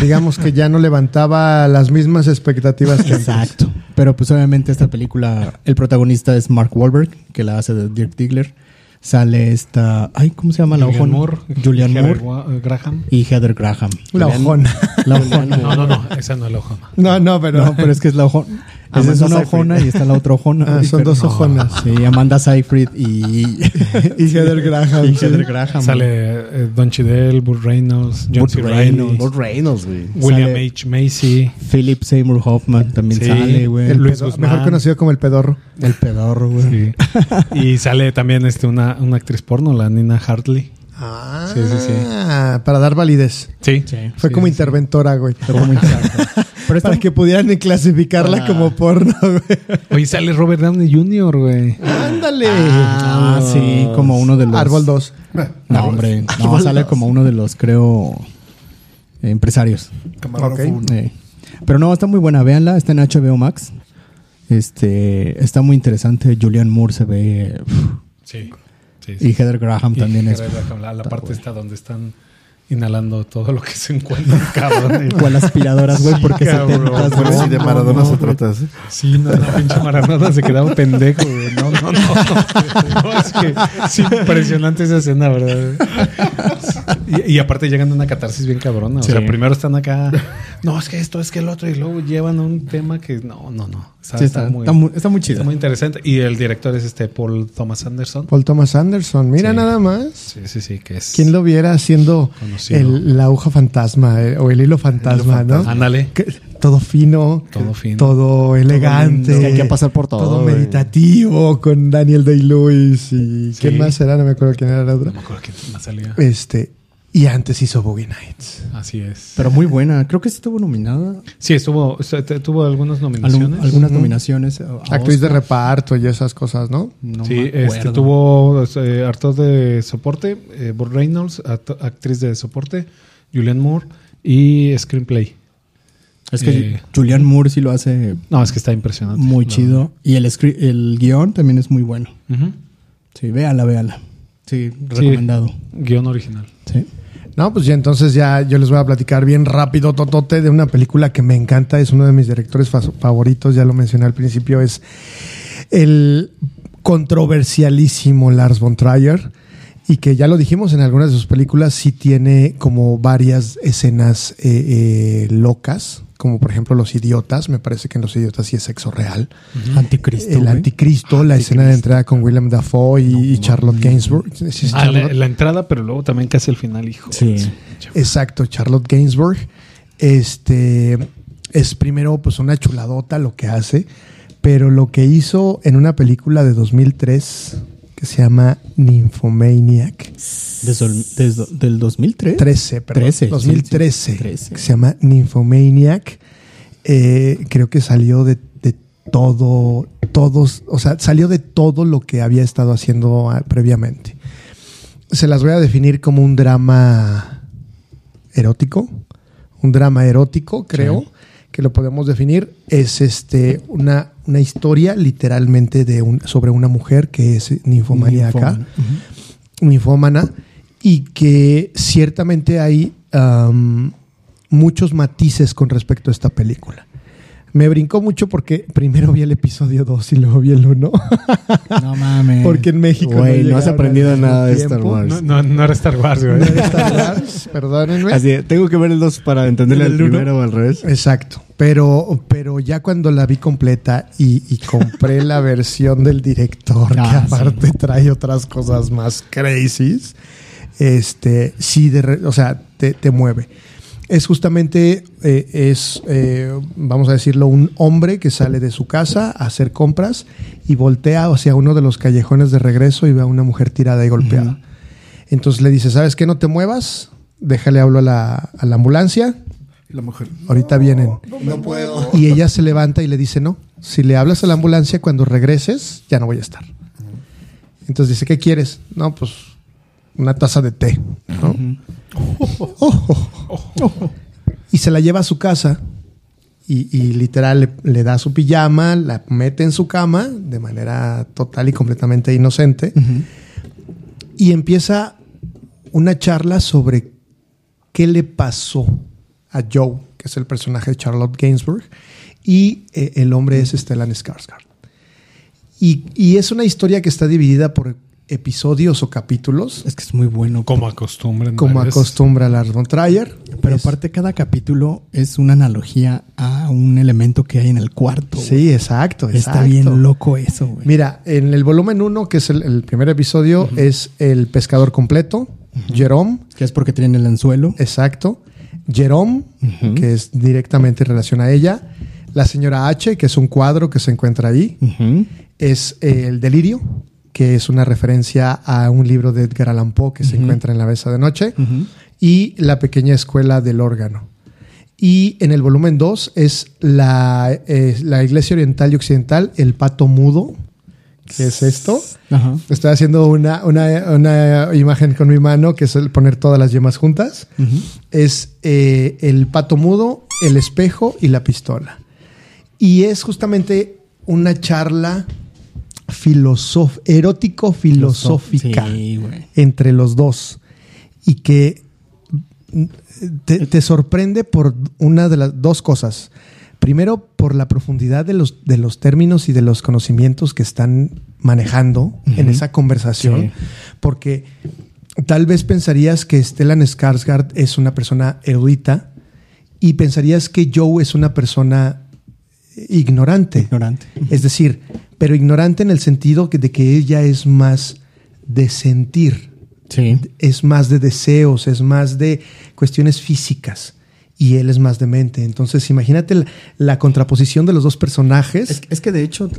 Digamos que ya no levantaba las mismas expectativas que exacto. Antes. Pero pues obviamente esta película, el protagonista es Mark Wahlberg, que la hace de Dirk Diggler. Sale ¿cómo se llama la ojona? Julianne Moore. Graham. Y Heather Graham. La ojona. No, esa no es la ojona. No, pero es que es la ojona. Esa es una ojona y está la otra ojona. Son dos ojonas. Sí, Amanda Seyfried y Heather Graham. Y Heather Graham. Sale Don Cheadle, Burt Reynolds, John C. Reynolds. Burt Reynolds, güey. William H. Macy. Philip Seymour Hoffman también sale, güey. Luis Guzmán. Mejor conocido como El Pedorro. El Pedorro, güey. Sí. Y sale también una actriz porno, la Nina Hartley. Ah, sí. Para dar validez. Sí. Fue como interventora, güey. Pero para que pudieran clasificarla como porno, güey. Oye, sale Robert Downey Jr., güey. ¡Ándale! Sí, como uno de los... Árbol 2. No, hombre. No, sale como uno de los, creo, empresarios. Okay. Pero no, está muy buena. Véanla. Está en HBO Max. Está muy interesante. Julianne Moore se ve... Sí. Y Heather Graham también es. La parte buena. Está donde están inhalando todo lo que se encuentra, cabrón. Con aspiradoras, güey, porque cabrón, se tentas. Bueno, si de Maradona se trata. Sí, la pinche Maradona se quedaba pendejo, güey. No. Es que es impresionante esa escena, ¿verdad? Y aparte llegan a una catarsis bien cabrona. O sea, primero están acá. No, es que esto, es que el otro. Y luego llevan a un tema que no. Está muy chido. Está muy interesante. Y el director es Paul Thomas Anderson. Paul Thomas Anderson. Mira nada más. Sí. Que es ¿quién lo viera haciendo la aguja fantasma o el hilo fantasma, no? Ándale. Todo fino. Todo elegante. Todo, es que hay que pasar por todo. Todo meditativo con Daniel Day-Lewis. ¿Y quién más era? No me acuerdo quién era la otra. No me acuerdo quién más salía. Y antes hizo Boogie Nights. Así es. Pero muy buena. Creo que estuvo nominada. Sí, tuvo algunas nominaciones. Algunas nominaciones. Actriz de reparto y esas cosas, ¿no? Tuvo actor de soporte, Burt Reynolds, actriz de soporte, Julianne Moore y Screenplay. Es que Julianne Moore sí lo hace... No, es que está impresionante. Muy chido. Y el guión también es muy bueno. Uh-huh. Sí, véala. Sí, recomendado. Sí, guión original. Sí. No, pues ya entonces yo les voy a platicar bien rápido, totote, de una película que me encanta. Es uno de mis directores favoritos, ya lo mencioné al principio. Es el controversialísimo Lars von Trier. y que ya lo dijimos en algunas de sus películas, sí tiene como varias escenas locas, como por ejemplo Los Idiotas. Me parece que en Los Idiotas sí es sexo real. Anticristo. El Anticristo, la escena de entrada con Willem Dafoe y Charlotte Gainsbourg. ¿Sí es Charlotte? La entrada, pero luego también casi el final, hijo. Sí. Exacto, Charlotte Gainsbourg. Es primero pues una chuladota lo que hace, pero lo que hizo en una película de 2003 que se llama Nymphomaniac. ¿Del 2003? 2013. Que se llama Nymphomaniac. Creo que salió de todos, o sea, salió de todo lo que había estado haciendo previamente. Se las voy a definir como un drama erótico. Creo, sí, que lo podemos definir. Es una historia literalmente sobre una mujer que es ninfomaníaca, ninfómana, y que ciertamente hay muchos matices con respecto a esta película. Me brincó mucho porque primero vi el episodio 2 y luego vi el 1. No mames. Porque en México, güey, no has aprendido nada de Star Wars. No era Star Wars, güey. No era Star Wars, perdónenme. Así es, tengo que ver el 2 para entenderle el primero o al revés. Exacto. Pero ya cuando la vi completa y compré la versión del director, que aparte trae otras cosas más crazies, sí, o sea, te mueve. Es justamente, vamos a decirlo, un hombre que sale de su casa a hacer compras y voltea hacia uno de los callejones de regreso y ve a una mujer tirada y golpeada. Entonces le dice, ¿sabes qué? No te muevas, déjale hablo a la ambulancia. Y la mujer, ahorita vienen. No puedo. Y ella se levanta y le dice, no, si le hablas a la ambulancia, cuando regreses ya no voy a estar. Entonces dice, ¿qué quieres? No, pues una taza de té, ¿no? Y se la lleva a su casa y literal le da su pijama, la mete en su cama de manera total y completamente inocente, y empieza una charla sobre qué le pasó a Joe, que es el personaje de Charlotte Gainsbourg, y el hombre es Stellan Skarsgård, y es una historia que está dividida por episodios o capítulos. Es que es muy bueno. Como acostumbra Lars von Trier. Pero aparte cada capítulo es una analogía a un elemento que hay en el cuarto. Sí, wey. Exacto. Está bien loco eso, güey. Mira, en el volumen 1, que es el primer episodio, es el pescador completo, Jerome. Que es porque tienen el anzuelo. Exacto. Jerome, que es directamente en relación a ella. La señora H, que es un cuadro que se encuentra ahí. Es el delirio, que es una referencia a un libro de Edgar Allan Poe que se encuentra en La Mesa de Noche, y La Pequeña Escuela del Órgano. Y en el volumen 2 es la Iglesia Oriental y Occidental, El Pato Mudo, que es esto. Estoy haciendo una imagen con mi mano, que es el poner todas las yemas juntas. Es El Pato Mudo, El Espejo y La Pistola. Y es justamente una charla erótico-filosófica entre los dos, y que te sorprende por una de las dos cosas. Primero, por la profundidad de los términos y de los conocimientos que están manejando en esa conversación, porque tal vez pensarías que Stellan Skarsgård es una persona erudita y pensarías que Joe es una persona ignorante. Es decir, pero ignorante en el sentido de que ella es más de sentir, es más de deseos, es más de cuestiones físicas, y él es más de mente. Entonces, imagínate la contraposición de los dos personajes. Es que de hecho,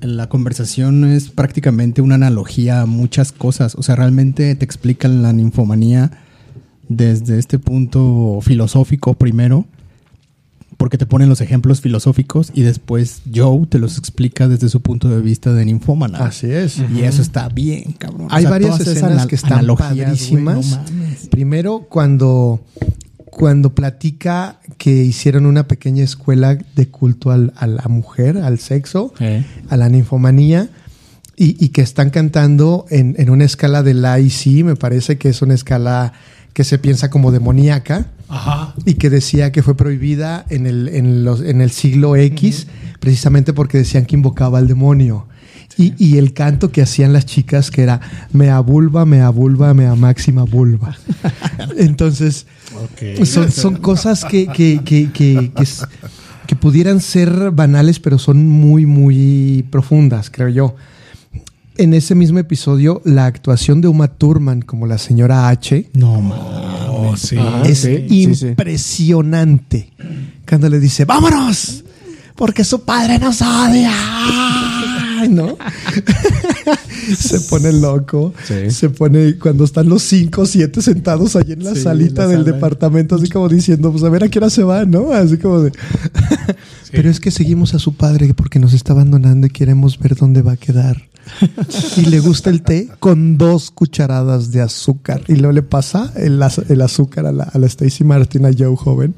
la conversación es prácticamente una analogía a muchas cosas. O sea, realmente te explican la ninfomanía desde este punto filosófico primero, porque te ponen los ejemplos filosóficos, y después Joe te los explica desde su punto de vista de ninfómana. Así es. Y eso está bien, cabrón. Hay varias escenas que están padrísimas. Wey, no mames. Primero, cuando platica que hicieron una pequeña escuela de culto a la mujer, al sexo, a la ninfomanía, y que están cantando en una escala de la y si, me parece que es una escala que se piensa como demoníaca. Y que decía que fue prohibida en el siglo X, precisamente porque decían que invocaba al demonio. Y el canto que hacían las chicas, que era mea vulva, mea vulva, mea máxima vulva. Entonces, okay, son cosas que pudieran ser banales, pero son muy, muy profundas, creo yo. En ese mismo episodio, la actuación de Uma Thurman como la señora H. No mames. Sí. Es impresionante. Cuando le dice, ¡vámonos! Porque su padre nos odia. ¿No? Se pone loco. Sí. Se pone cuando están los 5 o 7 sentados ahí en la salita del departamento, así como diciendo, pues a ver a qué hora se va, ¿no? Así como de... Sí. Pero es que seguimos a su padre porque nos está abandonando y queremos ver dónde va a quedar. Y le gusta el té con 2 cucharadas de azúcar. Y luego le pasa el azúcar a la Stacey Martin, a Joe joven.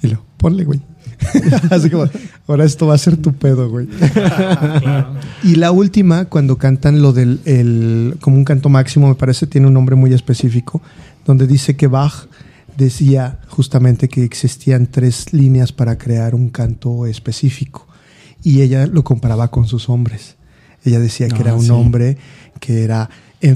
Y luego, ponle, güey. Así como, ahora esto va a ser tu pedo, güey. Claro. Y la última, cuando cantan lo del como un canto máximo, me parece, tiene un nombre muy específico, donde dice que Bach decía justamente que existían 3 líneas para crear un canto específico. Y ella lo comparaba con sus hombres. Ella decía que era un hombre que era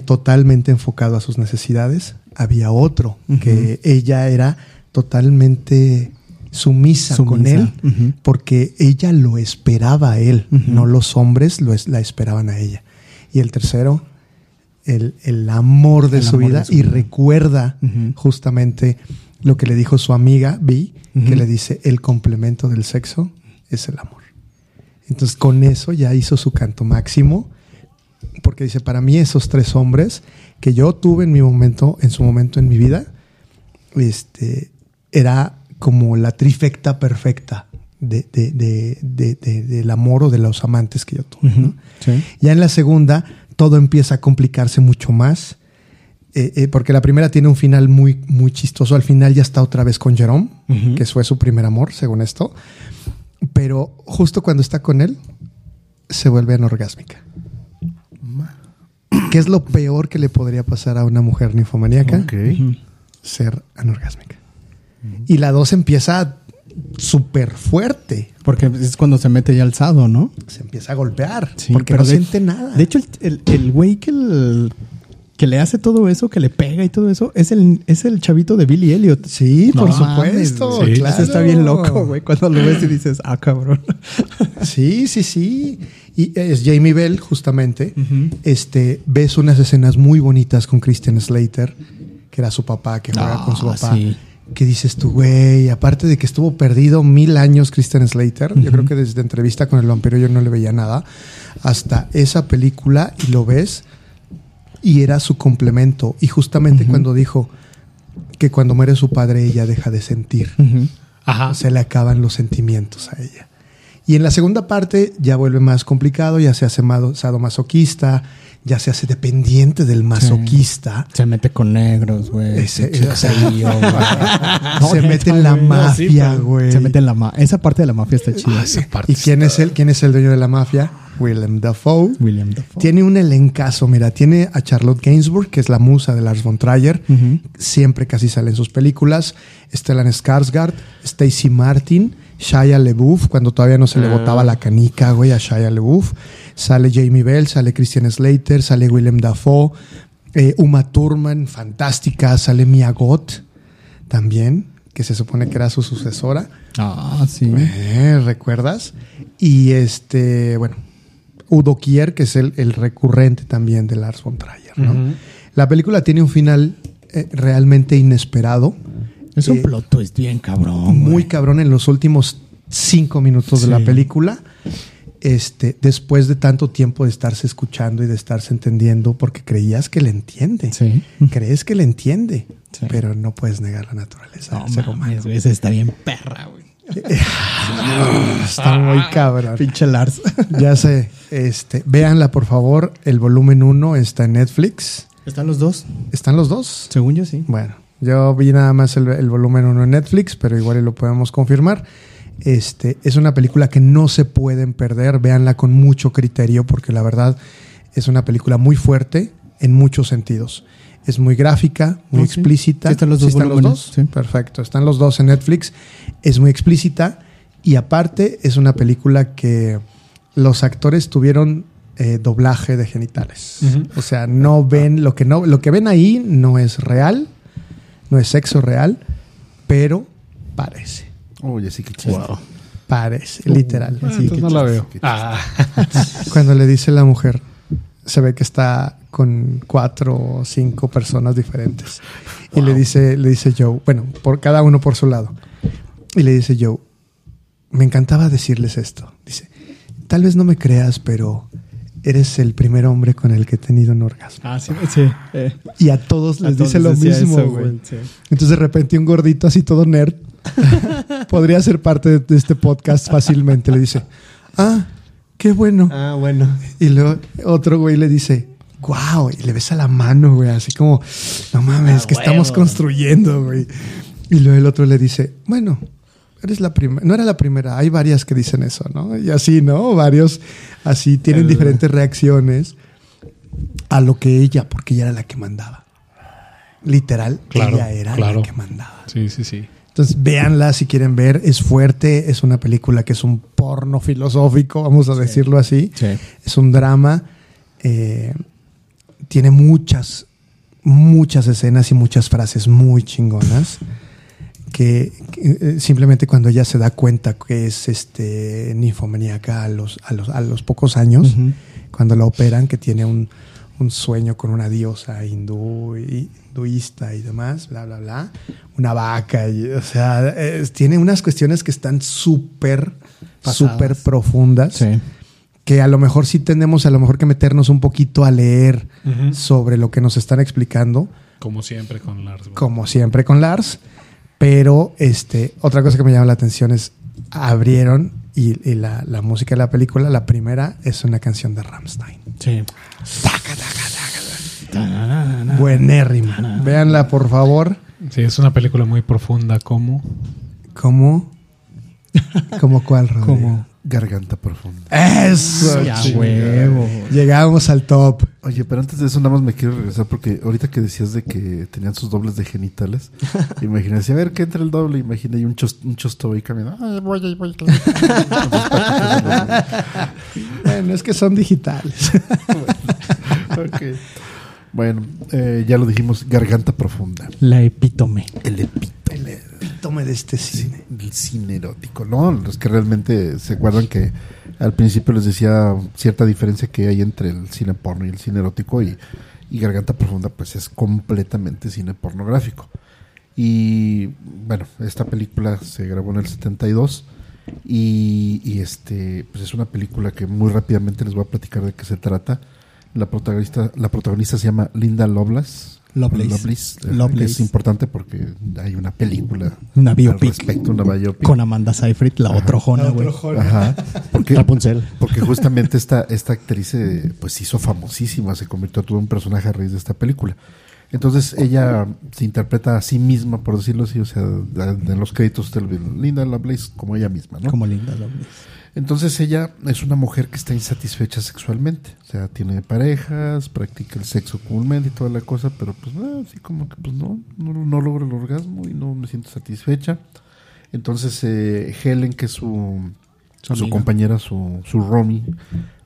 totalmente enfocado a sus necesidades. Había otro que ella era totalmente sumisa con él, porque ella lo esperaba a él, no los hombres la esperaban a ella. Y el tercero, el amor de su vida. Y recuerda justamente lo que le dijo su amiga, Vi, que le dice, el complemento del sexo es el amor. Entonces, con eso ya hizo su canto máximo, porque dice, para mí esos 3 hombres que yo tuve en su momento en mi vida, era como la trifecta perfecta del amor o de los amantes que yo tuve, ¿no? Sí. Ya en la segunda, todo empieza a complicarse mucho más, porque la primera tiene un final muy, muy chistoso. Al final ya está otra vez con Jerome, que fue su primer amor, según esto. Pero justo cuando está con él, se vuelve anorgásmica. ¿Qué es lo peor que le podría pasar a una mujer ninfomaníaca? Ser anorgásmica. Y la 2 empieza súper fuerte. Porque es cuando se mete ya alzado, ¿no? Se empieza a golpear. Sí, porque no siente nada. De hecho, el güey que le hace todo eso, que le pega y todo eso, es el chavito de Billy Elliot. Sí, no, por supuesto. Sí, claro. Está bien loco, güey. Cuando lo ves y dices, ah, cabrón. Sí. Y es Jamie Bell, justamente. Ves unas escenas muy bonitas con Christian Slater, que era su papá, que juega con su papá. Sí. ¿Qué dices tú, güey? Aparte de que estuvo perdido 1000 años Christian Slater, yo creo que desde Entrevista con el Vampiro yo no le veía nada, hasta esa película, y lo ves, y era su complemento. Y justamente cuando dijo que cuando muere su padre ella deja de sentir, se le acaban los sentimientos a ella. Y en la segunda parte ya vuelve más complicado, ya se hace sadomasoquista, ya se hace dependiente del masoquista. Sí. Se mete con negros, güey. Se mete en la mafia, güey. Se mete en la mafia. Esa parte de la mafia está chida. ¿Y quién es él? ¿Quién es el dueño de la mafia? Willem Dafoe. Tiene un elencazo, mira. Tiene a Charlotte Gainsbourg, que es la musa de Lars von Trier. Siempre casi sale en sus películas. Stellan Skarsgård, Stacey Martin, Shia LaBeouf, cuando todavía no se le botaba la canica, güey, a Shia LaBeouf. Sale Jamie Bell, sale Christian Slater, sale Willem Dafoe, Uma Thurman, fantástica. Sale Mia Goth también, que se supone que era su sucesora. Ah, sí. ¿Recuerdas? Y bueno, Udo Kier, que es el recurrente también de Lars von Trier, ¿no? La película tiene un final realmente inesperado. Es un plot twist bien cabrón. Muy cabrón en los últimos 5 minutos de la película. Después de tanto tiempo de estarse escuchando y de estarse entendiendo, porque creías que le entiende. Sí. Crees que le entiende, pero no puedes negar la naturaleza del ser humano. Esa está bien perra, güey. Está muy cabrón. Pinche Lars. Ya sé. Véanla, por favor. El volumen 1 está en Netflix. ¿Están los dos? ¿Están los dos? Según yo, sí. Bueno. Yo vi nada más el volumen 1 en Netflix, pero igual lo podemos confirmar. Es una película que no se pueden perder. Véanla con mucho criterio, porque la verdad es una película muy fuerte en muchos sentidos. Es muy gráfica, muy explícita. ¿Están los dos? ¿Sí están los dos? Sí. Perfecto. Están los dos en Netflix. Es muy explícita y aparte es una película que los actores tuvieron doblaje de genitales. Uh-huh. O sea, no ven lo que ven ahí no es real, no es sexo real, pero parece. Oye, sí, que chiste. Wow. Parece, literal. Así que no la veo. Ah. Cuando le dice la mujer, se ve que está con 4 o 5 personas diferentes. Wow. Y le dice Joe, bueno, por cada uno por su lado. Y le dice Joe, me encantaba decirles esto. Dice, tal vez no me creas, pero eres el primer hombre con el que he tenido un orgasmo. Ah, sí, sí. Y a todos les dice lo mismo, güey. Sí. Entonces, de repente, un gordito así todo nerd podría ser parte de este podcast fácilmente. Le dice, ah, qué bueno. Ah, bueno. Y luego otro güey le dice, wow. Y le besa la mano, güey. Así como, no mames, que estamos construyendo, güey. Y luego el otro le dice, bueno, no era la primera, hay varias que dicen eso, ¿no? Y así, ¿no? Varios así tienen diferentes reacciones a lo que ella, porque ella era la que mandaba. Literal, claro, ella era la que mandaba. Sí, sí, sí. Entonces, véanla si quieren ver. Es fuerte, es una película que es un porno filosófico, vamos a decirlo así. Sí. Es un drama. Tiene muchas escenas y muchas frases muy chingonas. Que simplemente cuando ella se da cuenta que es ninfomaníaca a los pocos años, uh-huh, cuando la operan, que tiene un sueño con una diosa hinduista y demás, bla, bla, bla, una vaca. Y, o sea, tiene unas cuestiones que están súper profundas, sí, que a lo mejor sí tenemos que meternos un poquito a leer, uh-huh, sobre lo que nos están explicando. Como siempre con Lars. Pero otra cosa que me llama la atención es abrieron y la música de la película, la primera, es una canción de Rammstein. Sí. Buenérrima. Véanla, por favor. Sí, es una película muy profunda. ¿Cómo cuál, Rodrigo? Como Garganta Profunda. ¡Eso! ¡Ya, huevo! Llegamos al top. Oye, pero antes de eso, nada más me quiero regresar porque ahorita que decías de que tenían sus dobles de genitales, imagínense, a ver qué entra el doble, imagina y un chosto ahí caminando. ¡Ay, voy! Bueno, es que son digitales. Bueno, okay. Bueno, ya lo dijimos, Garganta Profunda. La epítome. El epítome. De este cine. El cine erótico, ¿no? Los que realmente se acuerdan que al principio les decía cierta diferencia que hay entre el cine porno y el cine erótico, y Garganta Profunda pues es completamente cine pornográfico. Y bueno, esta película se grabó en el 72 y pues es una película que muy rápidamente les voy a platicar de qué se trata. La protagonista se llama Linda Lovelace. Es importante porque hay una película, una biopic, al respecto, una biopic con Amanda Seyfried, la otrojona, güey. Ajá. Porque justamente esta actriz pues hizo famosísima, se convirtió todo un personaje a raíz de esta película. Entonces ella se interpreta a sí misma, por decirlo así, o sea, en los créditos de Linda Lovelace como ella misma, ¿no? Como Linda Lovelace. Entonces ella es una mujer que está insatisfecha sexualmente, o sea, tiene parejas, practica el sexo comúnmente y toda la cosa, pero pues así como que pues no logro el orgasmo y no me siento satisfecha. Entonces Helen, que es su compañera, su roomie,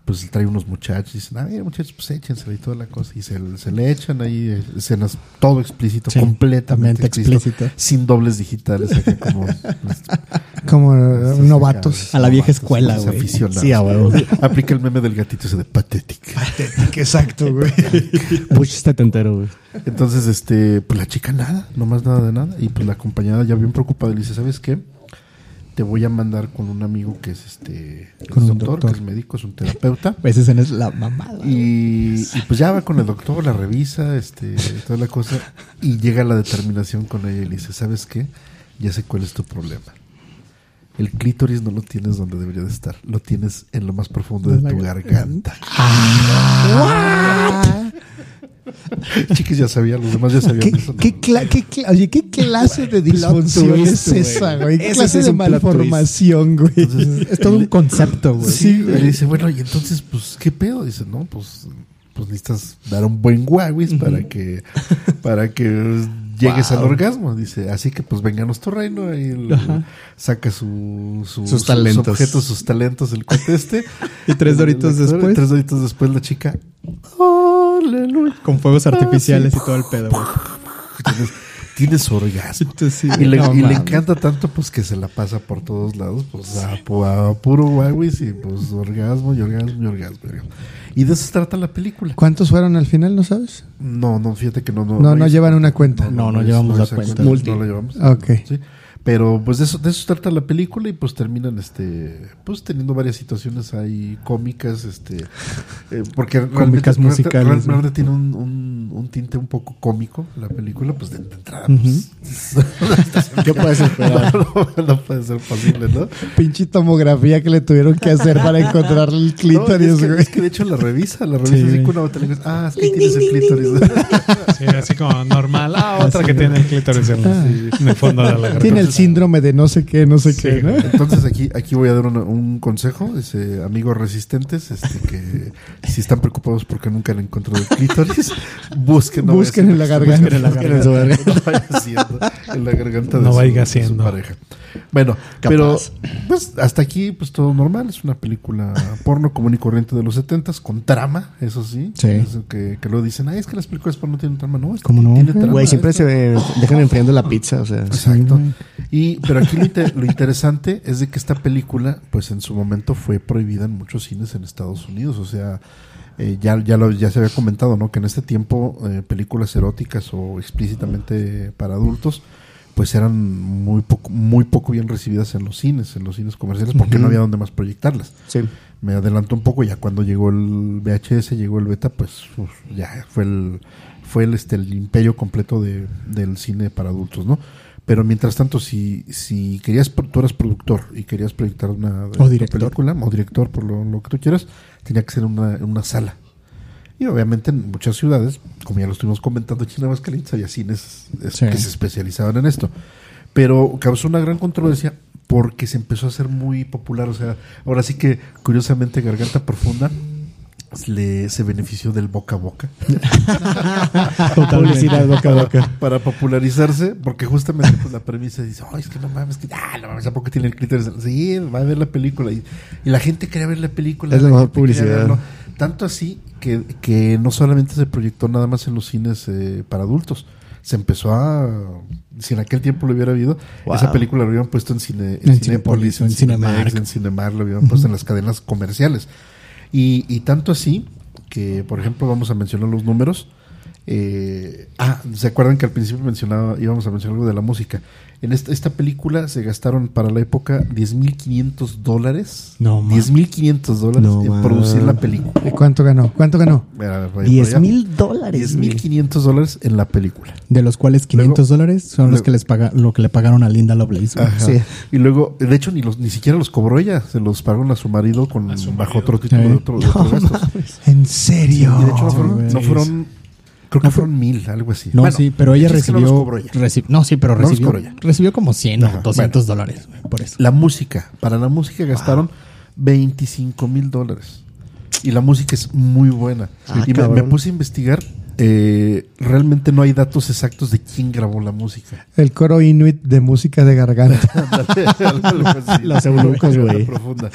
pues trae unos muchachos y dicen, a ver muchachos, pues échensela y toda la cosa, y se le echan ahí escenas, todo explícito, sí, completamente explícito, sin dobles digitales, o sea, como novatos, a la vieja escuela, güey. Sí, aplica el meme del gatito ese de patética, exacto, güey. Push este tentero, güey. Entonces, pues la chica nada de nada, y pues la acompañada ya bien preocupada le dice, ¿sabes qué? Te voy a mandar con un amigo que es con un doctor, que es médico, es un terapeuta. Esa es la mamada. Y pues ya va con el doctor, la revisa, toda la cosa. Y llega la determinación con ella y le dice, ¿sabes qué? Ya sé cuál es tu problema. El clítoris no lo tienes donde debería de estar. Lo tienes en lo más profundo de tu garganta. Ah. Chiquis ya sabían, los demás ya sabían. ¿Qué clase de disfunción es esa, güey? ¿Qué clase de malformación, güey? Entonces, es todo un concepto, güey. Sí, güey. Le dice, bueno, y entonces, pues, ¿qué pedo? Dice, no, pues necesitas dar un buen guaguis para que llegues al orgasmo, dice. Así que pues vénganos tu reino. Y saca sus talentos. Sus objetos, sus talentos, el cuate este. Y tres doritos después la chica. ¡Aleluya! Con fuegos artificiales y todo el pedo. Entonces, tienes orgasmo. Sí, y le encanta tanto pues que se la pasa por todos lados, pues a puro guaguis y pues orgasmo. Y de eso se trata la película. ¿Cuántos fueron al final, no sabes? No, fíjate que no. No llevan una cuenta. No llevamos la cuenta. No la llevamos. Okay. Sí. Pero pues de eso trata la película y pues terminan pues teniendo varias situaciones ahí cómicas, porque cómicas musicales. Realmente tiene un tinte un poco cómico la película, pues de entrada. Pues, ¿qué puedes esperar? No puede ser posible, ¿no? Pinche tomografía que le tuvieron que hacer para encontrar el clítoris. Es que de hecho la revisa así con una botella y dice, es que tienes el clítoris. Sí, así como normal. Otra que tiene el clítoris en el fondo de la garganta. Tiene el síndrome de no sé qué, ¿no? Entonces aquí voy a dar un consejo, dice, amigos resistentes, que si están preocupados porque nunca han encontrado el clítoris, busquen en la garganta. No vaya siendo su pareja. Bueno, capaz. Pero pues hasta aquí pues todo normal, es una película porno común y corriente de los 70s con trama, eso sí. Sí. Eso que luego dicen, es que las películas porno tienen trama, no, ¿cómo no? Tiene trama. Güey, siempre se dejan enfriando la pizza, o sea. Exacto. Pero aquí lo interesante es de que esta película pues en su momento fue prohibida en muchos cines en Estados Unidos, o sea, ya se había comentado, ¿no? Que en este tiempo películas eróticas o explícitamente para adultos pues eran muy poco bien recibidas en los cines comerciales, porque no había donde más proyectarlas. Sí. Me adelanto un poco, ya cuando llegó el VHS, llegó el beta, pues ya fue el imperio completo del cine para adultos, ¿no? Pero mientras tanto, si querías, tú eras productor y querías proyectar una película, o director, por lo que tú quieras, tenía que ser una sala. Y obviamente en muchas ciudades, como ya lo estuvimos comentando aquí en Aguascalientes, había cines que se especializaban en esto. Pero causó una gran controversia porque se empezó a hacer muy popular. O sea, ahora sí que, curiosamente, Garganta Profunda se benefició del boca a boca. Publicidad boca a boca. Para popularizarse, porque justamente pues la premisa dice, ay, es que no mames, ¿a poco tiene el clítoris? Sí, va a ver la película. Y la gente quería ver la película. Es la mejor publicidad. Tanto así que no solamente se proyectó nada más en los cines para adultos. Se empezó si en aquel tiempo lo hubiera habido, esa película lo habían puesto en Cinépolis, en Cinemark. En Cinemark lo habían puesto en las cadenas comerciales. Y tanto así que, por ejemplo, vamos a mencionar los números. ¿Se acuerdan que al principio íbamos a mencionar algo de la música? En esta película se gastaron para la época $10,500. No, $10,500 en producir la película. ¿Cuánto ganó? $10,000. $10,500 en la película. De los cuales $500 son los que lo que le pagaron a Linda Lovelace. Sí. Y luego, de hecho, ni siquiera los cobró ella. Se los pagaron a su marido bajo otro título de otros gastos. ¿En serio? Sí, de hecho, creo que fueron 1,000, algo así. No, bueno, sí, pero ella recibió como 100 o $200 por eso. Para la música gastaron $25,000. Y la música es muy buena. Y me puse a investigar. Realmente no hay datos exactos de quién grabó la música. El coro inuit de música de Garganta. Los eunucos, güey. Profunda.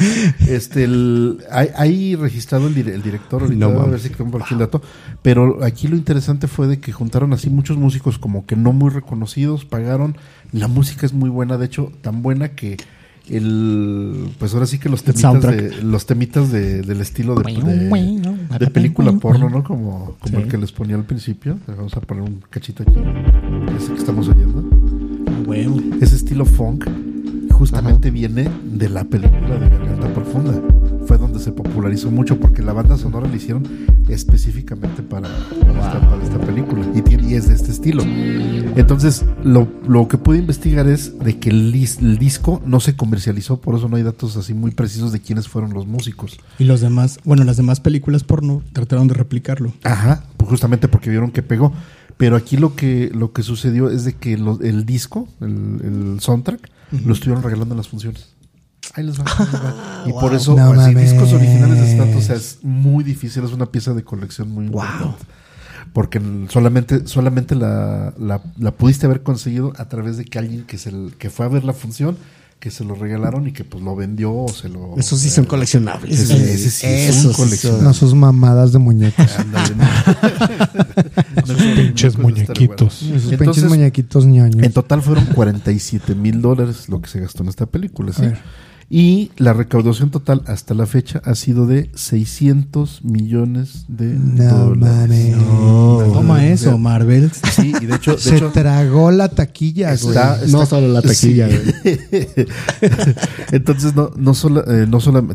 Hay registrado el director ahorita, a ver si tengo aquí el dato. Pero aquí lo interesante fue de que juntaron así muchos músicos como que no muy reconocidos, pagaron. La música es muy buena, de hecho, tan buena que pues ahora sí que los temitas del estilo de película porno, ¿no? Como el que les ponía al principio. Vamos a poner un cachito aquí. Ese que estamos oyendo. Bueno. Ese estilo funk justamente viene de la película de Garganta Profunda. Fue donde se popularizó mucho porque la banda sonora la hicieron específicamente para esta película y es de este estilo. Entonces lo que pude investigar es de que el disco no se comercializó, por eso no hay datos así muy precisos de quiénes fueron los músicos. Y los demás, las demás películas porno trataron de replicarlo. Ajá, pues justamente porque vieron que pegó. Pero aquí lo que sucedió es de que el disco, el soundtrack, lo estuvieron regalando en las funciones. Ahí les va. Y por eso, discos originales de tanto, o sea, es muy difícil, es una pieza de colección muy importante. porque solamente la pudiste haber conseguido a través de que alguien que fue a ver la función, que se lo regalaron y que pues lo vendió o se lo... Esos sí son coleccionables. Esos son coleccionables. No, sus mamadas de muñecos. Ándale, no. Esos pinches muñequitos. Esos pinches muñequitos ñoños. En total fueron $47,000 lo que se gastó en esta película, ¿sí? Y la recaudación total hasta la fecha ha sido de $600 millones. No, toma eso, Marvel. Sí, y de hecho... Se tragó la taquilla, güey. No solo la taquilla, güey. Sí. Entonces,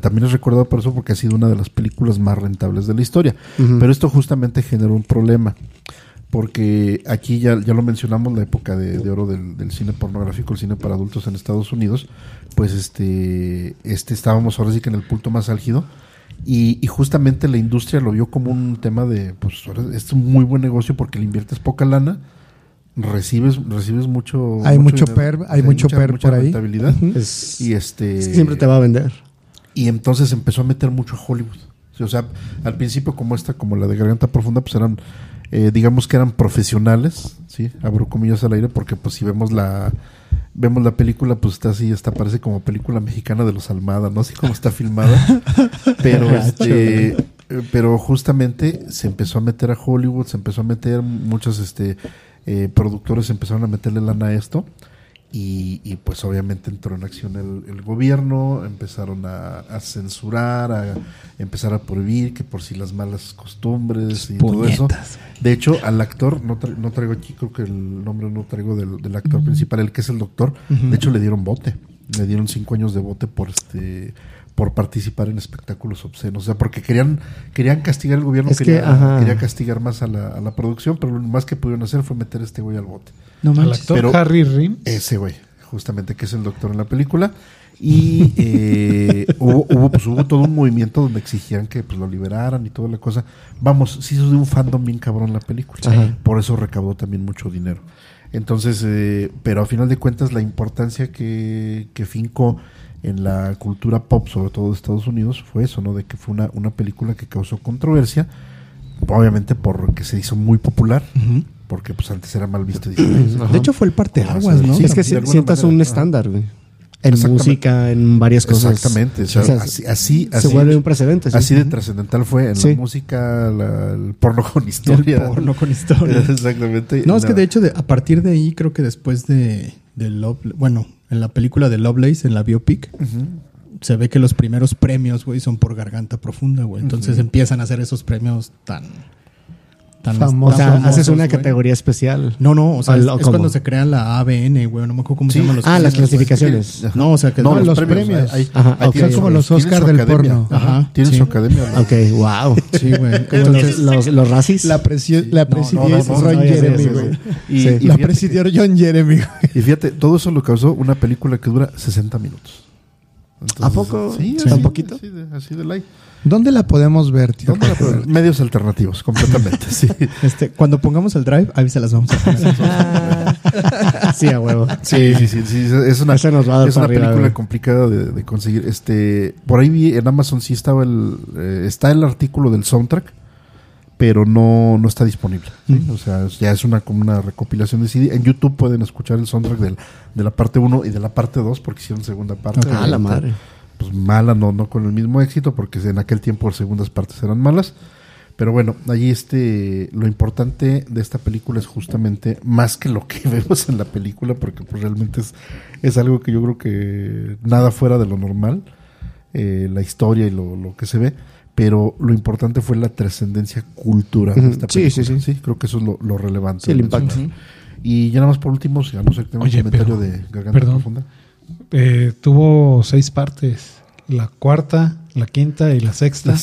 también es recordado por eso porque ha sido una de las películas más rentables de la historia. Uh-huh. Pero esto justamente generó un problema. Porque aquí ya lo mencionamos, la época de oro del cine pornográfico, el cine para adultos en Estados Unidos, pues estábamos ahora sí que en el punto más álgido, y justamente la industria lo vio como un tema de, pues es un muy buen negocio porque le inviertes poca lana, recibes mucho... Hay mucho dinero, hay mucho per por ahí. Uh-huh. Siempre te va a vender. Y entonces empezó a meter mucho a Hollywood. Sí, o sea, al principio como la de Garganta Profunda, pues eran... digamos que eran profesionales, ¿sí? Abro comillas al aire porque pues si vemos la película, pues está así, parece como película mexicana de los Almada, no sé cómo está filmada, pero pero justamente se empezó a meter a Hollywood, se empezó a meter muchos productores, empezaron a meterle lana a esto y pues obviamente entró en acción el gobierno, empezaron a censurar, a empezar a prohibir que por si las malas costumbres y puñetas. Todo eso. De hecho, al actor, no traigo aquí, creo que el nombre no traigo del actor principal, el que es el doctor, uh-huh. De hecho le dieron bote, le dieron 5 años de bote por participar en espectáculos obscenos, o sea, porque querían castigar al gobierno, quería castigar más a la producción, pero lo más que pudieron hacer fue meter a este güey al bote. No manches. Pero Harry Reams. Ese güey, justamente, que es el doctor en la película, y hubo todo un movimiento donde exigían que pues lo liberaran y toda la cosa. Vamos, se hizo de un fandom bien cabrón la película, ajá. Por eso recaudó también mucho dinero. Entonces, pero a final de cuentas la importancia que fincó en la cultura pop, sobre todo de Estados Unidos, fue eso, ¿no? De que fue una película que causó controversia, obviamente porque se hizo muy popular, uh-huh. Porque pues antes era mal visto. Uh-huh. De hecho fue el parteaguas, ¿no? Sí, es que sientas un estándar, güey. En música, en varias cosas. Exactamente. O sea, así se vuelve un precedente. ¿Sí? Así de trascendental fue en la música, el porno con historia. El porno con historia. Exactamente. No, es que de hecho, a partir de ahí, creo que después de en la película de Lovelace, en la biopic, uh-huh. Se ve que los primeros premios, güey, son por Garganta Profunda, güey. Entonces uh-huh. Empiezan a hacer esos premios tan famosos. O sea, haces una categoría especial. No, o sea, es cuando se crea la ABN, güey, no me acuerdo cómo se llaman los premios. Las clasificaciones. No, o sea, que los premios. Son como los Oscar del porno. Ajá. Tienen su academia. Ok, wow. Sí, güey. Entonces, los racis. La presidió Ron Jeremy, güey. La presidió Ron Jeremy, güey. Y fíjate, todo eso lo causó una película que dura 60 minutos. Entonces, ¿a poco? Sí, ¿tan poquito? Así de light. ¿Dónde la podemos ver, tío? Medios alternativos, completamente. Sí. Cuando pongamos el drive, ahí se las vamos a poner. Sí, a huevo. Sí. Es una película complicada de conseguir. Por ahí vi en Amazon sí estaba está el artículo del soundtrack, pero no está disponible, ¿sí? O sea, ya es como una recopilación de CD. En YouTube pueden escuchar el soundtrack de la parte 1 y de la parte 2 porque hicieron segunda parte. Ah, la madre. Pues mala, no con el mismo éxito, porque en aquel tiempo las segundas partes eran malas. Pero bueno, allí lo importante de esta película es justamente más que lo que vemos en la película, porque pues realmente es algo que yo creo que nada fuera de lo normal, la historia y lo que se ve. Pero lo importante fue la trascendencia cultural de esta película. Sí. Creo que eso es lo relevante. Sí, el impacto. Sí. Y ya nada más por último, si a no ser que tenga un comentario de Garganta Profunda. Tuvo 6 partes. La cuarta, la quinta y la sexta.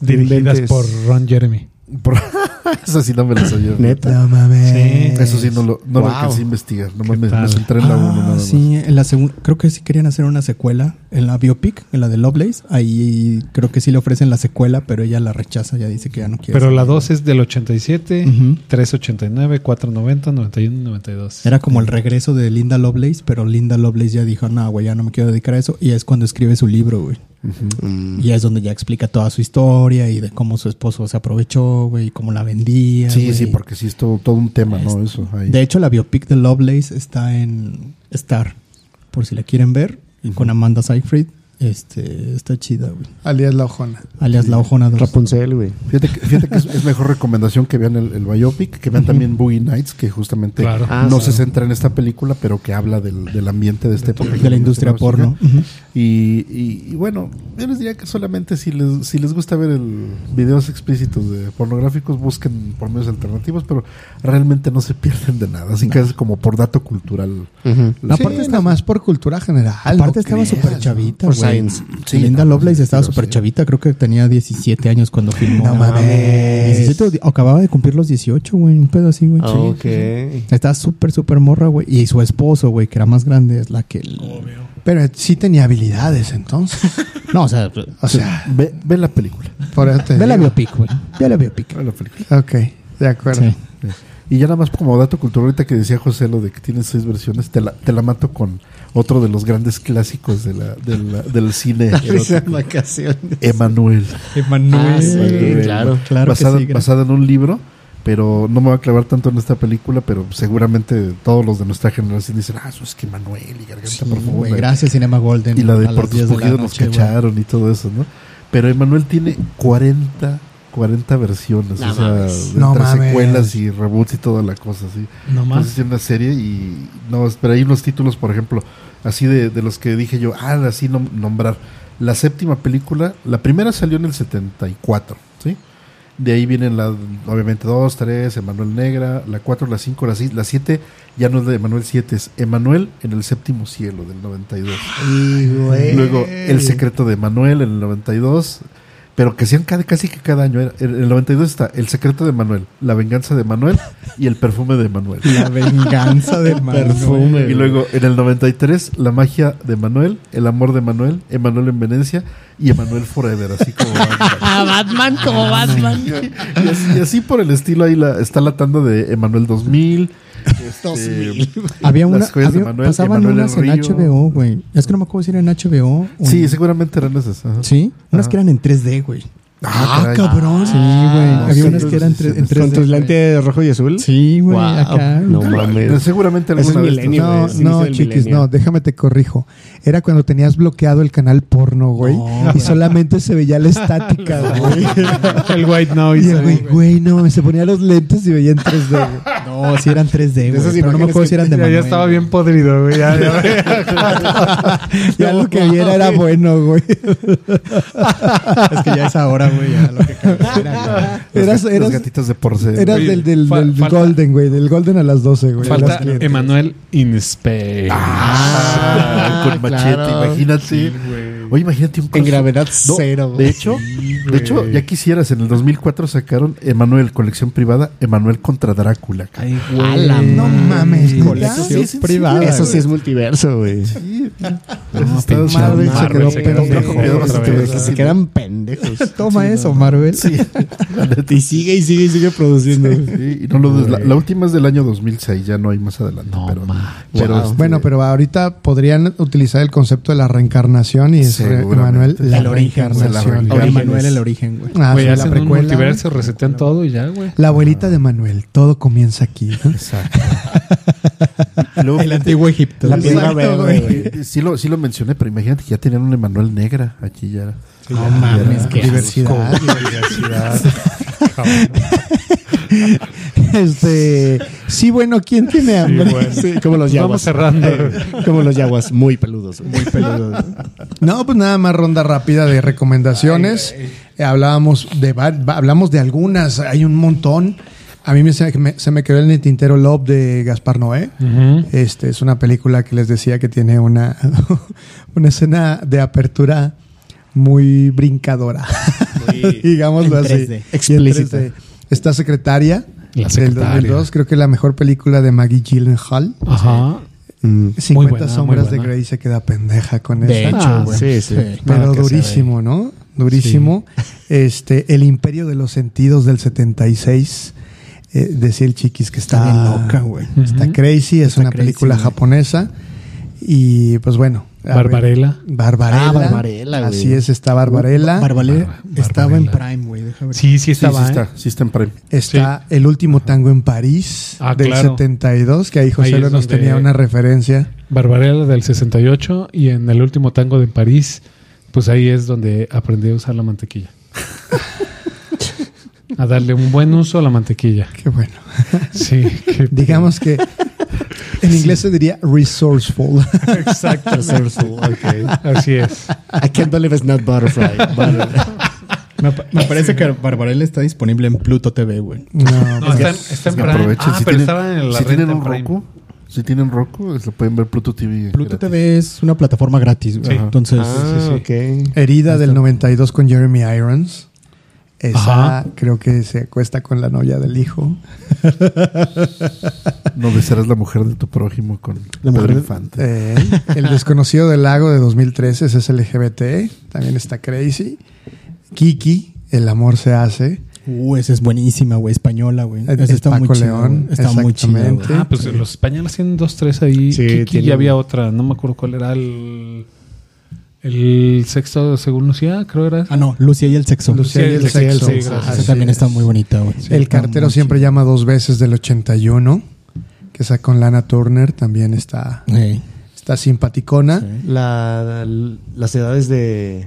Dirigidas por Ron Jeremy. Eso sí no me lo sabía. Neta. No mames. Sí. Eso sí no lo alcancé a investigar. Nomás me centré en la 1 nada más. Sí, en la segunda. Creo que sí querían hacer una secuela en la biopic, en la de Lovelace. Ahí creo que sí le ofrecen la secuela, pero ella la rechaza, ya dice que ya no quiere. Pero la 2 es del 87, uh-huh. 389, 490, 91, 92. Era como el regreso de Linda Lovelace, pero Linda Lovelace ya dijo, no, güey, ya no me quiero dedicar a eso. Y es cuando escribe su libro, güey. Uh-huh. Y es donde ya explica toda su historia y de cómo su esposo se aprovechó, güey, y cómo la vendía. Sí, güey. Sí, porque sí es todo un tema, ¿no? Eso, ahí. De hecho, la biopic de Lovelace está en Star, por si la quieren ver, y con Amanda Seyfried. Está chida, güey. Alias La Ojona. Alias La Ojona 2. Rapunzel, güey. Fíjate que es mejor recomendación que vean el biopic, que vean también Boogie Nights, que justamente se centra en esta película, pero que habla del ambiente de esta época. De la industria porno. Uh-huh. Y bueno, yo les diría que solamente si les gusta ver videos explícitos de pornográficos, busquen por medios alternativos, pero realmente no se pierden de nada. Así que es como por dato cultural. Uh-huh. Aparte está más por cultura general. Aparte estaba súper chavita, güey. Sí, Linda Lovelace estaba súper chavita, creo que tenía 17 años cuando filmó. No mames. 17, acababa de cumplir los 18, güey, un pedo así, güey. Okay. Estaba súper morra, güey. Y su esposo, güey, que era más grande, es la que... Obvio. Pero sí tenía habilidades, entonces. No, o sea ve la película. Ve la biopic, güey. Ve la película. Ok, de acuerdo. Sí. Y ya nada más como dato cultural, ahorita que decía José lo de que tiene 6 versiones, te la mato con otro de los grandes clásicos del cine. Emanuel. Sí, claro. Basada en un libro, pero no me voy a clavar tanto en esta película, pero seguramente todos los de nuestra generación dicen, eso es que Emanuel y Garganta, sí, por favor. Wey, gracias, Cinema Golden. Y la de Por tus pujidos nos cacharon y todo eso, ¿no? Pero Emanuel tiene 40 versiones, no, o sea, entre secuelas y reboots y toda la cosa, sí. No más. Entonces, una serie y no, pero hay unos títulos, por ejemplo, así de los que dije yo, así nombrar. La séptima película, la primera salió en el 74, ¿sí? De ahí vienen obviamente 2, 3, Emanuel Negra, la 4, la 5, la 6, la 7, ya no es de Emanuel 7, es Emanuel en el séptimo cielo del 92. Ay, güey. Luego El secreto de Emanuel en el 92. Pero que sean casi que cada año. En el 92 está El secreto de Manuel, La venganza de Manuel y El perfume de Manuel. La venganza de Manuel. Perfume. Y luego en el 93, La magia de Manuel, El amor de Manuel, Emanuel en Venecia y Emanuel Forever, así como Batman. Como Batman. Y así por el estilo, ahí está la tanda de Emanuel 2000. Había una, pasaban unas en HBO, güey. Es que no me acuerdo si era en HBO. Sí, seguramente eran esas. Ajá. Sí, unas que eran en 3D, güey. Cabrón. Sí, güey. Había unas que eran en 3D. ¿Con tus lentes rojo y azul? Sí, güey. Wow, acá. No mames. Seguramente alguna vez. No, chiquis, no. Déjame te corrijo. Era cuando tenías bloqueado el canal porno, güey. Y solamente se veía la estática, güey. El white noise. Y el güey, no. Se ponía los lentes y veía en 3D, güey. No, si eran 3D, güey. Pero no me acuerdo si eran de Manuel. Ya estaba bien podrido, güey. Ya lo que viera era bueno, güey. Es que ya es ahora, güey. Ya lo que cambiara. Los gatitos de porcelana. Eras del Golden, güey. Del Golden a las 12, güey. Falta Emanuel in Space. Con machete, imagínate. Oye, imagínate un en gravedad cero. No, de hecho, ya quisieras. En el 2004 sacaron Emanuel, colección privada, Emanuel contra Drácula. Ay, güey. No mames. Colección privada. Eso sí es multiverso, güey. Sí. No, Marvel se quedó pendejo. Se quedan pendejos. Toma eso, Marvel. Sí. Y sigue produciendo. Sí. No lo la última es del año 2006. Ya no hay más adelante. No, pero bueno, pero ahorita podrían utilizar el concepto de la reencarnación y Emanuel, el origen. Emanuel, el origen, güey. Güey, hacen un multiverso, resetean todo y ya, güey. La abuelita de Manuel, todo comienza aquí. Exacto. El antiguo Egipto. La piedra verde. Sí lo mencioné, pero imagínate que ya tenían un Emanuel negra aquí ya. No mames, qué diversidad. Sí, bueno, ¿quién tiene hambre? Sí, bueno. Sí, como los yaguas. Vamos cerrando. Como los yaguas, muy peludos. Muy peludos. No, pues nada más ronda rápida de recomendaciones. Hablamos de algunas, hay un montón. A mí se me quedó en el tintero Love de Gaspar Noé. Uh-huh. Es una película que les decía que tiene una escena de apertura muy brincadora. Muy digámoslo así. Explícita. Esta secretaria del 2002, creo que es la mejor película de Maggie Gyllenhaal. Ajá. 50 sombras de Grey se queda pendeja con eso. De hecho, güey. Sí. Pero durísimo, ¿no? Durísimo. Sí. El Imperio de los Sentidos del 76. Decía el chiquis que está bien loca, güey. Está crazy. Es una película japonesa. Y pues bueno. Barbarella. Barbarella. Ah, Barbarella, güey. Así es, está Barbarella. Barbarella estaba en Prime, güey. Sí, sí estaba. Sí, sí, está, sí está en Prime. Está sí. El último tango en París, ah, del claro. 72, que ahí Josélo nos tenía una referencia. Barbarella del 68 y en El último tango de París, pues ahí es donde aprendí a usar la mantequilla. A darle un buen uso a la mantequilla. Qué bueno. Sí. Qué digamos que en inglés se diría resourceful. Exacto. Resourceful, okay. Así es. I can't believe it's not butterfly. Me parece que Barbarella está disponible en Pluto TV, güey. No, está en Prime. Ah, si pero estaba en la red en Roku. Si tienen Roku, lo pueden ver Pluto TV. Pluto gratis. TV es una plataforma gratis. Sí. Entonces, okay. Herida está del 92 con Jeremy Irons. Esa ajá. Creo que se acuesta con la novia del hijo. No besarás la mujer de tu prójimo con la mujer infante. El desconocido del lago de 2013, ese es LGBT. También está Crazy. Kiki, El amor se hace. Esa es buenísima, güey. Española, güey. Está Paco muy León. Está muy chida. Ah, pues sí. Los españoles tienen 2, 3 ahí. Sí, Kiki tiene... ya había otra. No me acuerdo cuál era el sexo según Lucía, creo era. Ah, no. Lucía y el sexo. Lucía y el sexo. Sí, esa también está muy bonita, güey. Sí, El cartero siempre llama 2 veces del 81. Que esa con Lana Turner también está... Sí. Está simpaticona. Sí. Las edades de...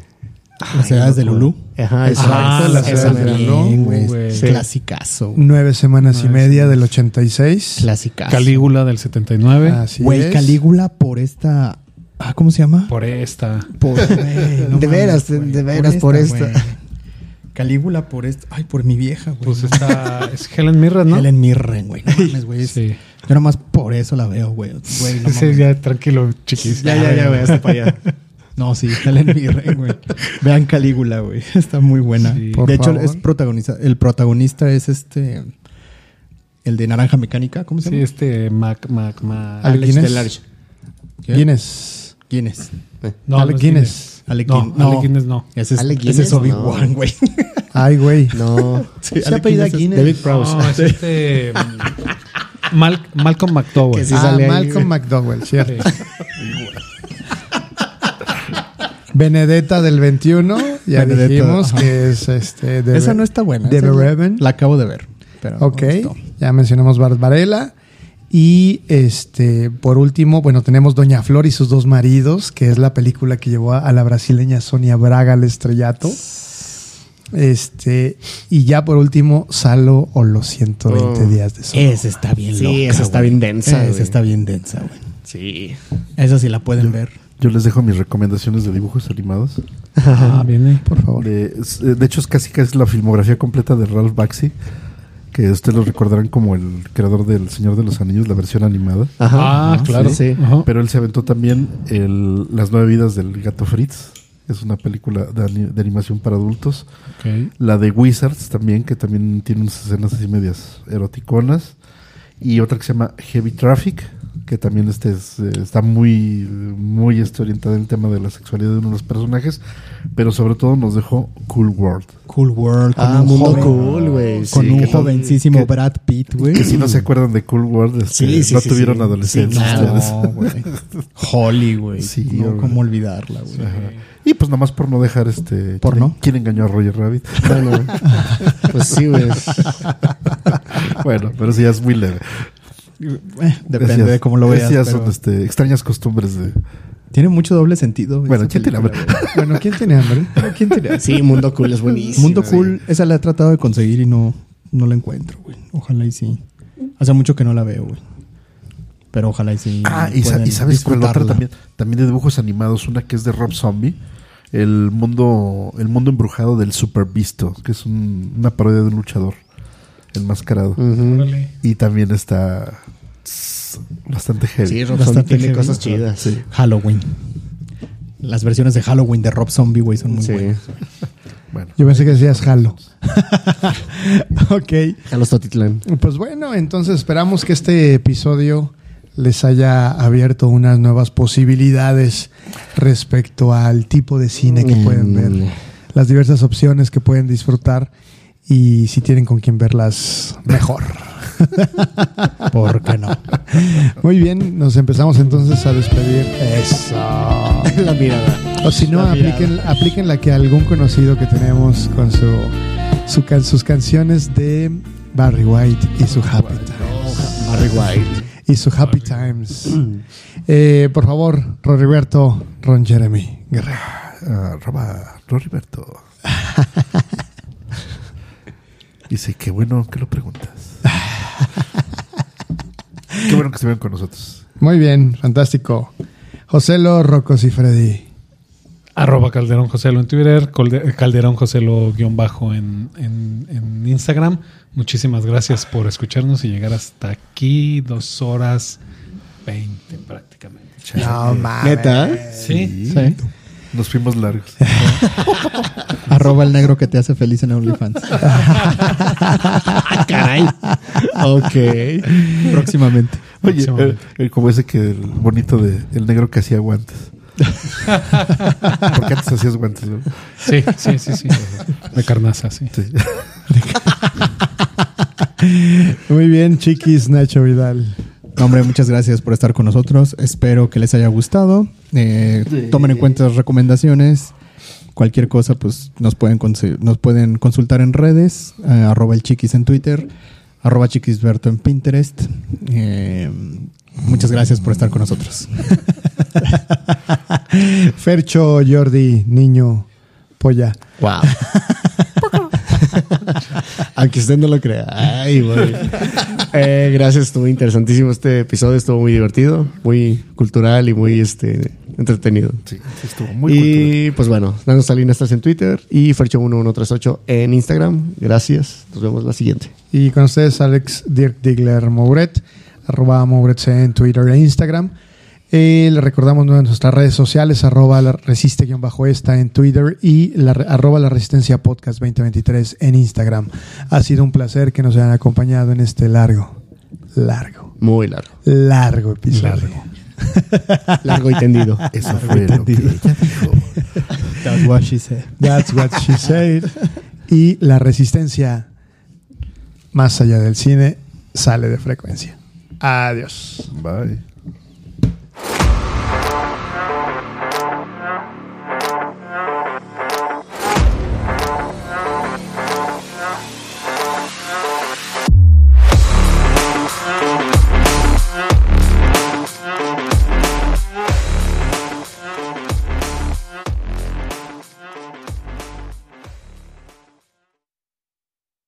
Las edades de Lulú. Ajá, exacto. Las edades de Lulú. Güey. Sí. Clasicazo. 9 semanas y media del 86. Clasicazo. Calígula del 79. Así güey, es. Calígula por esta... Ah, ¿cómo se llama? Por esta. Por, güey, no de veras, güey. De veras, por esta. Calígula por esta. Ay, por mi vieja, güey. Pues esta es Helen Mirren, ¿no? Helen Mirren, güey. No mames, güey. Sí. Yo nomás por eso la veo, güey. Güey, no mames. Ya, tranquilo, chiquis. Ya, güey, hasta para allá. No, sí, Stellan Skarsgård, güey. Vean Calígula, güey. Está muy buena. Sí, de hecho, favor. Es protagonista. El protagonista es el de Naranja Mecánica, ¿cómo se llama? Sí, Mac. Alex Guinness. Guinness. No, Alec Guinness. No. Ese es Obi-Wan, güey. Ay, güey. No. Sí, se apellida Guinness. David Prowse. No, es Malcolm McDowell. Sí Malcolm McDowell, cierto. Benedetta del 21, ya Benedetta, dijimos ajá. Que es esa no está buena. De Verhoeven. La acabo de ver. Pero ok, no ya mencionamos Barbarella. Y por último, bueno, tenemos Doña Flor y sus 2 maridos, que es la película que llevó a la brasileña Sônia Braga al estrellato. Y ya por último, Salo o los 120 días de Sodoma. Esa está bien loca. Sí, esa está bien densa. Esa está bien densa, güey. Sí. Esa sí la pueden ver. Yo les dejo mis recomendaciones de dibujos animados. Ah, viene, por favor. De hecho, es casi la filmografía completa de Ralph Bakshi, que ustedes lo recordarán como el creador del Señor de los Anillos, la versión animada. Ajá. Ah, claro. Sí. Ajá. Pero él se aventó también Las 9 vidas del gato Fritz. Es una película de animación para adultos. Okay. La de Wizards también, que también tiene unas escenas así medias eroticonas. Y otra que se llama Heavy Traffic, que también está muy, muy orientada en el tema de la sexualidad de uno de los personajes, pero sobre todo nos dejó Cool World. Cool World, con un mundo joven, cool, güey. Con sí, un jovencísimo Brad Pitt, güey. Que si no se acuerdan de Cool World, sí, tuvieron adolescencia. Sí, claro, güey. Holly, güey. Sí, no, cómo olvidarla, güey. Sí. Y pues nada más por no dejar ¿Quién engañó a Roger Rabbit? Bueno, pues sí, güey. Bueno, pero sí, ya es muy leve. Depende de cómo lo veas. Son extrañas costumbres de... Tiene mucho doble sentido. Bueno, ¿quién tiene hambre? Sí, Mundo Cool es buenísimo. Mundo Cool, esa la he tratado de conseguir y no la encuentro, güey. Ojalá y sí. Hace mucho que no la veo, güey. Pero ojalá y sí. Ah, y ¿sabes cuál otra también? También de dibujos animados, una que es de Rob Zombie. El mundo embrujado del Super Visto, que es una parodia de un luchador enmascarado. Uh-huh. Y también está bastante heavy. Sí, Rob Zombie tiene cosas chidas. Sí. Halloween. Las versiones de Halloween de Rob Zombie, güey, son muy buenas. Bueno. Yo pensé que decías Halo. Ok. Halo Totitlán. Pues bueno, entonces esperamos que este episodio les haya abierto unas nuevas posibilidades respecto al tipo de cine que pueden ver, las diversas opciones que pueden disfrutar. Y si tienen con quién verlas, mejor. ¿Por qué no? Muy bien, nos empezamos entonces a despedir. Eso. La mirada. O si no, apliquen la que algún conocido que tenemos con sus canciones de Barry White y su Happy Times. No, Barry White. Y su Happy Times. Por favor, Roriberto, Ron Jeremy Guerrero. Roriberto. Dice, qué bueno que lo preguntas. Qué bueno que estuvieron con nosotros. Muy bien, fantástico. Josélo, Rocos y Freddy. @ Calderón Josélo en Twitter, Calderón Josélo _ en Instagram. Muchísimas gracias por escucharnos y llegar hasta aquí, 2:20 prácticamente. No mames. ¿Neta? Sí. Nos fuimos largos. @ el negro que te hace feliz en OnlyFans. Caray. Ok. Próximamente. Oye, como ese que el bonito de el negro que hacía guantes. Porque antes hacías guantes, ¿no? Sí. De carnaza, sí. Muy bien, chiquis. Nacho Vidal. Hombre, muchas gracias por estar con nosotros. Espero que les haya gustado. Tomen en cuenta las recomendaciones. Cualquier cosa, pues nos pueden consultar en redes. @ el chiquis en Twitter. @ chiquisberto en Pinterest. Muchas gracias por estar con nosotros. Fercho, Jordi, niño, polla. Wow. Aunque usted no lo crea. Ay, güey. Gracias, estuvo interesantísimo este episodio, estuvo muy divertido, muy cultural y muy entretenido. Sí, estuvo muy cultural. Pues bueno, Nano Salinas estás en Twitter y Fercho1138 en Instagram. Gracias, nos vemos la siguiente. Y con ustedes Alex Dirk Digler Mouret, @ Mouret en Twitter e Instagram. Le recordamos nuestras redes sociales, @ la resiste_esta en Twitter y @ la resistencia podcast 2023 en Instagram. Ha sido un placer que nos hayan acompañado en este largo episodio. Largo y tendido. Eso fue lo que ella dijo. That's what she said. Y la resistencia, más allá del cine, sale de frecuencia. Adiós. Bye.